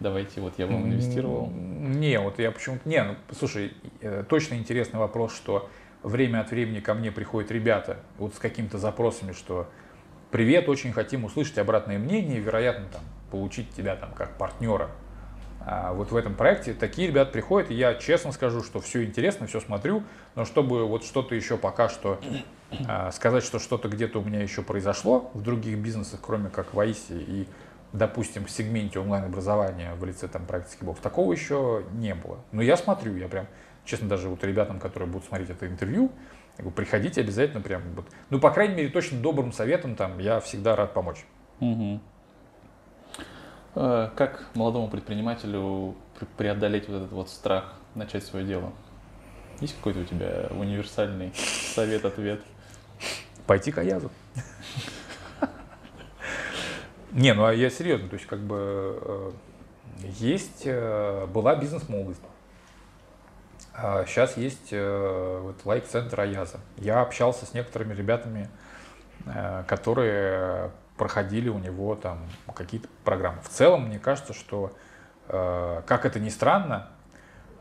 Давайте, вот я вам инвестировал. Не, вот я почему-то... Не, ну, слушай, точно интересный вопрос, что время от времени ко мне приходят ребята вот с какими-то запросами, что привет, очень хотим услышать обратное мнение, вероятно, там, получить тебя там как партнера. А вот в этом проекте такие ребята приходят, и я честно скажу, что все интересно, все смотрю, но чтобы вот что-то еще пока что сказать, что что-то где-то у меня еще произошло в других бизнесах, кроме как в AIC и... допустим, в сегменте онлайн-образования в лице там проекта Skillbox, такого еще не было. Но я смотрю, я прям, честно, даже вот ребятам, которые будут смотреть это интервью, я говорю, приходите обязательно прям, вот, ну, по крайней мере, точно добрым советом там я всегда рад помочь. Угу. Как молодому предпринимателю преодолеть вот этот вот страх, начать свое дело? Есть какой-то у тебя универсальный совет-ответ? Пойти к Аязу. Не, ну а я серьезно, то есть как бы была бизнес-молодость, сейчас есть вот лайк-центр Аяза. Я общался с некоторыми ребятами, которые проходили у него там какие-то программы. В целом, мне кажется, что, как это ни странно,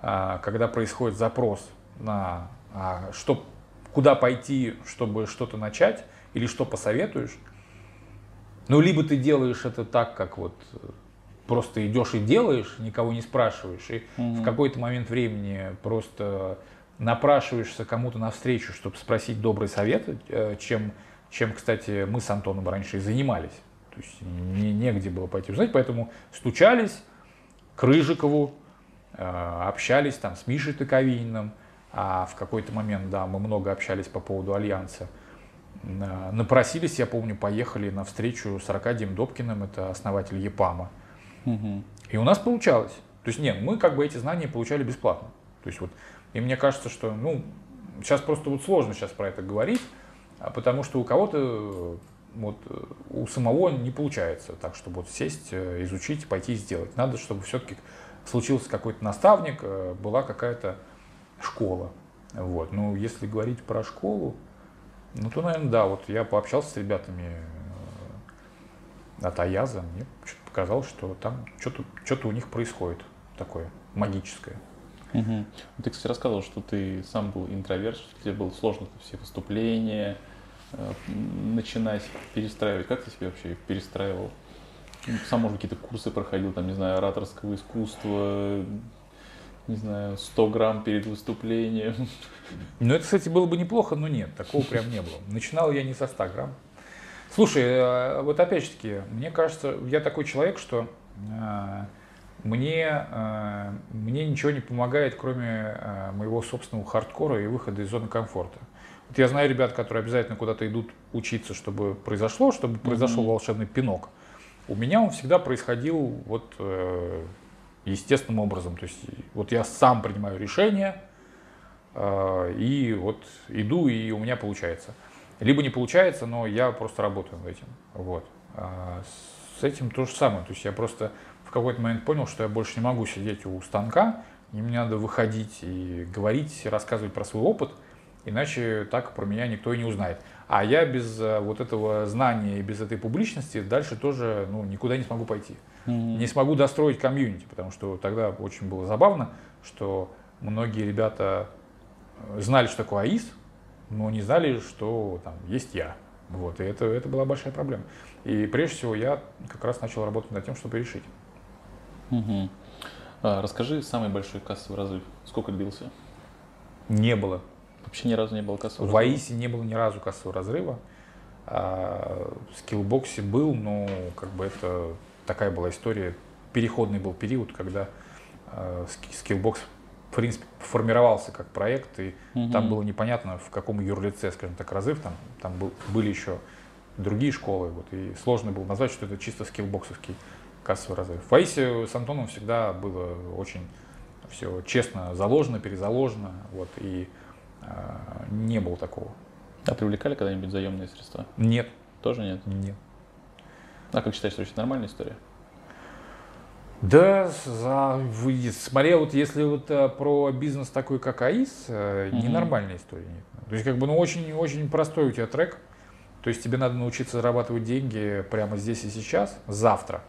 когда происходит запрос на что, куда пойти, чтобы что-то начать или что посоветуешь, ну, либо ты делаешь это так, как вот просто идешь и делаешь, никого не спрашиваешь, и в какой-то момент времени просто напрашиваешься кому-то навстречу, чтобы спросить добрый совет, чем, кстати, мы с Антоном раньше и занимались. То есть негде было пойти узнать, поэтому стучались к Рыжикову, общались там с Мишей Токовининым, а в какой-то момент, да, мы много общались по поводу Альянса. Напросились, я помню, поехали на встречу с Аркадием Добкиным, это основатель ЕПАМа. И у нас получалось. То есть, нет, мы как бы эти знания получали бесплатно. То есть, вот, и мне кажется, что, ну, сейчас просто вот сложно сейчас про это говорить, потому что у кого-то, вот, у самого не получается так, чтобы вот сесть, изучить, пойти и сделать. Надо, чтобы все-таки случился какой-то наставник, была какая-то школа. Вот. Ну, если говорить про школу, ну, то, наверное, да, вот я пообщался с ребятами от Аяза, мне показалось, что там что-то у них происходит такое магическое. Угу. Ты, кстати, рассказывал, что ты сам был интроверт, что тебе было сложно все выступления начинать перестраивать. Как ты себя вообще перестраивал? Сам, может, какие-то курсы проходил, там, не знаю, ораторского искусства, не знаю, 100 грамм перед выступлением. Ну, это, кстати, было бы неплохо, но нет, такого прям не было. Начинал я не со 100 грамм. Слушай, вот опять же таки, мне кажется, я такой человек, что мне ничего не помогает, кроме моего собственного хардкора и выхода из зоны комфорта. Вот я знаю ребят, которые обязательно куда-то идут учиться, чтобы произошел волшебный пинок. У меня он всегда происходил вот естественным образом. То есть вот я сам принимаю решение и вот иду, и у меня получается. Либо не получается, но я просто работаю над этим. Вот. С этим то же самое. То есть я просто в какой-то момент понял, что я больше не могу сидеть у станка, и мне надо выходить и говорить, рассказывать про свой опыт, иначе так про меня никто и не узнает. А я без вот этого знания и без этой публичности дальше тоже никуда не смогу пойти. Mm-hmm. Не смогу достроить комьюнити, потому что тогда очень было забавно, что многие ребята знали, что такое АИС, но не знали, что там есть я. Вот. И это была большая проблема. И прежде всего я как раз начал работать над тем, чтобы решить. Угу. Расскажи самый большой кассовый разрыв. Сколько длился? Не было. Вообще ни разу не было кассового разрыва? В АИСе не было ни разу кассового разрыва. В Skillbox был, но как бы это такая была история. Переходный был период, когда Skillbox в принципе формировался как проект, и там было непонятно, в каком юрлице, скажем так, разрыв. Там были еще другие школы, вот, и сложно было назвать, что это чисто скиллбоксовский кассовый разрыв. В АИСе с Антоном всегда было очень все честно заложено, перезаложено, вот, и не было такого. А привлекали когда-нибудь заемные средства? Нет. Тоже нет? Нет. А как считаешь, что это нормальная история? Да, смотря вот если вот про бизнес такой, как АИС, ненормальная история. Нет. То есть как бы очень простой у тебя трек. То есть тебе надо научиться зарабатывать деньги прямо здесь и сейчас, завтра,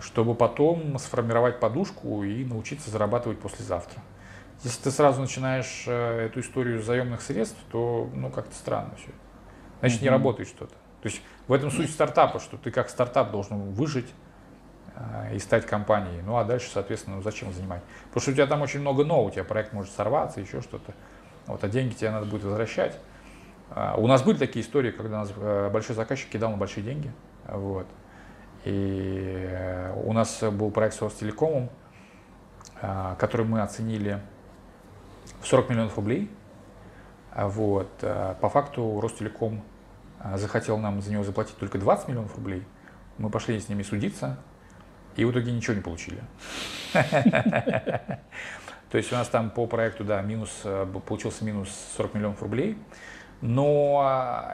чтобы потом сформировать подушку и научиться зарабатывать послезавтра. Если ты сразу начинаешь эту историю заемных средств, то как-то странно все. Значит, не работает что-то. То есть в этом суть стартапа, что ты как стартап должен выжить и стать компанией. Ну а дальше, соответственно, зачем занимать? Потому что у тебя там очень много но, у тебя проект может сорваться, еще что-то. Вот, а деньги тебе надо будет возвращать. У нас были такие истории, когда нас большой заказчик кидал на большие деньги. Вот. И у нас был проект с Ростелекомом, который мы оценили в 40 миллионов рублей. Вот. По факту Ростелеком захотел нам за него заплатить только 20 миллионов рублей. Мы пошли с ними судиться, и в итоге ничего не получили. То есть у нас там по проекту, да, получился минус 40 миллионов рублей. Но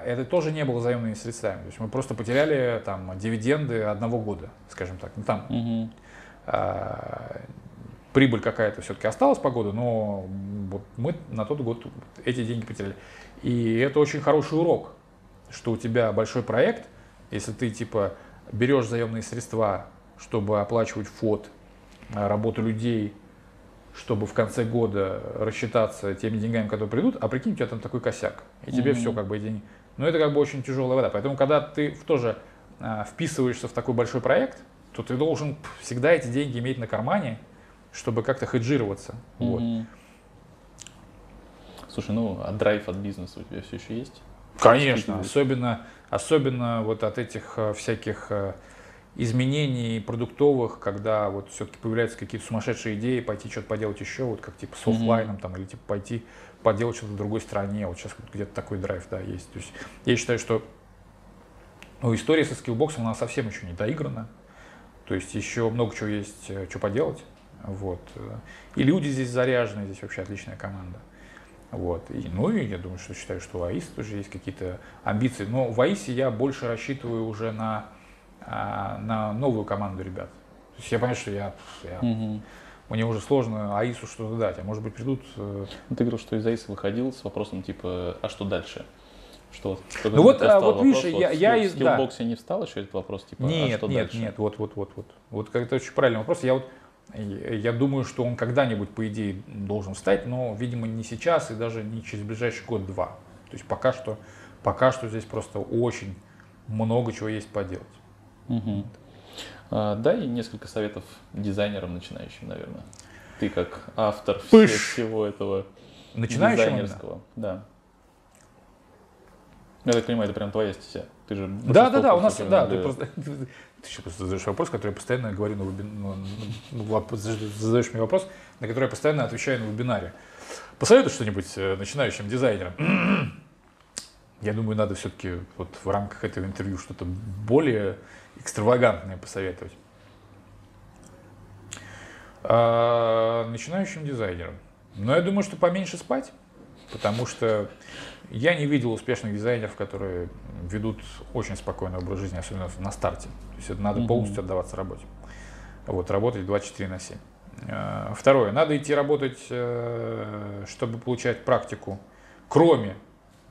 это тоже не было заемными средствами. То есть мы просто потеряли там дивиденды одного года, скажем так. Ну, там прибыль какая-то все-таки осталась по году, но вот мы на тот год эти деньги потеряли. И это очень хороший урок, что у тебя большой проект, если ты типа берешь заемные средства, чтобы оплачивать ФОТ, работу людей, чтобы в конце года рассчитаться теми деньгами, которые придут, а прикинь, у тебя там такой косяк, и тебе все как бы деньги. Но это как бы очень тяжелая вода. Поэтому, когда ты тоже вписываешься в такой большой проект, то ты должен всегда эти деньги иметь на кармане, чтобы как-то хеджироваться. Вот. Слушай, а драйв от бизнеса у тебя все еще есть? Конечно, особенно вот от этих всяких изменений продуктовых, когда вот все-таки появляются какие-то сумасшедшие идеи, пойти что-то поделать еще, вот как типа с офлайном, там, или типа пойти поделать что-то в другой стране. Вот сейчас вот где-то такой драйв, да, есть. То есть я считаю, что история со скиллбоксом, она совсем еще не доиграна. То есть еще много чего есть, что поделать. Вот. И люди здесь заряжены, здесь вообще отличная команда. Вот. И я думаю, что считаю, что у АИС тоже есть какие-то амбиции. Но в АИСе я больше рассчитываю уже на новую команду ребят. То есть я понимаю, что я мне уже сложно АИСу что-то дать, а может быть придут… Ты говорил, что из АИСа выходил с вопросом типа «а что дальше?». Что, ну вот, вот видишь, я из… В Skillbox не встал еще этот вопрос, типа, нет, а что дальше? Нет, вот это очень правильный вопрос. Я думаю, что он когда-нибудь, по идее, должен встать, но, видимо, не сейчас и даже не через ближайший год-два. То есть пока что здесь просто очень много чего есть поделать. Угу. Дай несколько советов дизайнерам начинающим, наверное. Ты как автор всего этого дизайнерского. Да. Я так понимаю, это прям твоя стезя. Ты же… Да, у нас… Да, ты еще просто задаешь вопрос, который я постоянно говорю на вебинаре. Задаешь мне вопрос, на который я постоянно отвечаю на вебинаре. Посоветуй что-нибудь начинающим дизайнерам. Я думаю, надо все-таки вот в рамках этого интервью что-то более экстравагантное посоветовать. Начинающим дизайнерам. Но я думаю, что поменьше спать, потому что… Я не видел успешных дизайнеров, которые ведут очень спокойный образ жизни, особенно на старте. То есть это надо полностью отдаваться работе. Вот, работать 24/7. Второе. Надо идти работать, чтобы получать практику, кроме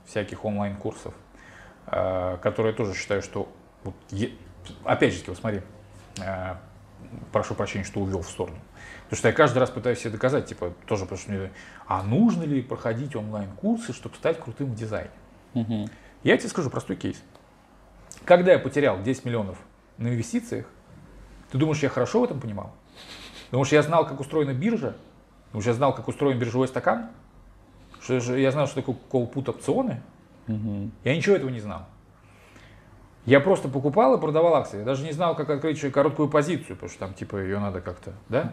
всяких онлайн-курсов, которые я тоже считаю, что… Вот, опять же, вот смотри, прошу прощения, что увел в сторону. Потому что я каждый раз пытаюсь себе доказать, типа, тоже, потому что мне, а нужно ли проходить онлайн-курсы, чтобы стать крутым в дизайне? Я тебе скажу простой кейс. Когда я потерял 10 миллионов на инвестициях, ты думаешь, я хорошо в этом понимал? Думаешь, я знал, как устроена биржа? Думаешь, я знал, как устроен биржевой стакан? Я знал, что такое колл-пут-опционы? Я ничего этого не знал. Я просто покупал и продавал акции. Я даже не знал, как открыть короткую позицию, потому что там, типа, ее надо как-то, да?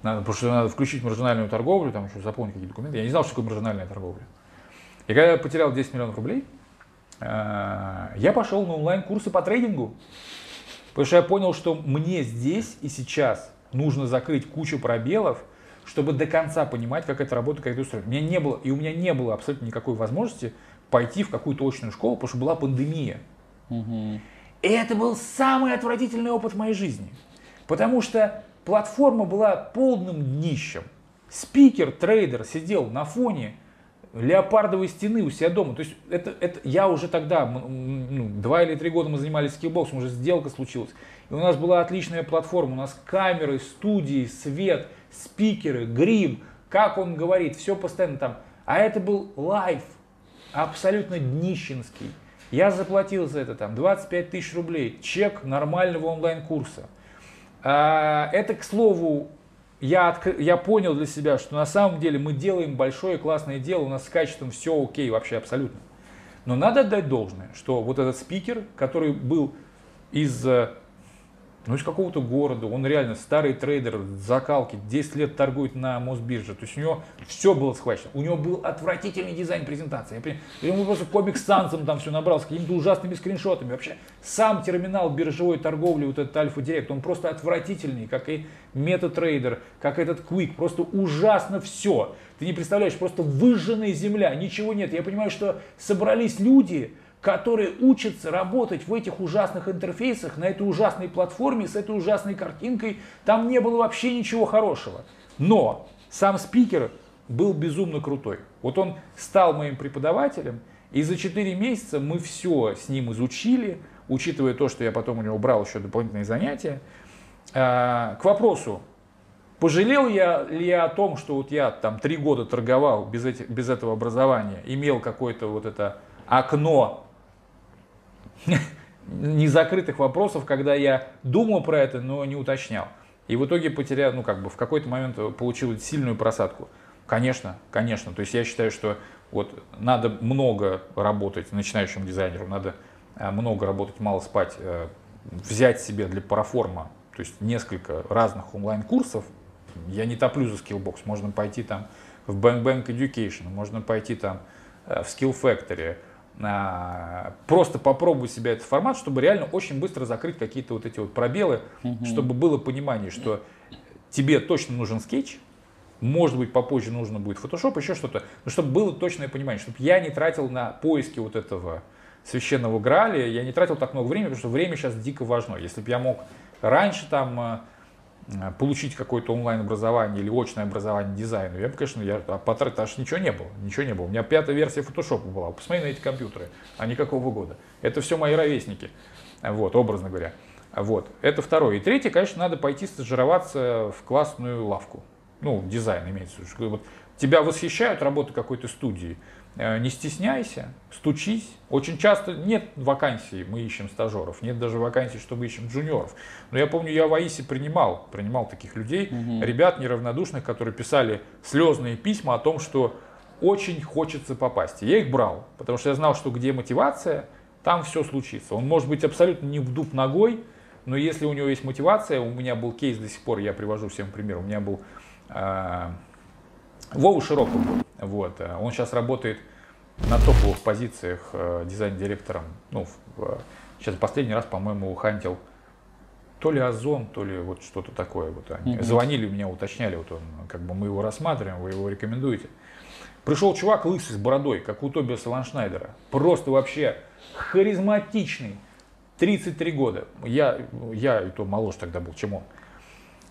Потому что надо включить маржинальную торговлю, там еще заполнить какие-то документы. Я не знал, что такое маржинальная торговля. И когда я потерял 10 миллионов рублей, я пошел на онлайн-курсы по трейдингу. Потому что я понял, что мне здесь и сейчас нужно закрыть кучу пробелов, чтобы до конца понимать, как это работает, как это устроено. У меня не было абсолютно никакой возможности пойти в какую-то очную школу, потому что была пандемия. И это был самый отвратительный опыт в моей жизни. Потому что платформа была полным днищем. Спикер, трейдер сидел на фоне леопардовой стены у себя дома. То есть я уже тогда, 2 или 3 года мы занимались Skillbox, уже сделка случилась. И у нас была отличная платформа, у нас камеры, студии, свет, спикеры, грим, как он говорит, все постоянно там. А это был лайв, абсолютно днищенский. Я заплатил за это там 25 тысяч рублей, чек нормального онлайн-курса. Это, к слову, я понял для себя, что на самом деле мы делаем большое классное дело, у нас с качеством все окей, вообще абсолютно. Но надо отдать должное, что вот этот спикер, который был из какого-то города, он реально старый трейдер, закалки, 10 лет торгует на Мосбирже, то есть у него все было схвачено, у него был отвратительный дизайн презентации, он просто Comic Sans там все набрал с какими-то ужасными скриншотами, вообще сам терминал биржевой торговли, вот этот Альфа Директ, он просто отвратительный, как и MetaTrader, как этот Quick, просто ужасно все, ты не представляешь, просто выжженная земля, ничего нет, я понимаю, что собрались люди, которые учатся работать в этих ужасных интерфейсах, на этой ужасной платформе, с этой ужасной картинкой. Там не было вообще ничего хорошего. Но сам спикер был безумно крутой. Вот он стал моим преподавателем, и за 4 месяца мы все с ним изучили, учитывая то, что я потом у него брал еще дополнительные занятия. К вопросу, пожалел ли я о том, что вот я там 3 года торговал без этого образования, имел какое-то вот это окно незакрытых вопросов, когда я думал про это, но не уточнял. И в итоге потерял, в какой-то момент получил сильную просадку. Конечно. То есть я считаю, что вот надо много работать начинающему дизайнеру, надо много работать, мало спать, взять себе для параформа, то есть несколько разных онлайн-курсов. Я не топлю за Skillbox, можно пойти там в Bang Education, можно пойти там в Skill Factory. Просто попробуй себя этот формат, чтобы реально очень быстро закрыть какие-то вот эти вот пробелы, чтобы было понимание, что тебе точно нужен скетч, может быть, попозже нужно будет Photoshop, еще что-то, но чтобы было точное понимание, чтобы я не тратил на поиски вот этого священного Грааля, я не тратил так много времени, потому что время сейчас дико важно. Если бы я мог раньше там получить какое-то онлайн-образование или очное образование дизайну, я бы, конечно, потратил, аж ничего не было. У меня 5-я версия Photoshop была. Посмотри на эти компьютеры, они какого года. Это все мои ровесники, вот, образно говоря. Вот, это второе. И третье, конечно, надо пойти стажироваться в классную лавку. Ну, дизайн имеется в виду. Вот, тебя восхищают работы какой-то студии. Не стесняйся, стучись. Очень часто нет вакансий, мы ищем стажеров, нет даже вакансий, что мы ищем джуниоров. Но я помню, я в АИСе принимал таких людей, ребят неравнодушных, которые писали слезные письма о том, что очень хочется попасть. Я их брал, потому что я знал, что где мотивация, там все случится. Он может быть абсолютно не в дуб ногой, но если у него есть мотивация, у меня был кейс до сих пор, я привожу всем пример, у меня был... Вова Широков, вот, он сейчас работает на топовых позициях дизайн-директором, ну, сейчас последний раз, по-моему, хантил то ли Озон, то ли вот что-то такое, вот они звонили, меня уточняли, вот он, как бы мы его рассматриваем, вы его рекомендуете. Пришел чувак лысый, с бородой, как у Тобиаса Ланшнайдера, просто вообще харизматичный, 33 года, я и то моложе тогда был, чем он.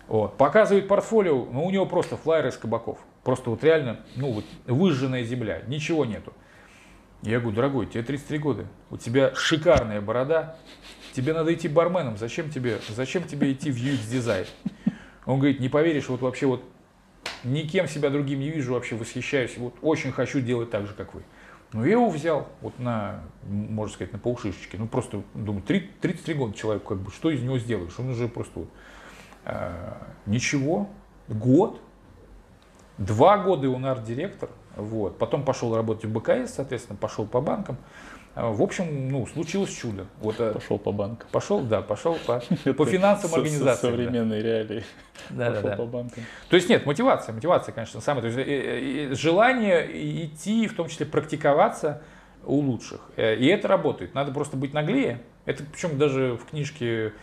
Вот. Показывает портфолио, но у него просто флайеры из кабаков. Просто вот реально, ну вот, выжженная земля, ничего нету. Я говорю, дорогой, тебе 33 года, у тебя шикарная борода, тебе надо идти барменом, зачем тебе идти в UX-дизайн? Он говорит, не поверишь, вот вообще вот никем себя другим не вижу, вообще восхищаюсь, вот очень хочу делать так же, как вы. Ну я его взял вот на, можно сказать, на полшишечки, ну просто, думаю, 33 года человеку, как бы, что из него сделаешь? Он уже просто вот... Ничего, год, 2 года он арт-директор, вот. Потом пошел работать в БКС, соответственно, пошел по банкам. В общем, ну, случилось чудо. Вот, пошел по банкам. Пошел, да, пошел по финансовым организациям. Современные реалии. Пошел по банкам. То есть нет, мотивация, конечно, самая. То есть желание идти, в том числе практиковаться у лучших. И это работает. Надо просто быть наглее. Это причем даже в книжке...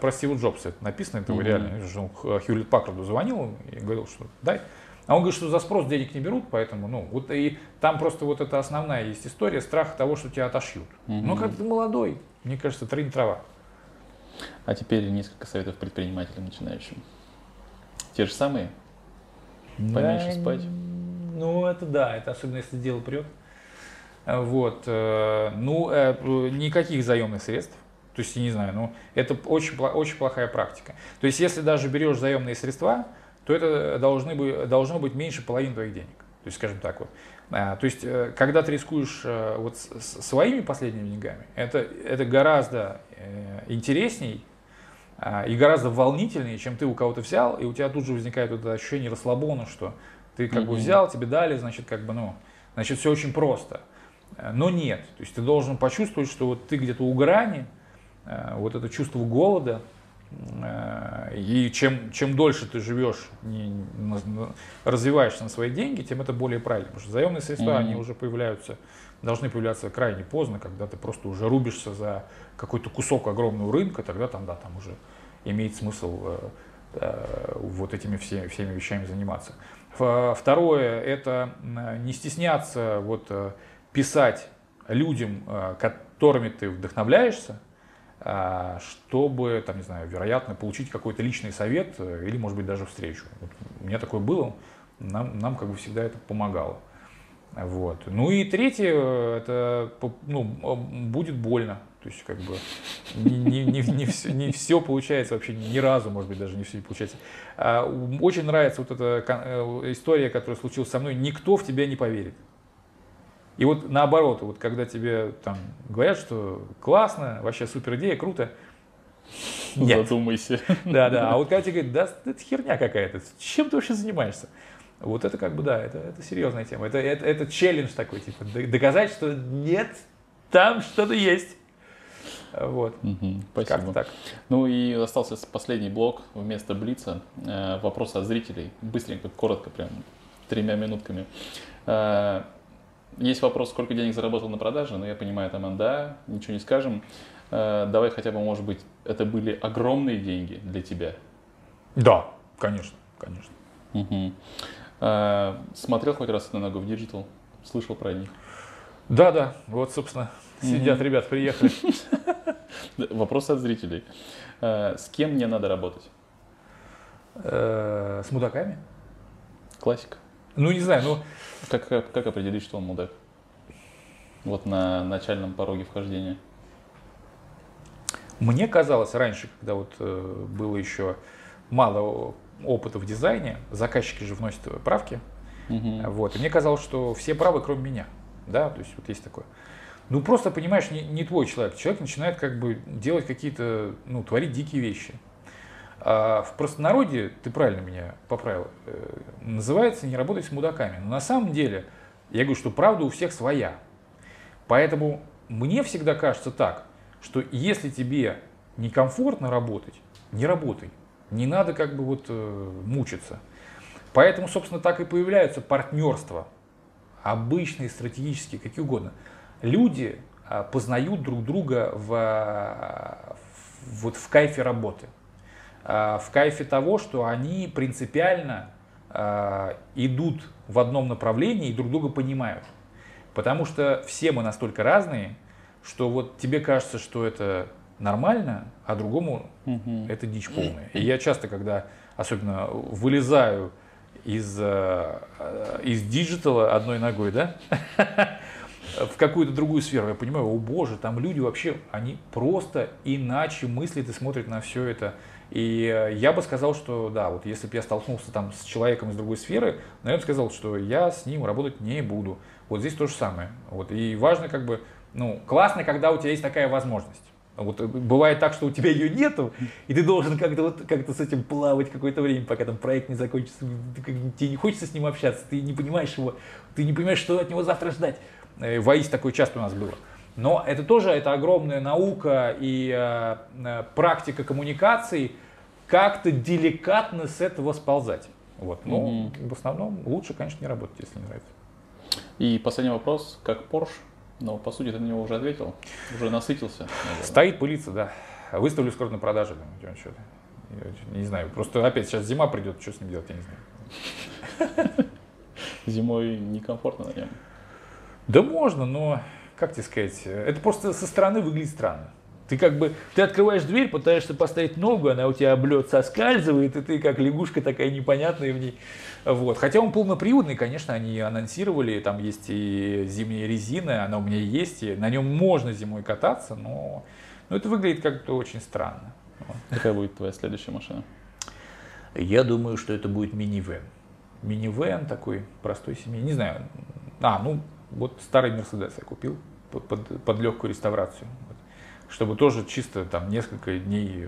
про Стива Джобса это написано, это реально. Хьюлетт Паккарду звонил и говорил, что дай. А он говорит, что за спрос денег не берут, поэтому, ну, вот и там просто вот эта основная есть история страха того, что тебя отошьют. Но как ты молодой, мне кажется, трынь трава. А теперь несколько советов предпринимателям начинающим. Те же самые? Поменьше спать? Ну, это да, это особенно если дело прет. Вот. Ну, никаких заемных средств. То есть, я не знаю, ну, это очень плохая практика. То есть, если даже берешь заемные средства, то это должно быть меньше половины твоих денег. То есть, скажем так вот. То есть, когда ты рискуешь вот своими последними деньгами, это гораздо интересней и гораздо волнительнее, чем ты у кого-то взял, и у тебя тут же возникает вот это ощущение расслабона, что ты как бы взял, тебе дали, значит, как бы, ну, значит, все очень просто. Но нет. То есть, ты должен почувствовать, что вот ты где-то у грани. Вот это чувство голода, и чем дольше ты живешь, развиваешься на свои деньги, тем это более правильно. Потому что заемные средства, они уже должны появляться крайне поздно, когда ты просто уже рубишься за какой-то кусок огромного рынка, тогда там, да, там уже имеет смысл вот этими всеми вещами заниматься. Второе, это не стесняться вот, писать людям, которыми ты вдохновляешься, чтобы, там, не знаю, вероятно, получить какой-то личный совет или, может быть, даже встречу. Вот у меня такое было, нам как бы всегда это помогало. Вот. Ну и третье, это, ну, будет больно. То есть, как бы, не все получается вообще, ни разу, может быть, даже не все получается. Очень нравится вот эта история, которая случилась со мной. Никто в тебя не поверит. И вот наоборот, вот когда тебе там говорят, что классно, вообще супер идея, круто. Нет. Задумайся. Да. А вот когда тебе говорят, да, это херня какая-то, чем ты вообще занимаешься? Вот это как бы, да, это серьезная тема. Это челлендж такой, типа, доказать, что нет, там что-то есть. Вот. Спасибо. Как-то так. Ну и остался последний блок вместо блица. Вопрос от зрителей. Быстренько, коротко, прям 3 минутками. Есть вопрос, сколько денег заработал на продаже, но я понимаю, там, да, ничего не скажем. Давай хотя бы, может быть, это были огромные деньги для тебя? Да, конечно. Смотрел хоть раз на ногу в Digital? Слышал про них? Да, вот, собственно, сидят, ребят, приехали. Вопрос от зрителей. С кем мне надо работать? С мудаками. Классика. Ну, не знаю, ну... Как определить, что он мудак? Вот на начальном пороге вхождения. Мне казалось раньше, когда вот было еще мало опыта в дизайне, заказчики же вносят правки, вот, и мне казалось, что все правы, кроме меня, да, то есть вот есть такое. Ну, просто, понимаешь, не твой человек, человек начинает как бы делать какие-то, ну, творить дикие вещи. А в простонародье, ты правильно меня поправил, называется «не работай с мудаками». Но на самом деле, я говорю, что правда у всех своя. Поэтому мне всегда кажется так, что если тебе некомфортно работать, не работай. Не надо как бы вот мучиться. Поэтому, собственно, так и появляются партнерства. Обычные, стратегические, какие угодно. Люди познают друг друга в кайфе работы. В кайфе того, что они принципиально идут в одном направлении и друг друга понимают. Потому что все мы настолько разные, что вот тебе кажется, что это нормально, а другому это дичь полная. И я часто, когда особенно вылезаю из диджитала одной ногой, да, в какую-то другую сферу, я понимаю, о боже, там люди вообще, они просто иначе мыслят и смотрят на все это. И я бы сказал, что да, вот если бы я столкнулся там с человеком из другой сферы, наверное, сказал, что я с ним работать не буду. Вот здесь то же самое. Вот. И важно как бы, ну, классно, когда у тебя есть такая возможность. Вот бывает так, что у тебя ее нету, и ты должен как-то вот, как-то с этим плавать какое-то время, пока там проект не закончится, тебе не хочется с ним общаться, ты не понимаешь его, ты не понимаешь, что от него завтра ждать. В АИС такое часто у нас было. Но это тоже это огромная наука и практика коммуникации, как-то деликатно с этого сползать. Вот. Ну, в основном лучше, конечно, не работать, если не нравится. И последний вопрос, как Porsche? Но, по сути, ты на него уже ответил, уже насытился. Наверное. Стоит, пылится, да. Выставлю скоро на продажу. Не знаю, просто опять сейчас зима придет, что с ним делать, я не знаю. Зимой некомфортно на нем? Да можно, но... Как тебе сказать, это просто со стороны выглядит странно. Ты как бы, ты открываешь дверь, пытаешься поставить ногу, она у тебя об лед соскальзывает, и ты как лягушка такая непонятная в ней. Вот. Хотя он полноприводный, конечно, они анонсировали, там есть и зимняя резина, она у меня есть, и на нем можно зимой кататься, но это выглядит как-то очень странно. Какая будет твоя следующая машина? Я думаю, что это будет минивэн. Минивэн такой простой семьи, не знаю, ну... Вот старый Мерседес я купил под легкую реставрацию, вот, чтобы тоже чисто там несколько дней,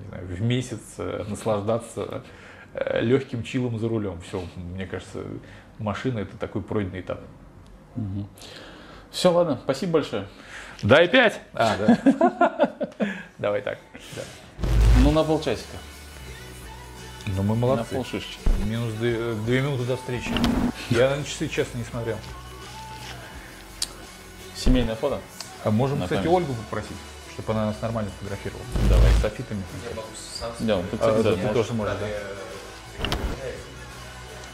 не знаю, в месяц наслаждаться легким чилом за рулем. Все, мне кажется, машина — это такой пройденный этап. Угу. Все, ладно, спасибо большое. Дай 5! Давай так. Ну, на полчасика. Ну, мы молодцы. На полшишечки. Минус 2 минуты до встречи. Я на часы, честно, не смотрел. Семейное фото? А можем, на кстати, память. Ольгу попросить, чтобы она нас нормально фотографировала. Давай, с софитами. Я могу сам. Да, ты, кстати, ты тоже можешь. Да.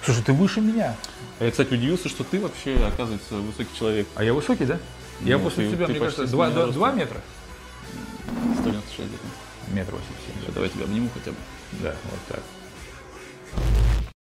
Слушай, ты выше меня. Я, кстати, удивился, что ты вообще, оказывается, высокий человек. А я высокий, да? Ну, я после тебя, мне кажется, 2 метра. 196 где-то. 1,87 м. Давай тебя обниму хотя бы. Да, вот так.